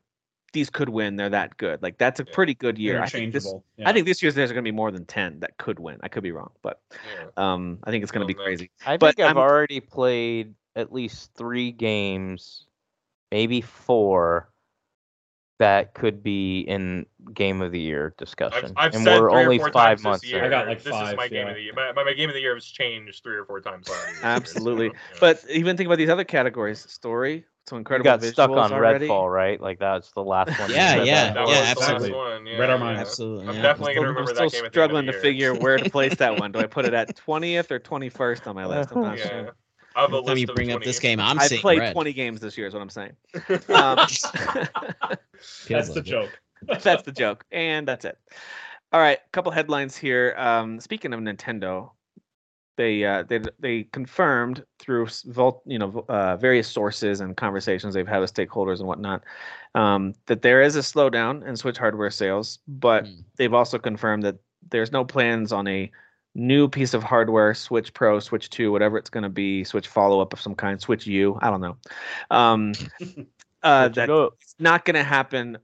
These could win. They're that good. Like that's a yeah. pretty good year. I think this. Yeah. I think this year there's going to be more than ten that could win. I could be wrong, but yeah. um, I think it's going to be man. crazy. I but think I've I'm... already played at least three games, maybe four, that could be in Game of the Year discussion. I've, I've and said we're three only or four five times months. This year. I got like this five. This is my yeah. Game of the Year. My, my, my Game of the Year has changed three or four times. Absolutely. Year, so, yeah. But even think about these other categories: story. So incredible. You got stuck on already. Redfall, right? Like that's the last one. yeah, yeah, that. That yeah, absolutely. One. yeah, Read our minds. Absolutely. I'm yeah. definitely gonna remember that game. I'm still struggling to figure where to place that one. Do I put it at twentieth or twenty-first on my list? I'm not yeah. sure. I'll Every time you bring up this game, I'm seeing I've played red. twenty games this year, is what I'm saying. Um, that's the joke. That's the joke, and that's it. All right, a couple headlines here. Um, speaking of Nintendo. They uh, they they confirmed through you know uh, various sources and conversations they've had with stakeholders and whatnot um, that there is a slowdown in Switch hardware sales, but mm. they've also confirmed that there's no plans on a new piece of hardware, Switch Pro, Switch two, whatever it's going to be, Switch follow-up of some kind, Switch U, I don't know. Um, uh, that it's not going to happen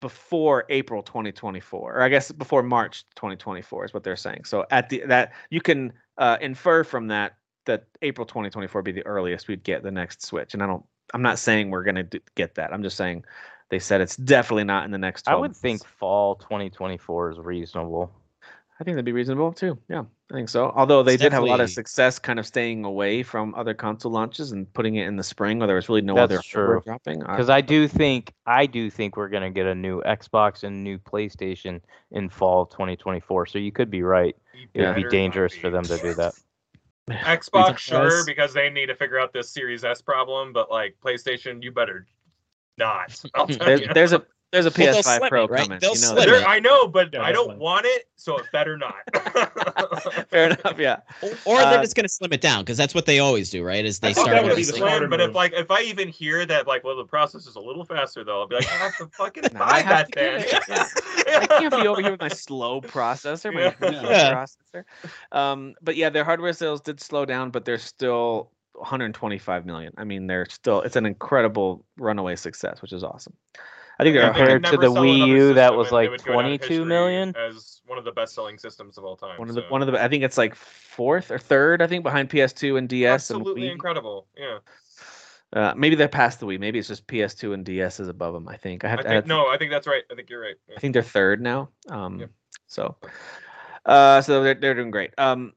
before April twenty twenty-four, or I guess before March twenty twenty-four is what they're saying. So at the that you can. Uh, infer from that that April twenty twenty-four would be the earliest we'd get the next Switch, and I don't. I'm not saying we're gonna do, get that. I'm just saying they said it's definitely not in the next. twelve I would months. think fall twenty twenty-four is reasonable. I think that'd be reasonable too. Yeah, I think so. Although they it's did have a lot of success, kind of staying away from other console launches and putting it in the spring, where there was really no that's other true. dropping. Because I, I do think I do think we're gonna get a new Xbox and new PlayStation in fall twenty twenty-four. So you could be right. It would be dangerous be. for them to do that. Xbox, sure, because they need to figure out this Series S problem, but like PlayStation, you better not. I'll tell there's, you. There's a There's a P S five well, Pro it, right? coming. They'll you know slip it. I know, but they'll I don't slim. want it, so it better not. Fair enough, yeah. Or uh, they're just gonna slim it down because that's what they always do, right? Is they I think start. That would be the plan, but if like if I even hear that like well the process is a little faster though, I'll be like I have to fucking no, buy that thing. Yeah. I can't be over here with my slow processor, my yeah. Yeah. processor. Um, but yeah, their hardware sales did slow down, but they're still one hundred twenty-five million. I mean, they're still it's an incredible runaway success, which is awesome. I think they're compared to the Wii U that was like twenty-two million as one of the best-selling systems of all time. One of the so. one of the I think it's like fourth or third I think behind P S two and D S. Absolutely and Wii. Incredible, yeah. Uh, maybe they're past the Wii. Maybe it's just P S two and D S is above them. I think I have. I to, think, I have no, to, I think that's right. I think you're right. Yeah. I think they're third now. Um, yeah. So, uh, so they're they're doing great. Um,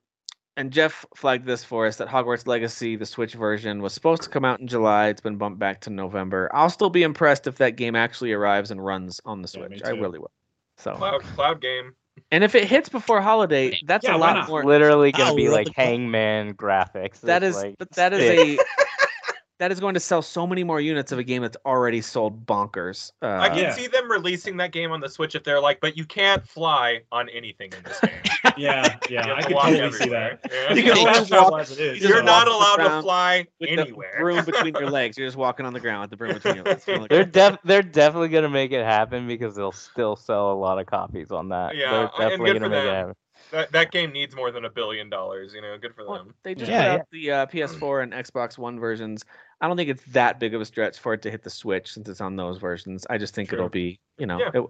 and Jeff flagged this for us that Hogwarts Legacy, the Switch version, was supposed to come out in July. It's been bumped back to November. I'll still be impressed if that game actually arrives and runs on the Switch. Yeah, I really will. So cloud, cloud game. And if it hits before holiday, that's yeah, a lot more. Literally gonna oh, be like Hangman graphics. That is, like, but that is a. That is going to sell so many more units of a game that's already sold bonkers. Uh, I can yeah. see them releasing that game on the Switch if they're like, but you can't fly on anything in this game. yeah, yeah, I can totally everywhere. see that. Yeah. You can fast travel as it is. You're not allowed to fly anywhere. The broom between your legs. You're just walking on the ground with the broom between your legs. Like they're, def- they're definitely going to make it happen because they'll still sell a lot of copies on that. Yeah, they're definitely going to make them. it happen. That that game needs more than a billion dollars, you know. Good for them. Well, they just yeah, put out yeah. the uh, P S four and Xbox One versions. I don't think it's that big of a stretch for it to hit the Switch since it's on those versions. I just think True. it'll be, you know, yeah. it, it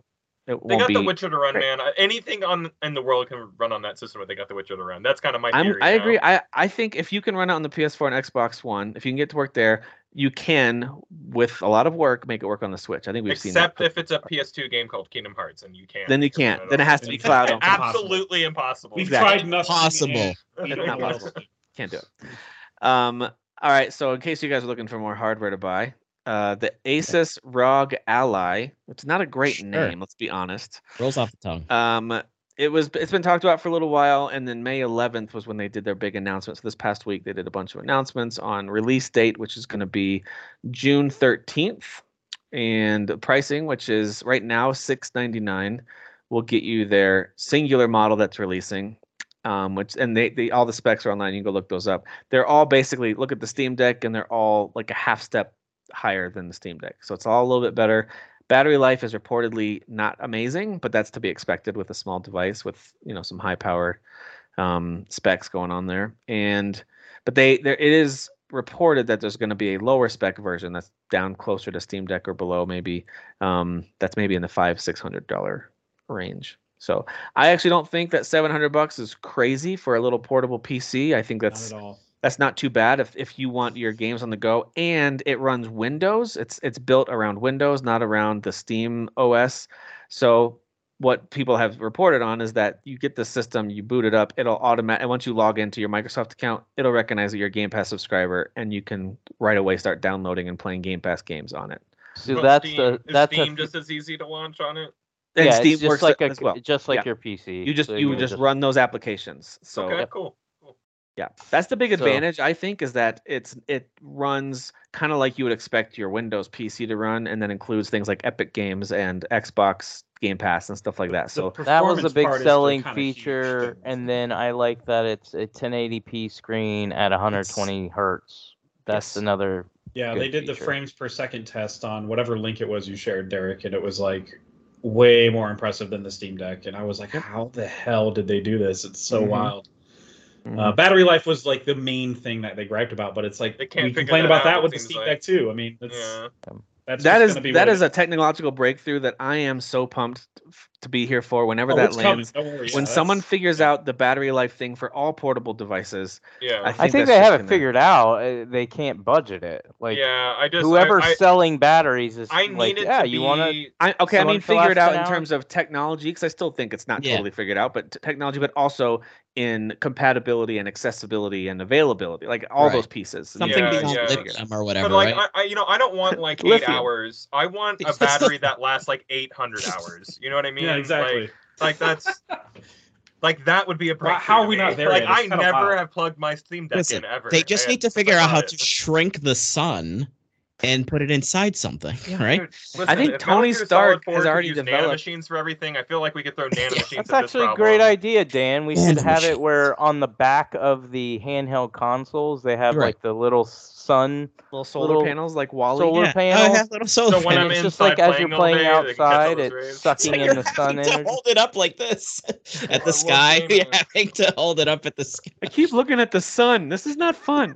they won't got be... the Witcher to run, right. man. Anything on in the world can run on that system if they got the Witcher to run. That's kind of my theory. I'm, I now. agree. I I think if you can run it on the P S four and Xbox One, if you can get to work there, you can, with a lot of work, make it work on the Switch. I think we've Except seen that. Except if it's a P S two game called Kingdom Hearts, and you can't. Then you can't. Then it has to be cloud. Absolutely impossible. We've exactly. tried nothing. Possible. It's not possible. Can't do it. Um, all right, so in case you guys are looking for more hardware to buy, uh, the Asus R O G Ally, which is not a great sure. name, let's be honest. Rolls off the tongue. Um, it was, it's been talked about for a little while, and then May eleventh was when they did their big announcement. So this past week, they did a bunch of announcements on release date, which is going to be June thirteenth, and pricing, which is right now six ninety-nine dollars, will get you their singular model that's releasing, um, which and they, they all the specs are online. You can go look those up. They're all basically, look at the Steam Deck, and they're all like a half step higher than the Steam Deck. So it's all a little bit better. Battery life is reportedly not amazing, but that's to be expected with a small device with, you know, some high power um, specs going on there. And but they there it is reported that there's going to be a lower spec version that's down closer to Steam Deck or below, maybe um, that's maybe in the five six hundred dollar range. So I actually don't think that seven hundred bucks is crazy for a little portable P C. I think that's. Not at all. That's not too bad if, if you want your games on the go, and it runs Windows. It's it's built around Windows, not around the Steam O S. So what people have reported on is that you get the system, you boot it up, it'll automatically, and once you log into your Microsoft account, it'll recognize that you're a Game Pass subscriber, and you can right away start downloading and playing Game Pass games on it. So but that's Steam, a, is that's Steam a, just as easy to launch on it? And yeah, Steam it's just works like a, as well. Just like yeah. your P C. You just so you, you just, just run those applications. So okay, cool. Yeah, that's the big advantage, so, I think, is that it's it runs kind of like you would expect your Windows P C to run, and then includes things like Epic Games and Xbox Game Pass and stuff like that. So that was a big selling feature, and then I like that it's a ten eighty p screen at one hundred twenty hertz. That's another Yeah, they did the frames per second test on whatever link it was you shared, Derek, and it was like way more impressive than the Steam Deck. And I was like, how the hell did they do this? It's so mm-hmm. wild. Uh, battery life was like the main thing that they griped about, but it's like they can't we complain about that with the Steam Deck too. I mean, that's, yeah. that's that is be that is a technological breakthrough that I am so pumped to be here for. Whenever oh, that lands, no worries, when yeah, someone figures yeah. out the battery life thing for all portable devices, yeah, I think, I think they have it figured out. They can't budget it. Like, yeah, I just whoever's I, I, selling batteries is I like, need it yeah, to you want to. Okay, I mean, figure it out in terms of technology because I still think it's not yeah. totally figured out, but t- technology, but also. in compatibility and accessibility and availability, like all right. those pieces. Something yeah, beyond yeah. lithium or whatever, but like, right? I, I, you know, I don't want like eight hours. I want a battery that lasts like eight hundred hours. You know what I mean? Yeah, exactly. Like, like that's... Like, that would be a problem. How are we not there? Like, I never have plugged my Steam Deck Listen, in ever. They just need to figure out how to shrink the sun and put it inside something, yeah, right? Dude, listen, I think Tony Stark has already developed nanomachines for everything. I feel like we could throw nanomachines at this problem. That's actually a great idea, Dan. We should have it where on the back of the handheld consoles, they have right. like the little sun, little solar little panels, like Wally. Solar yeah. panels. I have little solar so panels. When I'm it's just like as you're playing day, outside, it's rays. sucking so in the sun energy. To hold it up like this at the sky. You're having to hold it up at the sky. I keep looking at the sun. This is not fun.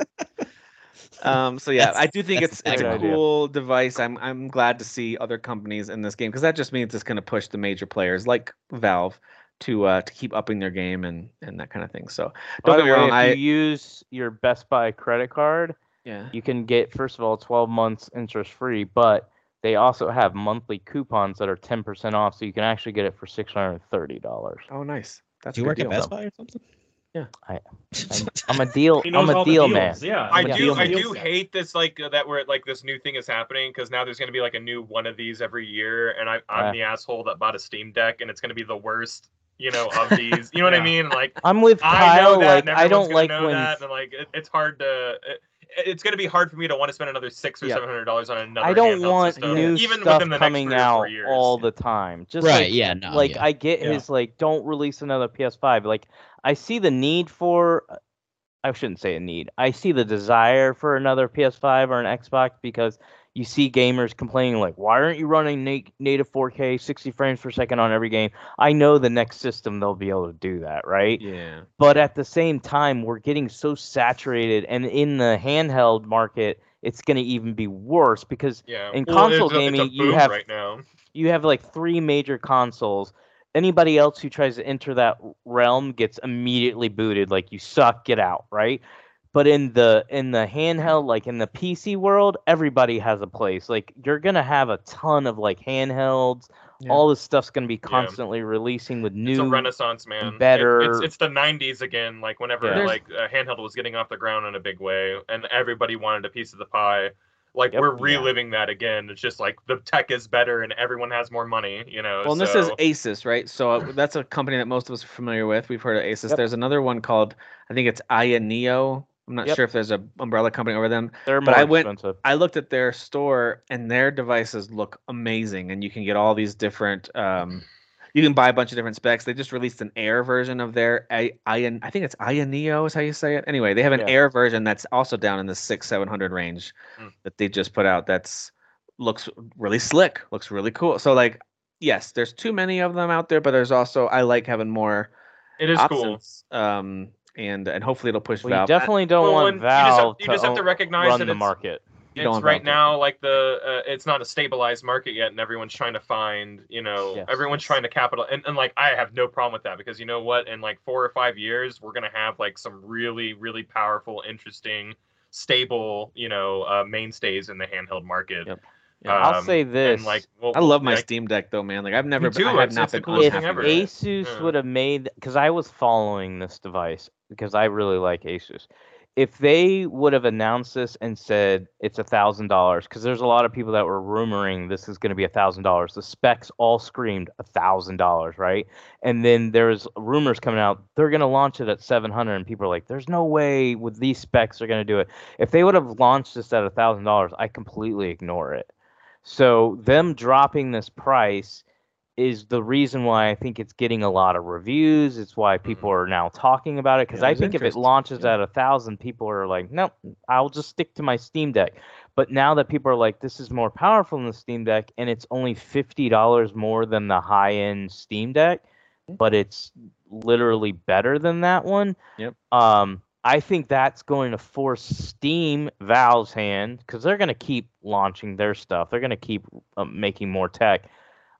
Um, so yeah, that's, I do think it's it's a cool idea. device. I'm I'm glad to see other companies in this game because that just means it's going to push the major players like Valve to uh, to keep upping their game and and that kind of thing. So don't get me wrong. If I, you use your Best Buy credit card, yeah, you can get first of all twelve months interest free, but they also have monthly coupons that are ten percent off, so you can actually get it for six hundred thirty dollars. Oh, nice. That's do you work deal, at Best though. Buy or something? Yeah, I, I'm, I'm a deal. I'm a deal man. Yeah, I do. I do hate this like uh, that where like this new thing is happening because now there's gonna be like a new one of these every year, and I, I'm uh, the asshole that bought a Steam Deck, and it's gonna be the worst, you know, of these. You know yeah. what I mean? Like I'm with Kyle. I know that, like I don't like know when that, and, like it, it's hard to. It, it's going to be hard for me to want to spend another six or yeah. seven hundred dollars on another. I don't want system, new even stuff within the coming next out years. all the time. Just right? Like, yeah, no. Like yeah. I get yeah. his like, don't release another P S five. Like I see the need for, I shouldn't say a need. I see the desire for another P S five or an Xbox because you see gamers complaining like, why aren't you running na- native four K, sixty frames per second on every game? I know the next system they'll be able to do that, right? Yeah. But at the same time, we're getting so saturated, and in the handheld market, it's going to even be worse because yeah. in well, console it's a, gaming, it's a boom you have right now. You have like three major consoles. Anybody else who tries to enter that realm gets immediately booted. Like you suck, get out, right? But in the in the handheld, like in the P C world, everybody has a place. Like you're gonna have a ton of like handhelds. Yeah. All this stuff's gonna be constantly yeah. releasing with new. It's a renaissance, man. Better. It, it's, it's the nineties again. Like whenever yeah. like a handheld was getting off the ground in a big way, and everybody wanted a piece of the pie. Like yep, we're reliving yeah. that again. It's just like the tech is better and everyone has more money, you know. Well, so. This is Asus, right? So uh, that's a company that most of us are familiar with. We've heard of Asus. Yep. There's another one called, I think it's Aya Neo. I'm not yep. sure if there's an umbrella company over them. They're but more I went, expensive. I looked at their store and their devices look amazing, and you can get all these different. Um, you can buy a bunch of different specs. They just released an Air version of their I I, I think it's Aya Neo is how you say it. Anyway, they have an yeah. Air version that's also down in the six seven hundred range mm. that they just put out. That's looks really slick. Looks really cool. So like, yes, there's too many of them out there, but there's also I like having more. It is options. cool. Um, And and hopefully it'll push well, Valve. You definitely don't well, want Valve you just have, you to just have to recognize run that the market. You it's right now like the uh, it's not a stabilized market yet, and everyone's trying to find you know yes, everyone's yes. trying to capital and, and like I have no problem with that because you know what, in like four or five years we're gonna have like some really really powerful, interesting, stable you know uh, mainstays in the handheld market. Yep. Yeah, um, I'll say this. Like, well, I love my like, Steam Deck, though, man. Like, I've never been. I have it's, not it's been cool If ever. Asus yeah. would have made, because I was following this device because I really like Asus. If they would have announced this and said it's a thousand dollars, because there's a lot of people that were rumoring this is going to be a thousand dollars. The specs all screamed a thousand dollars, right? And then there's rumors coming out they're going to launch it at seven hundred, and people are like, "There's no way with these specs they're going to do it." If they would have launched this at a thousand dollars, I completely ignore it. So them dropping this price is the reason why I think it's getting a lot of reviews. It's why people are now talking about it. Because yeah, I think if it launches yeah. at a thousand, people are like, nope, I'll just stick to my Steam Deck. But now that people are like, this is more powerful than the Steam Deck, and it's only fifty dollars more than the high-end Steam Deck, but it's literally better than that one. Yep. Um, I think that's going to force Steam, Valve's hand, because they're going to keep launching their stuff. They're going to keep um, making more tech.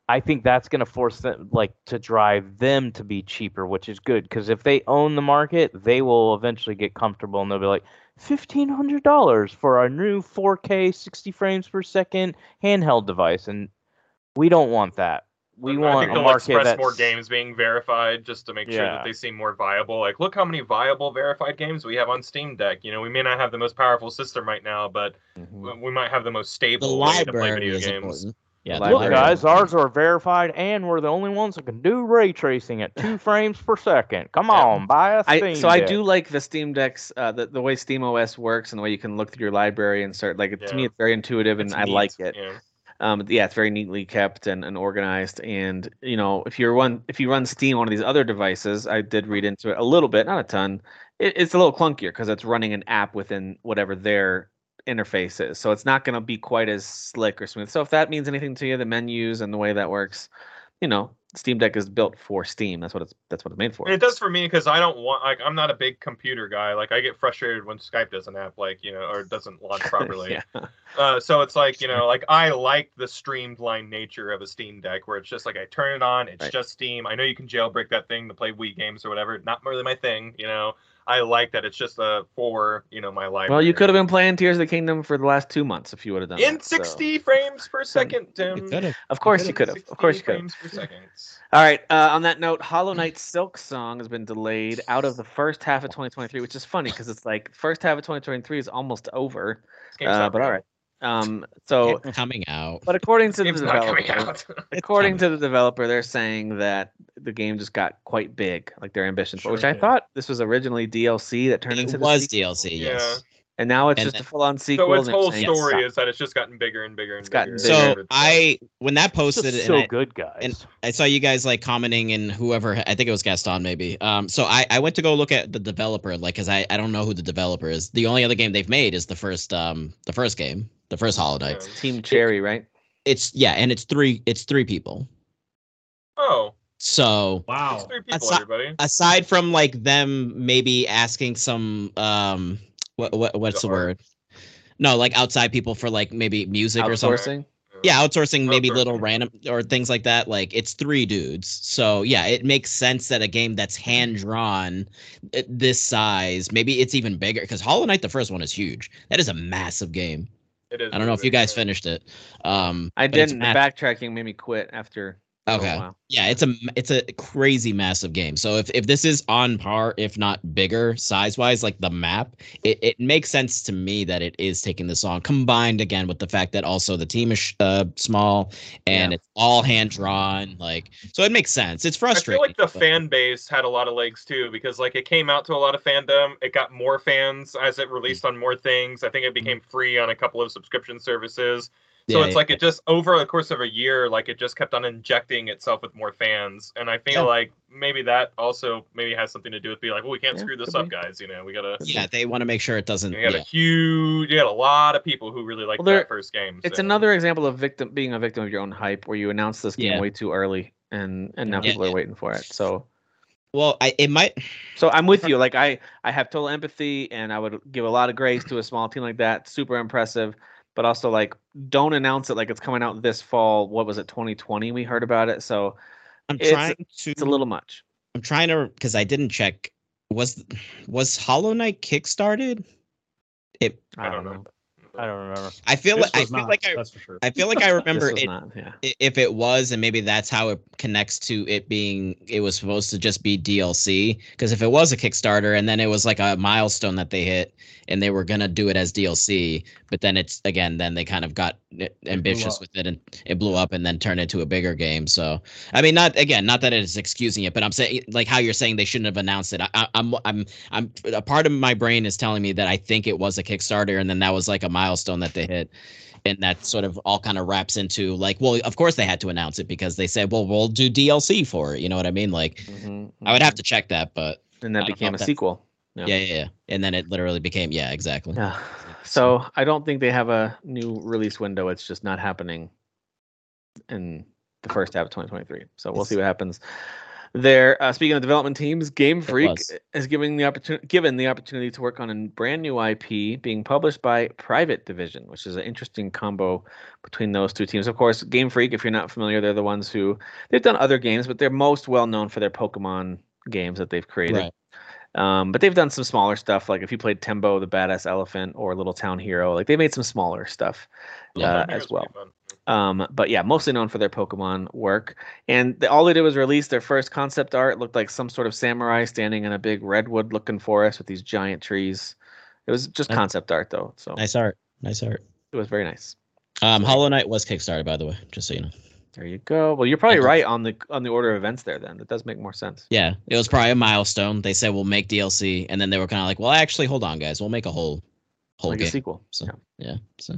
I think that's going to force them, like, to drive them to be cheaper, which is good, because if they own the market, they will eventually get comfortable, and they'll be like, fifteen hundred dollars for our new four K, sixty frames per second handheld device, and we don't want that. We want I think they'll express that's... more games being verified just to make yeah. sure that they seem more viable. Like, look how many viable verified games we have on Steam Deck. You know, we may not have the most powerful system right now, but mm-hmm. we might have the most stable the way to play video games. Important. Yeah, look, guys, ours are verified, and we're the only ones that can do ray tracing at two frames per second. Come yeah. on, buy a Steam Deck. So I do like the Steam Deck's, uh, the, the way Steam O S works and the way you can look through your library and start. Like, yeah. to me, it's very intuitive, and it's I neat. like it. Yeah. Um, yeah, it's very neatly kept and, and organized. And, you know, if you're one, if you run Steam on one of these other devices, I did read into it a little bit, not a ton. It, it's a little clunkier because it's running an app within whatever their interface is. So it's not going to be quite as slick or smooth. So if that means anything to you, the menus and the way that works, you know, Steam Deck is built for Steam. That's what it's that's what it's made for. It does for me because I don't want like I'm not a big computer guy. Like I get frustrated when Skype doesn't have like you know or doesn't launch properly. yeah. uh, so it's like you know like I like the streamlined nature of a Steam Deck where it's just like I turn it on, it's right. just Steam. I know you can jailbreak that thing to play Wii games or whatever. Not really my thing, you know. I like that it's just uh, for, you know, my life. Well, you could have been playing Tears of the Kingdom for the last two months if you would have done it. In that, sixty so. frames per second, Tim. Um, of course you could have. Of course you could have. All right. Uh, on that note, Hollow Knight Silk Song has been delayed out of the first half of twenty twenty-three, which is funny because it's like first half of twenty twenty-three is almost over. Uh, but all right. Um, so it's coming out. But according to the developer, according to the developer, they're saying that the game just got quite big, like their ambition, sure, which I yeah. thought this was originally D L C that turned it into was the D L C, yes. Yeah. And now it's and just then, a full-on sequel. So its whole and story yes. is that it's just gotten bigger and bigger and it's bigger. So bigger. I, when that posted, it's just so and I, good guys, and I saw you guys like commenting and whoever, I think it was Gaston maybe. Um, so I, I went to go look at the developer, like, cause I, I don't know who the developer is. The only other game they've made is the first, um, the first game, the first Hollow Knight. Yeah. Team Cherry, it, right? It's yeah, and it's three, it's three people. Oh. So wow, it's three people, aside, everybody. Aside from like them maybe asking some, um. What what what's the, the word? No, like outside people for like maybe music or something. Yeah, outsourcing maybe outsourcing. little random or things like that. Like it's three dudes, so yeah, it makes sense that a game that's hand drawn, this size, maybe it's even bigger because Hollow Knight the first one is huge. That is a massive game. It is. I don't know if you guys finished it. Um, I didn't. The backtracking made me quit after. Okay. Oh, wow. Yeah, it's a it's a crazy massive game. So if, if this is on par, if not bigger size wise, like the map, it, it makes sense to me that it is taking this on. Combined again with the fact that also the team is uh, small and yeah. it's all hand drawn. Like so, it makes sense. It's frustrating. I feel like the but... fan base had a lot of legs too because like it came out to a lot of fandom. It got more fans as it released mm-hmm. on more things. I think it became free on a couple of subscription services. So yeah, it's like it just over the course of a year, like it just kept on injecting itself with more fans. And I feel yeah. like maybe that also maybe has something to do with being like, well, we can't yeah, screw this up, be. guys. You know, we got to. Yeah, they want to make sure it doesn't. You got yeah. a huge, you got a lot of people who really like well, that first game. So. It's another example of victim being a victim of your own hype where you announce this game yeah. way too early and, and now yeah, people yeah. are waiting for it. So. Well, I, it might. So I'm with you. Like I, I have total empathy and I would give a lot of grace to a small team like that. Super impressive. But also, like, don't announce it like it's coming out this fall. What was it, twenty twenty? We heard about it. So I'm it's, trying to. It's a little much. I'm trying to because I didn't check. Was was Hollow Knight kickstarted? It. I don't, I don't know. know. I don't remember. I feel this like I feel not, like I. That's for sure. I feel like I remember it. Not, yeah. If it was, and maybe that's how it connects to it being. It was supposed to just be D L C because if it was a Kickstarter and then it was like a milestone that they hit and they were gonna do it as D L C, but then it's again, then they kind of got ambitious it with it and it blew up and then turned into a bigger game. So I mean, not again, not that it's excusing it, but I'm saying like how you're saying they shouldn't have announced it. I, I'm I'm I'm a part of my brain is telling me that I think it was a Kickstarter and then that was like a milestone. milestone that they hit and that sort of all kind of wraps into like well of course they had to announce it because they said well we'll do D L C for it, you know what I mean, like mm-hmm, mm-hmm. I would have to check that but and that became a that, sequel yeah. yeah yeah yeah and then it literally became yeah exactly yeah. So I don't think they have a new release window, it's just not happening in the first half of twenty twenty-three, so we'll it's, see what happens there. Uh, speaking of development teams, Game Freak is giving the opportunity given the opportunity to work on a brand new I P being published by Private Division, which is an interesting combo between those two teams. Of course, Game Freak, if you're not familiar, they're the ones who they've done other games, but they're most well known for their Pokemon games that they've created. Right. Um, but they've done some smaller stuff, like if you played Tembo the Badass Elephant or Little Town Hero, like they made some smaller stuff uh, as well. Um, but yeah, mostly known for their Pokemon work. And the, all they did was release their first concept art. It looked like some sort of samurai standing in a big redwood-looking forest with these giant trees. It was just concept art, though. So nice art, nice art. It was very nice. Um, Hollow Knight was Kickstarter, by the way, just so you know. There you go. Well, you're probably right on the on the order of events there, then. It does make more sense. Yeah, it was probably a milestone. They said, we'll make D L C, and then they were kind of like, well, actually, hold on, guys. We'll make a whole, whole like game. Like a sequel. So, yeah. yeah so.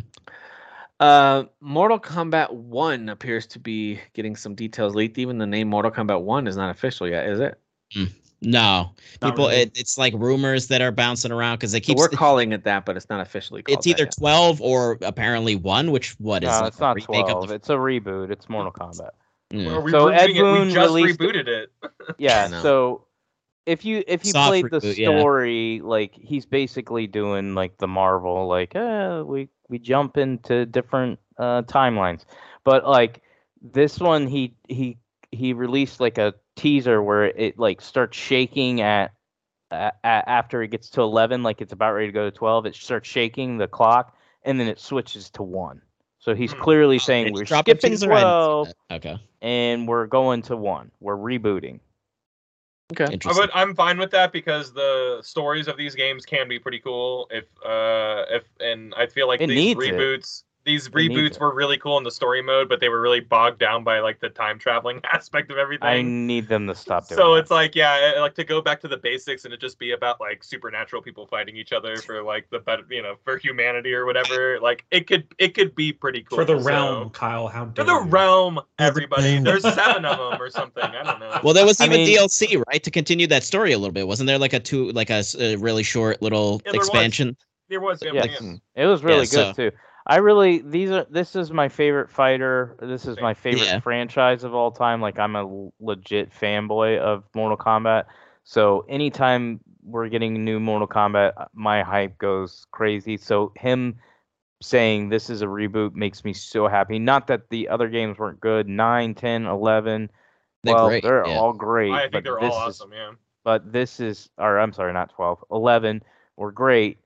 Uh, Mortal Kombat one appears to be getting some details leaked. Even the name Mortal Kombat one is not official yet, is it? Mm. No, not people. Really. It, it's like rumors that are bouncing around because they keep. So we're st- calling it that, but it's not officially. Called It's either twelve yet. Or apparently one, which what is? No, it's not twelve. The- it's a reboot. It's Mortal Kombat. Yeah. Well, so Ed Boon just released... rebooted it. yeah. So if you if you Soft played reboot, the story, yeah. like he's basically doing like the Marvel, like eh, we we jump into different uh, timelines, but like this one, he he he released like a. teaser where it like starts shaking at uh, after it gets to eleven, like it's about ready to go to twelve. It starts shaking the clock, and then it switches to one. So he's clearly saying we're skipping twelve, okay, and we're going to one. We're rebooting. Okay, I would, I'm fine with that because the stories of these games can be pretty cool. If uh, if and I feel like it these reboots. It. These reboots were really cool in the story mode, but they were really bogged down by like the time traveling aspect of everything. I need them to stop doing. So that. It's like, yeah, like to go back to the basics and it just be about like supernatural people fighting each other for like the better, you know, for humanity or whatever. Like it could, it could be pretty cool for the so, realm, Kyle. How dare for the you. Realm, everybody. There's seven of them or something. I don't know. Well, there was even I mean, D L C, right, to continue that story a little bit. Wasn't there like a two, like a, a really short little yeah, there expansion? Was. There was. Yeah, like, yeah. It was really yeah, good so. too. I really these are this is my favorite fighter. This is my favorite yeah. franchise of all time. Like I'm a legit fanboy of Mortal Kombat. So anytime we're getting new Mortal Kombat, my hype goes crazy. So him saying this is a reboot makes me so happy. Not that the other games weren't good. nine, ten, eleven. They're well, great. They're yeah. all great. I think but they're all awesome, is, yeah. But this is or I'm sorry, not twelve. eleven were great.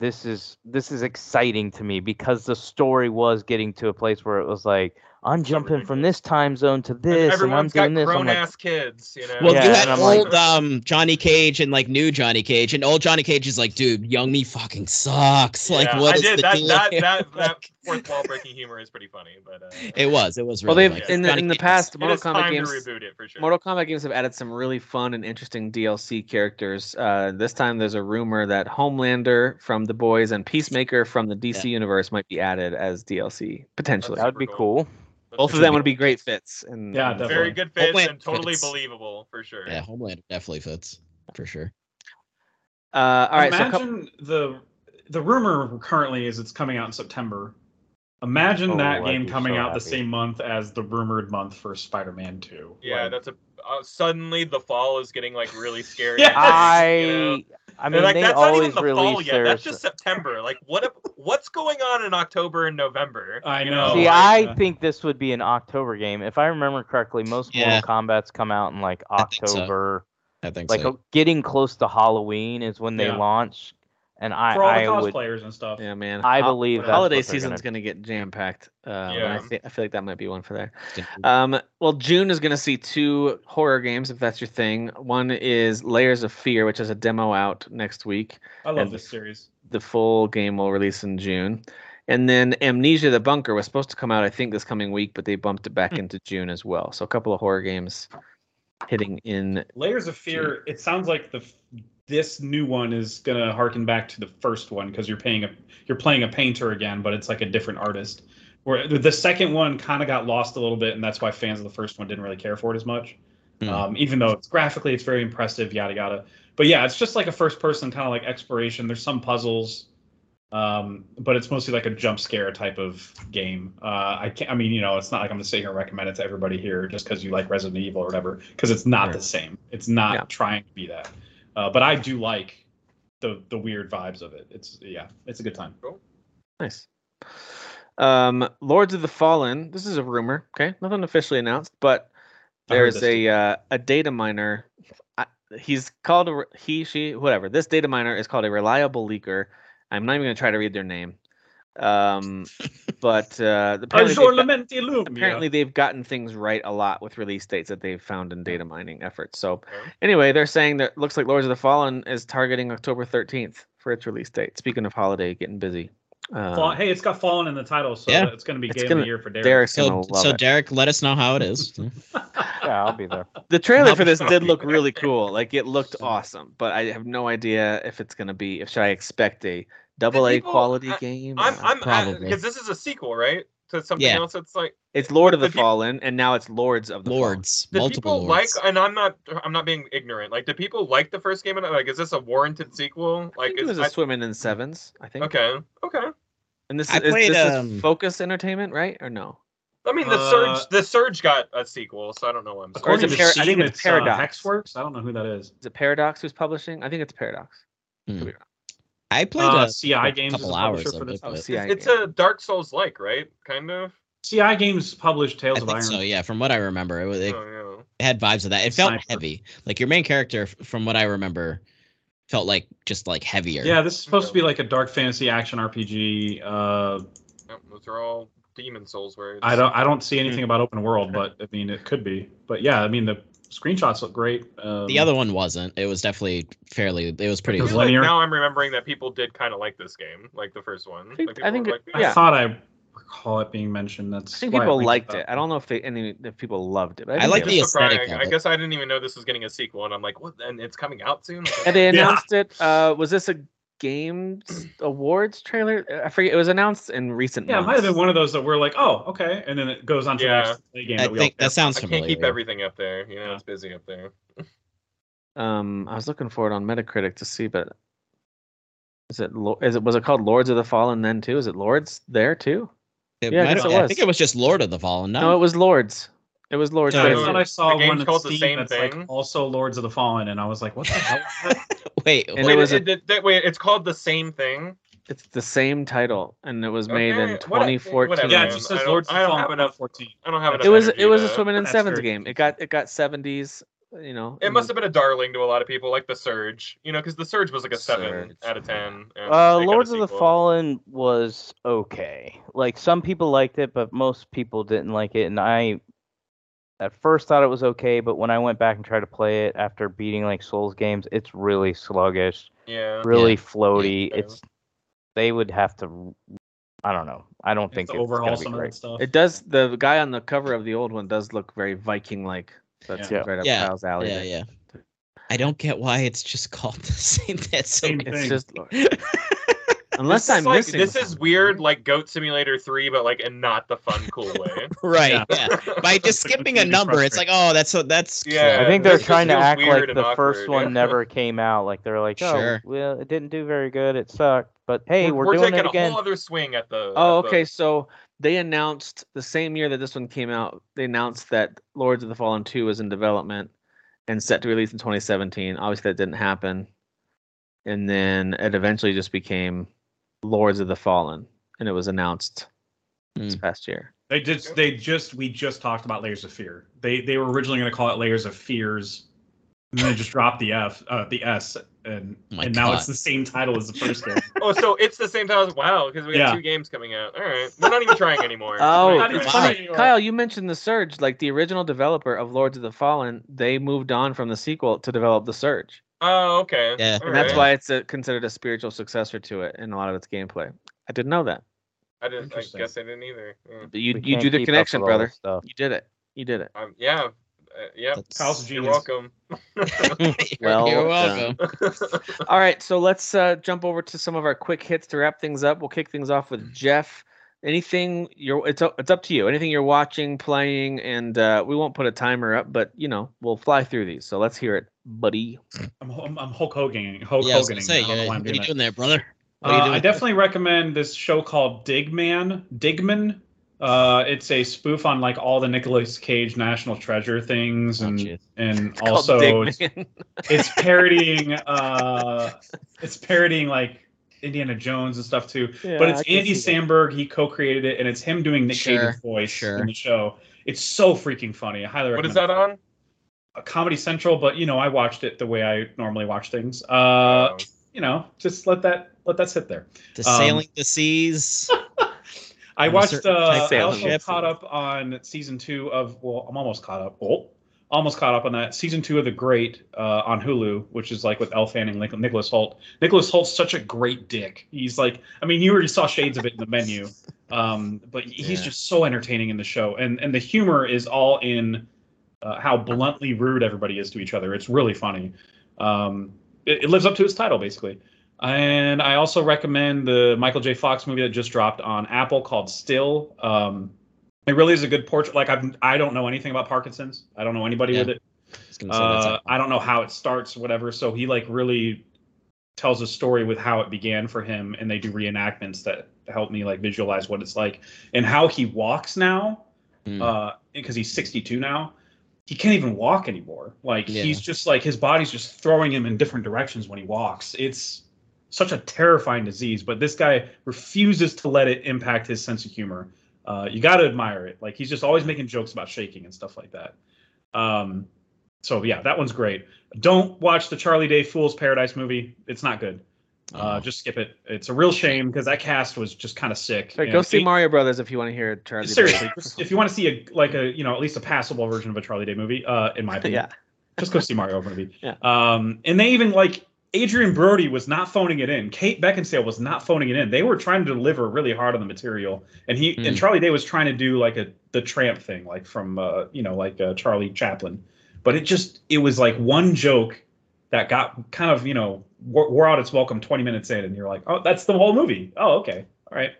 This is this is exciting to me because the story was getting to a place where it was like, I'm jumping from this time zone to this, and, and I'm doing this. Everyone's got grown-ass like, kids, you know? Well, yeah, you had old like, um, Johnny Cage and, like, new Johnny Cage, and old Johnny Cage is like, dude, young me fucking sucks. Like, yeah, what I is did. The that, deal that, that, that fourth wall-breaking humor is pretty funny, but... Uh, it was. It was really well, they've nice. in, the, in the past, Mortal Kombat games... Reboot it, for sure. Mortal Kombat games have added some really fun and interesting D L C characters. Uh, this time, there's a rumor that Homelander from The Boys and Peacemaker from the D C yeah. universe might be added as D L C, potentially. That would be cool. Both of them would be great fits. And, yeah, definitely. Very good fits Homeland and totally fits. Believable, for sure. Yeah, Homeland definitely fits, for sure. Uh, all right, Imagine so couple... the the rumor currently is it's coming out in September. Imagine oh, that I'd game coming so out happy. the same month as the rumored month for Spider-Man two. Yeah, like, that's a... Uh, suddenly the fall is getting, like, really scary. yeah. I... You know? I mean, like, they that's always not even the fall yet. Their... That's just September. Like, what? If, what's going on in October and November? I know. See, I think this would be an October game. If I remember correctly, most yeah. Mortal Kombat's come out in, like, October. I think so. I think like, so. Getting close to Halloween is when they yeah. launch. And I, For all the I cosplayers would, and stuff. Yeah, man. I believe that holiday season's going to get jam packed. Uh, yeah. I, th- I feel like that might be one for there. Um, well, June is going to see two horror games, if that's your thing. One is Layers of Fear, which is a demo out next week. I love and this series. The full game will release in June. And then Amnesia The Bunker was supposed to come out, I think, this coming week, but they bumped it back mm. into June as well. So a couple of horror games hitting in. Layers of Fear, June. It sounds like the. This new one is gonna harken back to the first one because you're paying a you're playing a painter again, but it's like a different artist. Where the second one kind of got lost a little bit, and that's why fans of the first one didn't really care for it as much. Mm. Um, even though it's graphically it's very impressive, yada yada. But yeah, it's just like a first person kind of like exploration. There's some puzzles, um, but it's mostly like a jump scare type of game. Uh, I can't. I mean, you know, it's not like I'm gonna sit here and recommend it to everybody here just because you like Resident Evil or whatever, because it's not right. the same. It's not yeah. trying to be that. Uh, but I do like the the weird vibes of it. It's yeah, it's a good time. Cool. Nice. Um, Lords of the Fallen. This is a rumor. Okay, nothing officially announced, but there's a uh, a data miner. I, he's called a he she whatever. This data miner is called a reliable leaker. I'm not even going to try to read their name. Um, but uh, apparently, they've got, apparently they've gotten things right a lot with release dates that they've found in data mining efforts. So anyway, they're saying that looks like Lords of the Fallen is targeting October thirteenth for its release date. Speaking of holiday, getting busy. Uh, hey, it's got Fallen in the title, so yeah, it's going to be game gonna, of the year for Derek. So, so Derek, let us know how it is. Yeah, I'll be there. The trailer for this did look really cool. Like, it looked awesome, but I have no idea if it's going to be. If should I expect a double A quality I, game? I'm, I'm probably, because this is a sequel, right? To something yeah. else. It's like it's Lord of the, the Fallen, people, and now it's Lords of the Lords. Fallen. Do multiple people lords. Like? And I'm not. I'm not being ignorant. Like, do people like the first game? Like, is this a warranted sequel? Like, I is, it was a I, swimming in sevens. I think. Okay. Okay. And this, I is, played, this um, is Focus Entertainment, right? Or no? I mean, the Surge. Uh, the Surge got a sequel, so I don't know what I'm saying. According to Steam, I think it's, it's Paradox. Uh, Hexworks. I don't know who that is. Is it Paradox who's publishing? I think it's Paradox. Mm. I played uh, a C I Games couple hours for this. Oh, it's, it's a Dark Souls like, right? Kind of. C I Games published Tales I of think Iron. So yeah, from what I remember, it, was, it, oh, yeah. it had vibes of that. It felt Sniper. heavy. Like, your main character, from what I remember, felt like just like heavier. Yeah, this is supposed yeah. to be like a dark fantasy action R P G. Uh, yep, those are all Demon Souls words. I don't. I don't see anything about open world, but I mean, it could be. But yeah, I mean, the screenshots look great. Um, the other one wasn't. It was definitely fairly. It was pretty. It was like, now I'm remembering that people did kind of like this game, like the first one. I think. Like I, think it, yeah. I thought I recall it being mentioned. That's. I think people I liked it. I don't know if they any if people loved it. But I, I like the aesthetic. I, I guess I didn't even know this was getting a sequel, and I'm like, what? And it's coming out soon. And they announced yeah. it. Uh, was this a Games Awards trailer? I forget. It was announced in recent. Yeah, months. It might have been one of those that we're like, oh, okay, and then it goes on to yeah. the next the game. I that we think all that sounds familiar. I can't keep everything up there. You know, yeah. It's busy up there. um, I was looking for it on Metacritic to see, but is it is it was it called Lords of the Fallen then too? Is it Lords there too? It yeah, I, guess it was. I think it was just Lord of the Fallen. No, no it was Lords. It was Lords. No, I thought I saw one called the same that's thing. Like also Lords of the Fallen, and I was like, what the hell is that? Wait, and wait, it was it, a, it, it, wait, it's called the same thing. It's the same title, and it was made okay, in twenty fourteen. Whatever, yeah, it just says Lords of the Fallen. I don't have enough. fourteen. I don't have enough. It was it was a swimming in sevens game. It got it got seventies. You know, it must the, have been a darling to a lot of people, like the Surge. You know, because the Surge was like a seven Surge. Out of ten. Uh, Lords of the Fallen was okay. Like, some people liked it, but most people didn't like it, and I. At first thought it was okay, but when I went back and tried to play it after beating like Souls games, it's really sluggish, yeah, really yeah. floaty. Yeah. It's they would have to. I don't know. I don't it's think it's overhaul some of that stuff. It does. The guy on the cover of the old one does look very Viking-like. That's yeah. right up yeah. Kyle's alley. Yeah, yeah. I don't get why it's just called the same. That's so same thing. It's just. Unless I'm like, missing. This is weird, like Goat Simulator three, but like, and not the fun, cool way. Right. Yeah. yeah. By just skipping a number, it's like, oh, that's so that's. Yeah. Cool. I think they're trying to act like the awkward, first one yeah. never came out. Like they're like, oh, sure. well, it didn't do very good. It sucked. But hey, we're, we're, we're doing it again. We're taking a whole other swing at the. Oh, at okay. The... So they announced the same year that this one came out. They announced that Lords of the Fallen two was in development and set to release in twenty seventeen. Obviously, that didn't happen, and then it eventually just became. Lords of the Fallen, and it was announced mm. this past year. They did. They just. We just talked about Layers of Fear. They they were originally going to call it Layers of Fears, and then they just dropped the F, uh, the S, and oh and God. Now it's the same title as the first game. Oh, so it's the same title. As, wow, because we yeah. have two games coming out. All right, we're not even trying anymore. Oh, it's wow. funny, anymore. Kyle. You mentioned the Surge, like the original developer of Lords of the Fallen. They moved on from the sequel to develop the Surge. Oh, okay. Yeah. And right. that's why it's a, considered a spiritual successor to it in a lot of its gameplay. I didn't know that. I didn't. I guess I didn't either. Yeah. But you, you do the connection, brother. You did it. You did it. Um, yeah. Uh, yeah. Kyle's you're welcome. you're, well, you're welcome. All right. So let's uh, jump over to some of our quick hits to wrap things up. We'll kick things off with Jeff. Anything you're it's it's up to you. Anything you're watching, playing, and uh, we won't put a timer up, but you know we'll fly through these. So let's hear it, buddy. I'm I'm, I'm Hulk Hogan. Hulk yeah, Hogan. What are you doing there, brother? Uh, I definitely that? recommend this show called Digman. Digman. Uh, it's a spoof on like all the Nicolas Cage National Treasure things, and oh, and it's also it's, it's parodying uh, it's parodying like. Indiana Jones and stuff too, yeah, but it's Andy Samberg. That. He co-created it, and it's him doing Nick Cage's sure, voice sure. in the show. It's so freaking funny. I highly recommend. What is that on? A Comedy Central, but you know, I watched it the way I normally watch things. Uh, oh. You know, just let that let that sit there. The um, sailing the seas. I watched. Uh, I also caught up on season two of. Well, I'm almost caught up. Oh, almost caught up on that. Season two of The Great uh, on Hulu, which is like with Elle Fanning and Nicholas Hoult. Nicholas Holt's such a great dick. He's like, I mean, you already saw shades of it in The Menu, um, but he's yeah. just so entertaining in the show. And and the humor is all in uh, how bluntly rude everybody is to each other. It's really funny. Um, it, it lives up to its title, basically. And I also recommend the Michael J. Fox movie that just dropped on Apple called Still. Um, it really is a good portrait. Like, I've, I don't know anything about Parkinson's. I don't know anybody yeah. with it. I, uh, I don't know how it starts, whatever. So he, like, really tells a story with how it began for him. And they do reenactments that help me, like, visualize what it's like. And how he walks now, mm. uh, because he's sixty-two now. He can't even walk anymore. Like, yeah. he's just, like, his body's just throwing him in different directions when he walks. It's such a terrifying disease, but this guy refuses to let it impact his sense of humor. Uh, you got to admire it. Like, he's just always making jokes about shaking and stuff like that. Um, so yeah, that one's great. Don't watch the Charlie Day Fool's Paradise movie. It's not good. Uh, oh. Just skip it. It's a real shame because that cast was just kind of sick. Right, go see they, Mario Brothers if you want to hear Charlie Day. Seriously, if you want to see a like a you know at least a passable version of a Charlie Day movie, uh, in my opinion, yeah. just go see Mario movie. Yeah. Um, and they even like. Adrian Brody was not phoning it in. Kate Beckinsale was not phoning it in. They were trying to deliver really hard on the material, and he mm. and Charlie Day was trying to do like a the tramp thing, like from uh, you know like uh, Charlie Chaplin, but it just it was like one joke that got kind of you know wore, wore out its welcome twenty minutes in, and you're like, oh, that's the whole movie. Oh, okay, all right.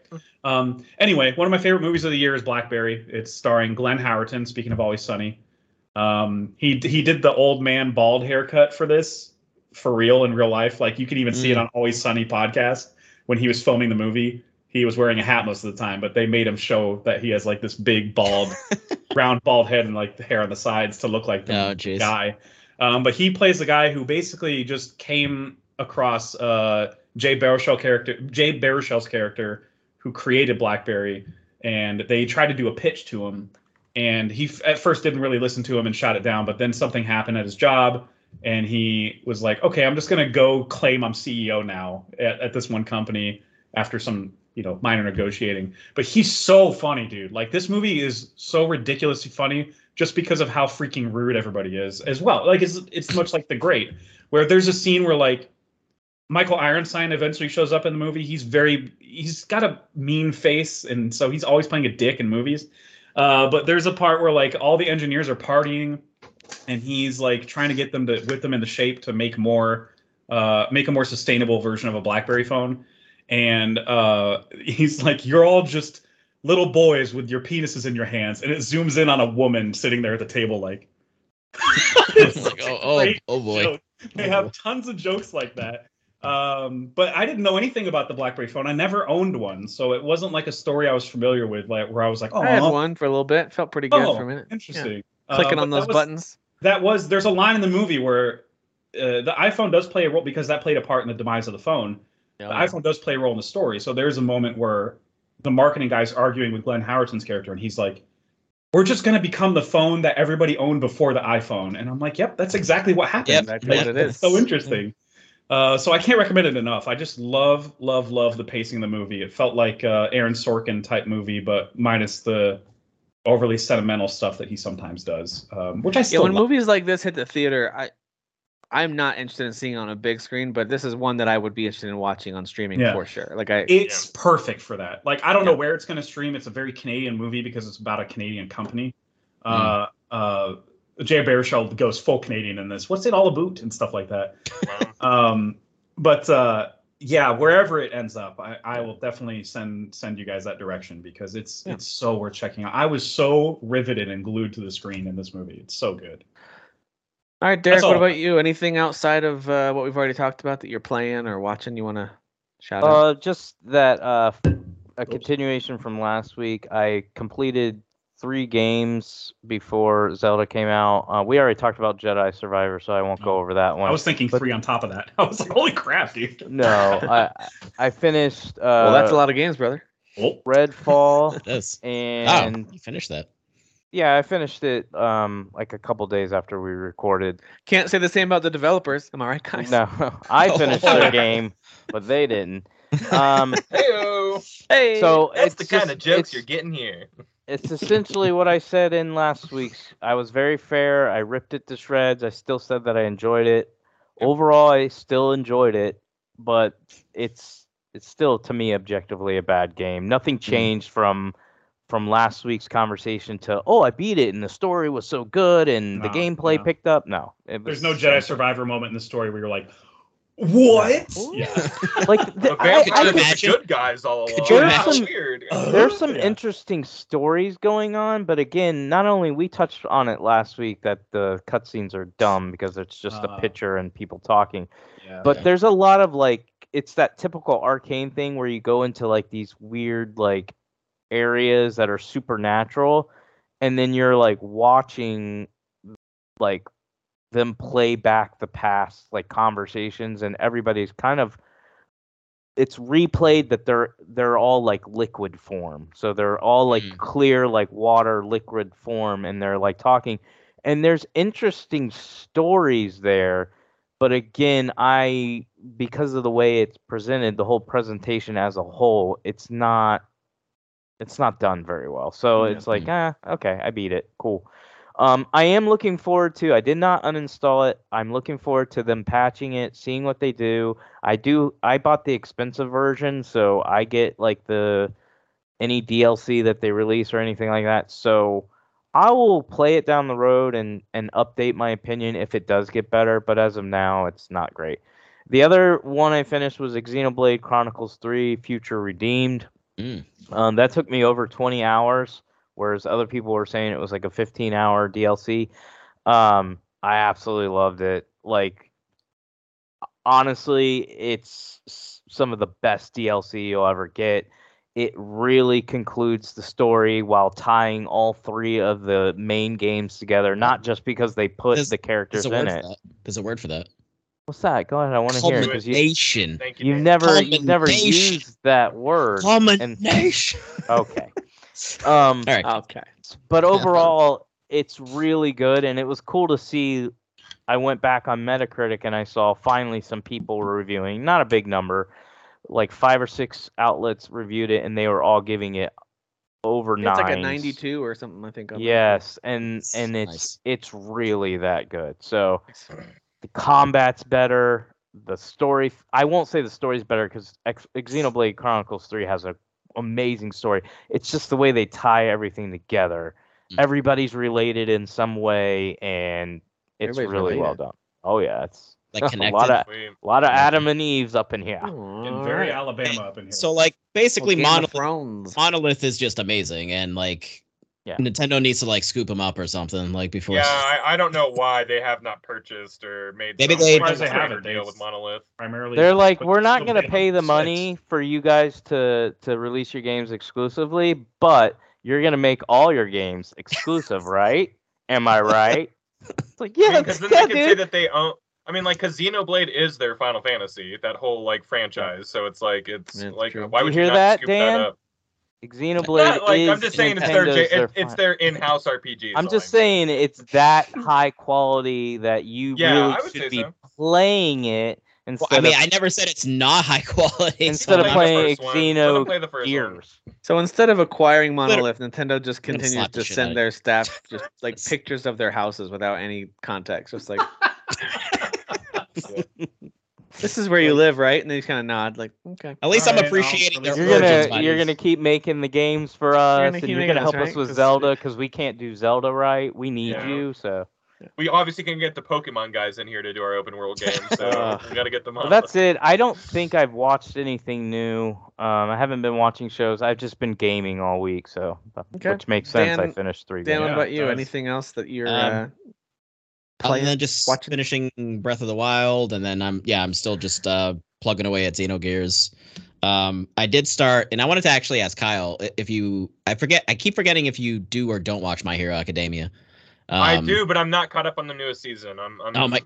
Um, anyway, one of my favorite movies of the year is BlackBerry. It's starring Glenn Howerton. Speaking of Always Sunny, um, he he did the old man bald haircut for this. For real in real life, like you can even mm. see it on Always Sunny podcast. When he was filming the movie, he was wearing a hat most of the time, but they made him show that he has like this big bald round bald head and like the hair on the sides to look like the oh, guy. Um, but he plays the guy who basically just came across uh Jay Baruchel's character Jay Baruchel's character who created BlackBerry, and they tried to do a pitch to him, and he f- at first didn't really listen to him and shot it down, but then something happened at his job. And he was like, okay, I'm just going to go claim I'm C E O now at, at this one company after some, you know, minor negotiating. But he's so funny, dude. Like, this movie is so ridiculously funny just because of how freaking rude everybody is as well. Like, it's, it's much like The Great, where there's a scene where, like, Michael Ironside eventually shows up in the movie. He's very, he's got a mean face, and so he's always playing a dick in movies. Uh, but there's a part where, like, all the engineers are partying. And he's like trying to get them to whip them into shape to make more, uh, make a more sustainable version of a BlackBerry phone. And uh, he's like, "You're all just little boys with your penises in your hands." And it zooms in on a woman sitting there at the table, like, it's like oh, oh, oh boy! Joke. They oh, have boy. tons of jokes like that. Um, but I didn't know anything about the BlackBerry phone. I never owned one, so it wasn't like a story I was familiar with. Like where I was like, "Oh, I had one for a little bit. Felt pretty good oh, for a minute." Interesting. Yeah. Clicking uh, on those that was, buttons. That was, there's a line in the movie where uh, the iPhone does play a role because that played a part in the demise of the phone. Yeah, the yeah. iPhone does play a role in the story. So there's a moment where the marketing guy's arguing with Glenn Howerton's character, and he's like, we're just going to become the phone that everybody owned before the iPhone. And I'm like, yep, that's exactly what happened. Yep, that's what it is. It's so interesting. Uh, so I can't recommend it enough. I just love, love, love the pacing of the movie. It felt like uh, Aaron Sorkin type movie, but minus the overly sentimental stuff that he sometimes does, um, which I still yeah, when love. Movies like this hit the theater, I, I'm not interested in seeing on a big screen, but this is one that I would be interested in watching on streaming yeah. for sure. Like I, It's yeah. perfect for that. Like, I don't yeah. know where it's going to stream. It's a very Canadian movie because it's about a Canadian company. Mm. Uh, uh, Jay Baruchel goes full Canadian in this. What's it all about and stuff like that. um, but uh, yeah, wherever it ends up, I, I will definitely send send you guys that direction because it's yeah. it's so worth checking out. I was so riveted and glued to the screen in this movie. It's so good. All right, Derek, all. What about you? Anything outside of uh, what we've already talked about that you're playing or watching you want to shout uh, out? Just that uh, a Oops. continuation from last week. I completed three games before Zelda came out. Uh, we already talked about Jedi Survivor, so I won't go over that one. I was thinking but, three on top of that. I was like, holy crap, dude. No, I I finished... Uh, well, that's a lot of games, brother. Oh. Redfall. Yes. And wow, you finished that. Yeah, I finished it um, like a couple days after we recorded. Can't say the same about the developers. Am I right, guys? No, I finished oh. their game, but they didn't. Um, Hey-o. Hey, so that's it's the kind just, of jokes you're getting here. It's essentially what I said in last week's. I was very fair. I ripped it to shreds. I still said that I enjoyed it. Overall, I still enjoyed it, but it's it's still, to me, objectively a bad game. Nothing changed from from last week's conversation to, oh, I beat it, and the story was so good, and no, the gameplay no. picked up. No. It was, There's no Jedi Survivor moment in the story where you're like, what? Yeah. Like the, I, could I, you I, imagine good guys all along. Could you there's imagine? Some, weird. There's some yeah. interesting stories going on, but again, not only we touched on it last week that the cutscenes are dumb because it's just uh, a picture and people talking, yeah, but yeah. there's a lot of like it's that typical Arcane thing where you go into like these weird like areas that are supernatural, and then you're like watching like. them play back the past like conversations, and everybody's kind of it's replayed that they're they're all like liquid form, so they're all like mm. clear like water liquid form, and they're like talking, and there's interesting stories there, but again, I because of the way it's presented, the whole presentation as a whole, it's not it's not done very well, so yeah. it's like mm. ah okay I beat it, cool. Um, I am looking forward to, I did not uninstall it. I'm looking forward to them patching it, seeing what they do. I do, I bought the expensive version, so I get like the, any D L C that they release or anything like that. So I will play it down the road and, and update my opinion if it does get better. But as of now, it's not great. The other one I finished was Xenoblade Chronicles three Future Redeemed. Mm. Um, that took me over twenty hours. Whereas other people were saying it was like a fifteen hour D L C. Um, I absolutely loved it. Like, honestly, it's some of the best D L C you'll ever get. It really concludes the story while tying all three of the main games together, not just because they put there's, the characters in it. There's a word for that. What's that? Go ahead. I want to hear it. Because you, you, you've never, you've never used that word. Culmination. Okay. Um, All right. Okay. But overall, it's really good, and it was cool to see. I went back on Metacritic, and I saw finally some people were reviewing. Not a big number, like five or six outlets reviewed it, and they were all giving it over nine. It's nines. Like a ninety-two or something, I think. Yes, that. and and it's nice. It's really that good. So the combat's better. The story. I won't say the story's better because Ex- Xenoblade Chronicles three has a amazing story. It's just the way they tie everything together. Mm. Everybody's related in some way, and it's Everybody's really related. Well done. Oh yeah, it's like a lot of a lot of Adam and Eve's up in here. And very Alabama and, up in here. So like basically well, Monolith, Monolith is just amazing, and like yeah. Nintendo needs to like scoop them up or something like before. Yeah, I, I don't know why they have not purchased or made. Maybe they, they, they have a deal with Monolith. Primarily, they're like, we're not going to pay the money for you guys to to release your games exclusively, but you're going to make all your games exclusive, right? Am I right? It's like, yeah, because I mean, then yeah, they can dude. say that they own. I mean, like, because Xenoblade is their Final Fantasy, that whole like franchise. So it's like it's That's like true. Why would you, you hear not that, scoop Dan? That up? Xenoblade Not, like, is I'm just saying Nintendo's it's their, their it's their in-house R P G. I'm just saying it's that high quality that you yeah, really should be so. playing it instead. Well, I mean, of, I never said it's not high quality. Instead so of playing Xeno play years. So instead of acquiring Monolith, Nintendo just continues to send their staff just like pictures of their houses without any context. Just like, yeah. This is where you live, right? And they kind of nod, like, okay. At least All I'm right, appreciating their you're origins. Gonna, you're going to keep making the games for us, you're gonna and you're going to help us right? with Zelda, because we can't do Zelda right. We need yeah. you, so... We obviously can get the Pokemon guys in here to do our open world game, so uh, we got to get them on. Well, that's it. I don't think I've watched anything new. Um, I haven't been watching shows. I've just been gaming all week, so... Okay. Which makes sense. Dan, I finished three Dan, games. Dan, what about you? Anything else that you're... Um, uh, Playing, and then just watching. finishing Breath of the Wild, and then I'm yeah I'm still just uh, plugging away at Xenogears. Um, I did start, and I wanted to actually ask Kyle if you I forget I keep forgetting if you do or don't watch My Hero Academia. Um, I do, but I'm not caught up on the newest season. I'm, I'm oh my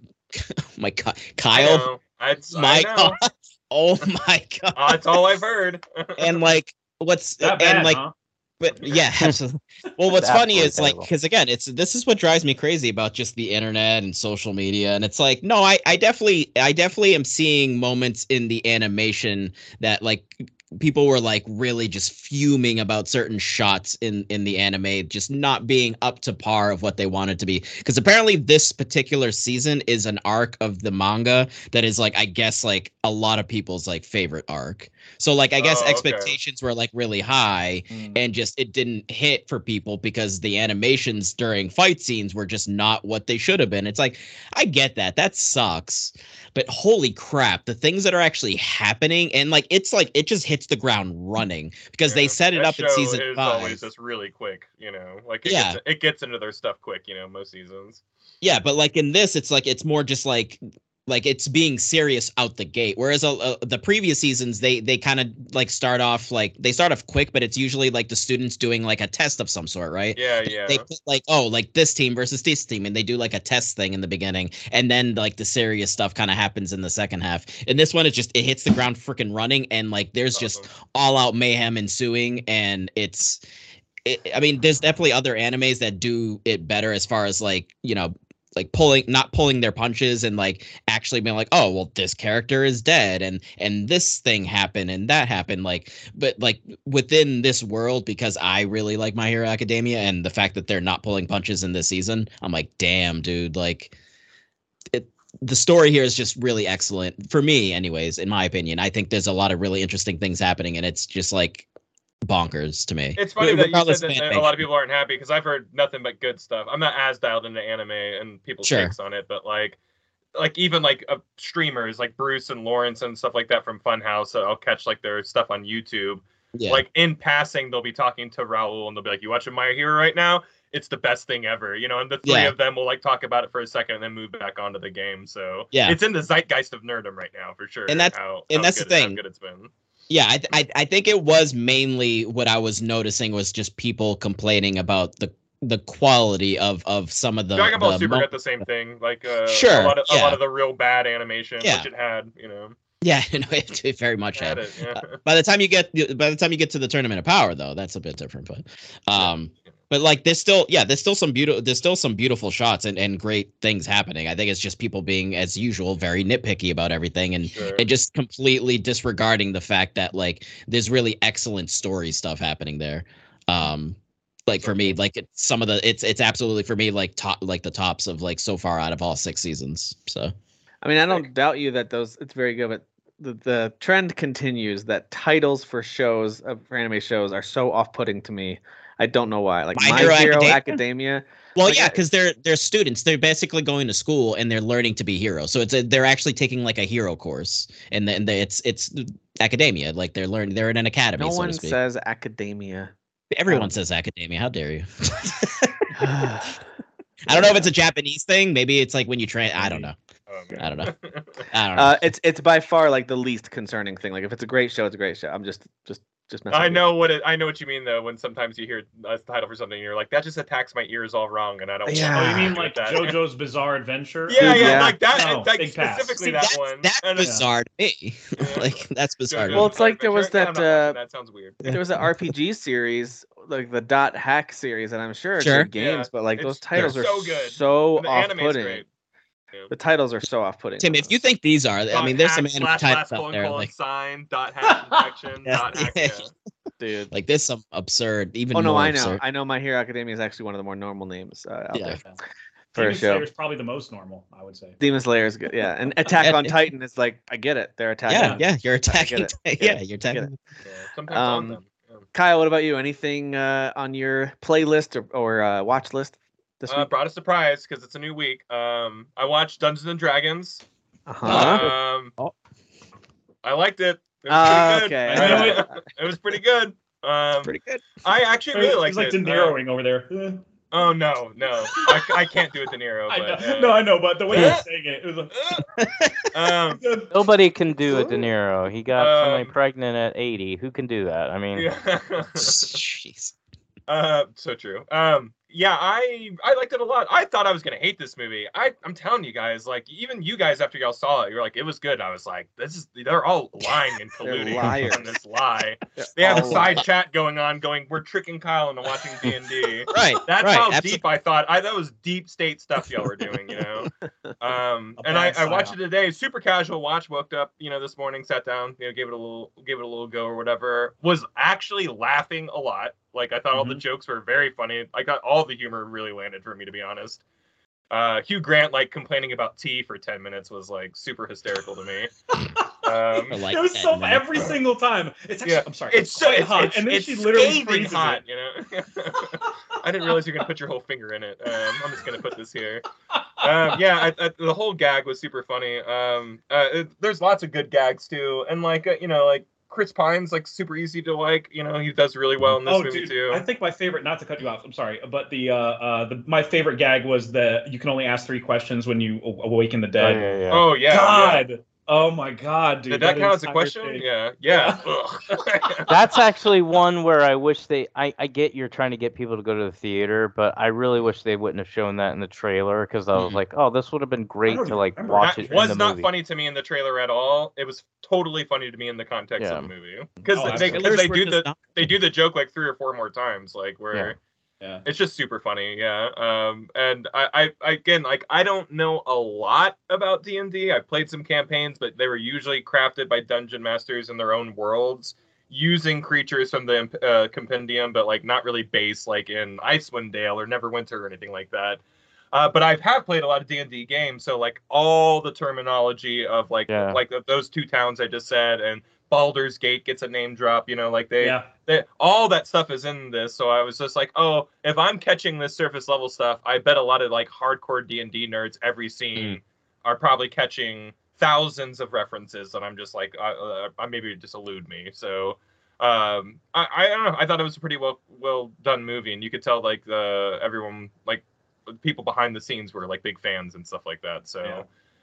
my God, Kyle, I know. I, my I know. God, oh my God, uh, that's all I've heard. and like what's not bad, and like. Huh? But yeah, absolutely. Well, what's That's funny is terrible. Like, because again, it's this is what drives me crazy about just the internet and social media, and it's like, no, I, I definitely, I definitely am seeing moments in the animation that like people were like really just fuming about certain shots in, in the anime just not being up to par of what they wanted to be. Because apparently this particular season is an arc of the manga that is like, I guess, like a lot of people's like favorite arc. So like, I guess oh, okay. expectations were like really high mm. and just it didn't hit for people because the animations during fight scenes were just not what they should have been. It's like, I get that. That sucks. But holy crap, the things that are actually happening and like, it's like, it just hits the ground running because yeah. they set it that up in season is five. Always just really quick, you know, like it, yeah. gets, it gets into their stuff quick, you know, most seasons. Yeah, but like in this, it's like it's more just like like it's being serious out the gate. Whereas uh, the previous seasons, they they kind of like start off like they start off quick, but it's usually like the students doing like a test of some sort, right? Yeah, yeah. They put like, oh, like this team versus this team, and they do like a test thing in the beginning, and then like the serious stuff kind of happens in the second half. And this one, it just it hits the ground freaking running, and like there's awesome. just all out mayhem ensuing, and it's, it, I mean, there's definitely other animes that do it better as far as like you know. like pulling, not pulling their punches and like actually being like, oh, well, this character is dead and, and this thing happened and that happened. Like, but like within this world, because I really like My Hero Academia and the fact that they're not pulling punches in this season, I'm like, damn, dude, like it, the story here is just really excellent for me anyways, in my opinion. I think there's a lot of really interesting things happening and it's just like bonkers to me. It's funny that you said that a lot of people aren't happy because I've heard nothing but good stuff. I'm not as dialed into anime and people's sure. takes on it, but like, like even like uh, streamers like Bruce and Lawrence and stuff like that from Funhouse, I'll catch like their stuff on YouTube. Yeah. Like in passing, they'll be talking to Raul and they'll be like, "You watching My Hero right now? It's the best thing ever," you know. And the three yeah. of them will like talk about it for a second and then move back onto the game. So yeah, it's in the zeitgeist of nerdom right now for sure. And that's how, and how that's good, the thing. How good it's been. Yeah, I, th- I I think it was mainly what I was noticing was just people complaining about the the quality of of some of the. Dragon Ball the Super mo- got the same thing, like uh, sure, a lot of yeah. a lot of the real bad animation, yeah. which it had, you know. Yeah, no, it, it very much it had. had. It, yeah. uh, by the time you get by the time you get to the Tournament of Power, though, that's a bit different, but. Um, yeah. But like there's still yeah, there's still some beautiful there's still some beautiful shots and, and great things happening. I think it's just people being, as usual, very nitpicky about everything and, sure. and just completely disregarding the fact that like there's really excellent story stuff happening there. Um like for me, like it's some of the it's it's absolutely for me like top like the tops of like so far out of all six seasons. So I mean I don't like, doubt you that those it's very good, but the, the trend continues that titles for shows of for anime shows are so off-putting to me. I don't know why. Like My, My Hero, Hero Academia. Academia. Well, like, yeah, because they're they're students. They're basically going to school and they're learning to be heroes. So it's a, they're actually taking like a hero course, and then the, it's it's academia. Like they're learning. They're in an academy. No so one to speak. says academia. Everyone um, says academia. How dare you? I don't know if it's a Japanese thing. Maybe it's like when you train. I don't know. I don't know. I don't know. Uh, it's it's by far like the least concerning thing. Like if it's a great show, it's a great show. I'm just just. I know what it, I know what you mean though. When sometimes you hear a title for something, and you're like, "That just attacks my ears all wrong," and I don't. Yeah. Want to oh, you mean like that. JoJo's Bizarre Adventure? Yeah, yeah, yeah. like that. No, like specifically See, that that's, one. That's bizarre to me. Like that's bizarre. Well, it's like there was that. Uh, that sounds weird. There was an R P G series, like the Dot Hack series, and I'm sure it's sure. good games, yeah. but like it's, those titles are so good, so off-putting. The titles are so off-putting. Tim, if you think these are, dot I mean, there's hack, some anime titles out there. Like sign, dot hack infection, yes. dot hack. Yeah. Dude, like this, some absurd. Even oh no, more I know, absurd. I know. My Hero Academia is actually one of the more normal names uh, out yeah. there. Yeah. For Demon Slayer is probably the most normal, I would say. Demon Slayer is good, yeah. And Attack on Titan is like, I get it. They're attacking. Yeah, yeah. You're attacking. Yeah, yeah, you're attacking. Yeah, sometimes um, on them. Yeah. Kyle, what about you? Anything uh, on your playlist or, or uh, watch list? Uh, brought a surprise because it's a new week. Um, I watched Dungeons and Dragons. Uh-huh. Um, oh. I liked it. It was uh, pretty good. Okay. I know it. It was pretty good. Um, pretty good. I actually really liked like it. It's like De Niroing uh, over there. Oh no, no, I, I can't do it De Niro. But, I know. Uh, no, I know, but the way you're saying it, it was like, um, nobody can do a De Niro. He got um, somebody pregnant at eighty. Who can do that? I mean, yeah. Jeez. Uh, so true. Um. Yeah, I I liked it a lot. I thought I was going to hate this movie. I, I'm telling you guys, like, even you guys after y'all saw it, you were like, it was good. I was like, this is they're all lying and colluding on this lie. They have a side liars. chat going on going, we're tricking Kyle into watching D and D. Right. That's right, how absolutely. deep I thought. I That was deep state stuff y'all were doing, you know? Um, and I, I watched it today, super casual watch, woke up, you know, this morning, sat down, you know, gave it a little, gave it a little go or whatever, was actually laughing a lot. Like I thought mm-hmm. all the jokes were very funny. I got all the humor really landed for me, to be honest. Uh, Hugh Grant, like, complaining about tea for ten minutes was, like, super hysterical to me. Um, like it was so minutes, every bro. Single time. It's actually, yeah. I'm sorry. It's, it's so it's, hot. It's, and then it's she literally freezes hot, it. You know? I didn't realize you're going to put your whole finger in it. Um, I'm just going to put this here. Um, yeah, I, I, the whole gag was super funny. Um, uh, it, there's lots of good gags, too. And, like, uh, you know, like, Chris Pine's like super easy to like, you know, he does really well in this oh, movie dude. Too. I think my favorite, not to cut you off, I'm sorry, but the uh, uh, the my favorite gag was the you can only ask three questions when you awaken the dead. Oh yeah, yeah. Oh, yeah God, yeah. Oh my God, dude. Did that, that count as a question? Thing. Yeah, yeah. yeah. That's actually one where I wish they. I I get you're trying to get people to go to the theater, but I really wish they wouldn't have shown that in the trailer because I was mm-hmm. like, oh, this would have been great to like remember. Watch that it. It was in the not movie. Funny to me in the trailer at all. It was. Totally funny to me in the context yeah. of the movie because oh, they, they do the not- they do the joke like three or four more times, like where yeah. Yeah. it's just super funny. Yeah. Um, and I, I again, like I don't know a lot about D and D. I played some campaigns, but they were usually crafted by dungeon masters in their own worlds using creatures from the uh, compendium, but like not really based like in Icewind Dale or Neverwinter or anything like that. Uh, but I have played a lot of D and D games, so like all the terminology of like yeah. like those two towns I just said, and Baldur's Gate gets a name drop, you know, like they, yeah. they all that stuff is in this. So I was just like, oh, if I'm catching this surface level stuff, I bet a lot of like hardcore D and D nerds every scene mm. are probably catching thousands of references, and I'm just like, I, I maybe just elude me. So. Um, I, I don't know. I thought it was a pretty well well done movie, and you could tell like the everyone like. People behind the scenes were like big fans and stuff like that. So, yeah.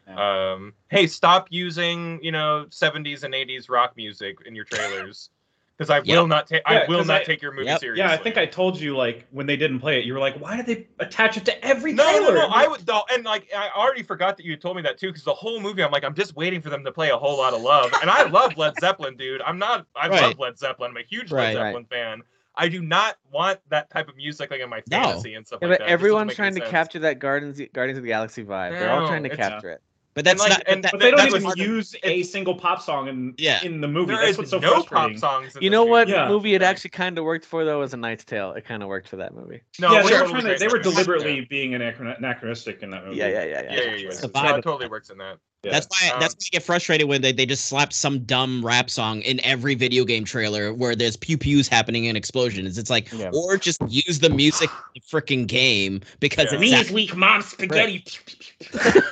Yeah. Um, hey, stop using you know seventies and eighties rock music in your trailers because I will yep. not take yeah, I will not I, take your movie yep. seriously. Yeah, I think I told you like when they didn't play it, you were like, why did they attach it to every no, trailer? No, no, I would though, and like I already forgot that you told me that too because the whole movie I'm like I'm just waiting for them to play A Whole Lot of Love, and I love Led Zeppelin, dude. I'm not I right. love Led Zeppelin. I'm a huge right, Led Zeppelin right. fan. I do not want that type of music like in my fantasy no. and stuff yeah, like but that. Everyone's trying to sense. Capture that Guardians Guardians of the Galaxy vibe. No, They're all trying to capture yeah. it. But that's and like, not. And that, but they don't even was, use a single pop song in yeah. in the movie. There that's what's so no frustrating. Pop songs in you know what yeah. movie it actually kind of worked for though was A Knight's Tale. It kind of worked for that movie. No, yeah, they, were trying to, they were deliberately yeah. being anachronistic in that movie. Yeah, yeah, yeah, yeah. yeah, yeah, yeah. So it totally works in that. Yeah. That's why um, that's why I get frustrated when they, they just slap some dumb rap song in every video game trailer where there's pew pews happening and explosions. It's like, yeah. or just use the music in the freaking game because yeah. it's that- weak mom spaghetti. Right.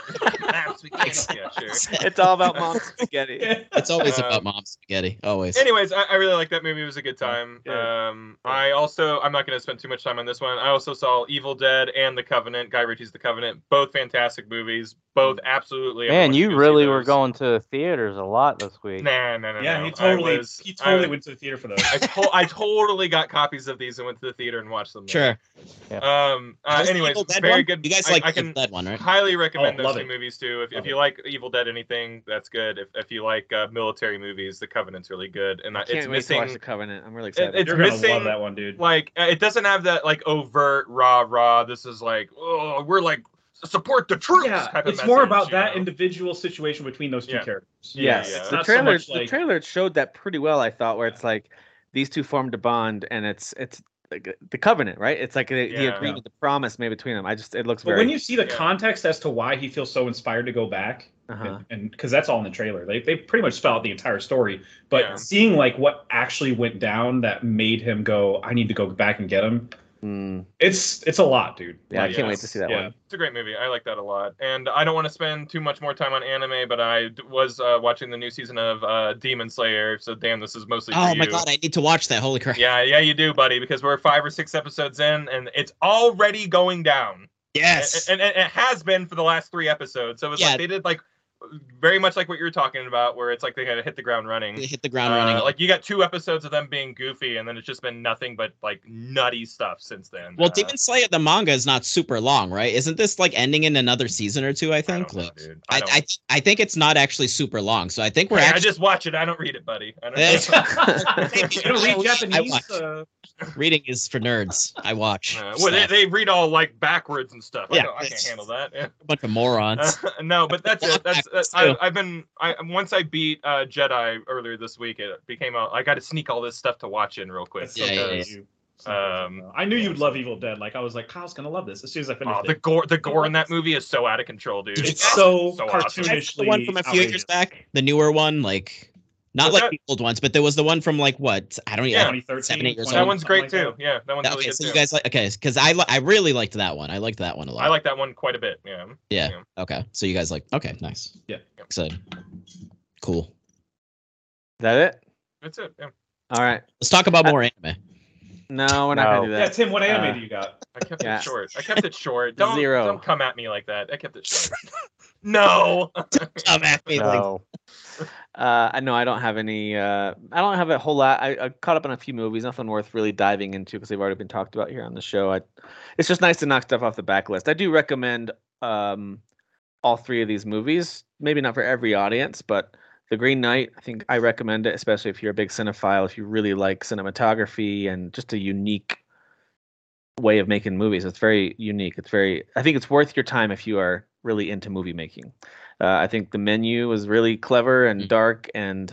mom spaghetti. Yeah, sure. It's all about mom spaghetti. yeah. It's always um, about mom spaghetti. Always. Anyways, I, I really like that movie. It was a good time. Yeah. Um, yeah. I also I'm not going to spend too much time on this one. I also saw Evil Dead and The Covenant. Guy Ritchie's The Covenant. Both fantastic movies. Both absolutely. Man, you really were going to theaters a lot this week. Nah, nah, nah. Yeah, no. he totally, was, he totally I, went to the theater for those. I, to- I totally got copies of these and went to the theater and watched them. There. Sure. Yeah. Um. Uh, anyways, very one? Good. You guys I, like I can Evil Dead one, right? Highly recommend oh, those two it. Movies too. If, if you it. Like Evil Dead, anything that's good. If if you like uh, military movies, The Covenant's really good. And I can't it's wait missing. To watch The Covenant. I'm really excited. It, it's You're missing, gonna love that one, dude. Like it doesn't have that like overt rah rah. This is like oh we're like. Support the troops. Yeah, type of it's message, more about that know? Individual situation between those two yeah. characters. Yes, yeah, yeah. The trailer so like... the trailer showed that pretty well. I thought where yeah. it's like these two formed a bond, and it's it's like the covenant, right? It's like the, yeah. the agreement, the promise made between them. I just it looks but very. When you see the yeah. context as to why he feels so inspired to go back, uh-huh. and because that's all in the trailer, they they pretty much spell out the entire story. But yeah. seeing like what actually went down that made him go, I need to go back and get him. Mm. It's it's a lot, dude. Yeah, like, I can't yes. wait to see that yeah. one. It's a great movie. I like that a lot. And I don't want to spend too much more time on anime, but I d- was uh, watching the new season of uh, Demon Slayer. So, damn, this is mostly oh, for you. Oh, my God. I need to watch that. Holy crap. Yeah, yeah, you do, buddy, because we're five or six episodes in, and it's already going down. Yes. And, and, and it has been for the last three episodes. So, it's yeah. like they did, like, very much like what you were talking about, where it's like they kind of hit the ground running. They hit the ground uh, running. Like, you got two episodes of them being goofy, and then it's just been nothing but, like, nutty stuff since then. Well, uh, Demon Slayer, the manga, is not super long, right? Isn't this, like, ending in another season or two, I think? I don't know, dude. I, I, I, I think it's not actually super long, so I think we're hey, actually... I just watch it. I don't read it, buddy. I don't know. You read Japanese? Uh... Reading is for nerds. I watch. Uh, well, they, they read all, like, backwards and stuff. Yeah, I, don't, I can't handle that. Yeah. A bunch of morons. Uh, no, but that's it. That's Uh, I, I've been I once I beat uh, Jedi earlier this week, it became a, I got to sneak all this stuff to watch in real quick. Yeah, because, yeah, yeah. Um, I knew yeah, you'd so. love Evil Dead. Like, I was like, Kyle's gonna love this as soon as I finished. Oh, the it. gore, the gore in that movie is so out of control, dude. It's, it's so, so cartoonishly. Awesome. The one from a few outrageous. years back, the newer one, like not that, like the old ones, but there was the one from like what I don't yeah, know, seven, eight years that old. That one's great like too. That. Yeah, that one's okay, really good so too. You guys like okay, because I I really liked that one. I liked that one a lot. I liked that one quite a bit. Yeah. Yeah. yeah. Okay, so you guys like okay, nice. Yeah. Excited. Cool. Is that it? That's it. Yeah. All right. Let's talk about I, more anime. No, we're not no. gonna do that. Yeah, Tim, what anime uh, do you got? I kept yeah. it short. I kept it short. Don't Zero. don't come at me like that. I kept it short. No. Don't come at me no. like. Uh, I know I don't have any. Uh, I don't have a whole lot. I, I caught up on a few movies. Nothing worth really diving into because they've already been talked about here on the show. I, it's just nice to knock stuff off the backlist. I do recommend um, all three of these movies. Maybe not for every audience, but The Green Knight. I think I recommend it, especially if you're a big cinephile. If you really like cinematography and just a unique way of making movies, it's very unique. It's very. I think it's worth your time if you are really into movie making. Uh, I think The Menu was really clever and dark, and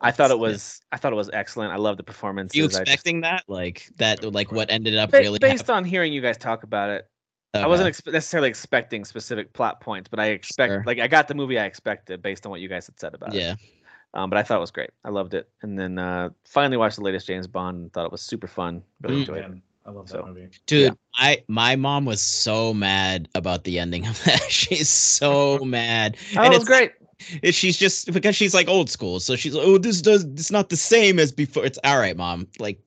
I thought it was I thought it was excellent. I love the performances. Are you expecting just, that, like that, like what ended up ba- really based happened. on hearing you guys talk about it? Okay. I wasn't ex- necessarily expecting specific plot points, but I expect sure. like I got the movie I expected based on what you guys had said about yeah. it. Yeah, um, but I thought it was great. I loved it, and then uh, finally watched the latest James Bond. And thought it was super fun. Really mm. enjoyed it. I love that so, movie. Dude, yeah. I my mom was so mad about the ending of that. She's so mad. Oh, and it was great. It, she's just because she's like old school, so she's like, oh, this does it's not the same as before. It's all right, mom. Like,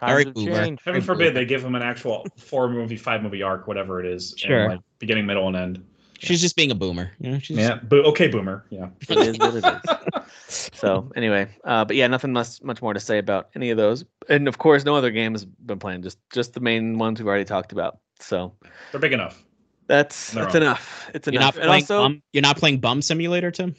all right, heaven forbid Uber. They give him an actual four movie, five movie arc, whatever it is. Sure. And like beginning, middle, and end. She's yeah. just being a boomer. You know, she's yeah. Just... Bo- okay, boomer. Yeah. It is what it is. So anyway, uh, but yeah, nothing much, much more to say about any of those. And of course, no other games been playing. Just just the main ones we've already talked about. So they're big enough. That's that's own. enough. It's enough. You're not, playing, also, um, you're not playing Bum Simulator, Tim?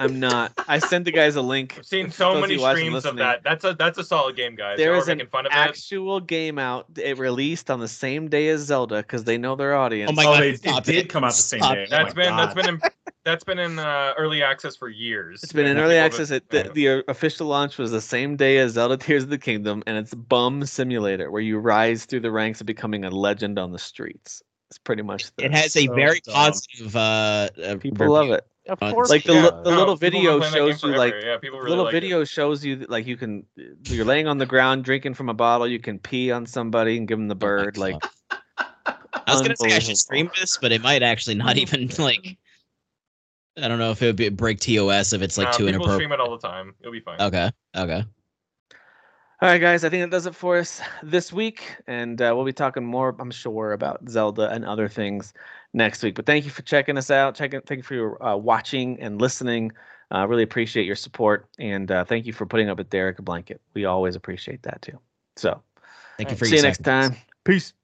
I'm not. I sent the guys a link. I've seen so many streams of that. That's a that's a solid game, guys. There is an actual game out. It released on the same day as Zelda because they know their audience. Oh my god, it did come out the same day. That's been that's been in that's been in uh, early access for years. It's been in early access. It, the, the official launch was the same day as Zelda: Tears of the Kingdom, and it's Bum Simulator, where you rise through the ranks of becoming a legend on the streets. It's pretty much. It has a very positive. Uh, People love it. Of course, like the, yeah. l- the no, little video shows you, like yeah, really little like video it. shows you, like you can, you're laying on the ground drinking from a bottle. You can pee on somebody and give them the bird. Like, I was gonna say I should stream this, but it might actually not even like. I don't know if it would be break T O S if it's like nah, too inappropriate. People stream it all the time. It'll be fine. Okay. Okay. All right, guys. I think that does it for us this week, and uh, we'll be talking more, I'm sure, about Zelda and other things next week. But thank you for checking us out. Checking, thank you for your uh, watching and listening. Uh, really appreciate your support, and uh, thank you for putting up with Derek a blanket. We always appreciate that too. So, thank you for see you next time. Peace.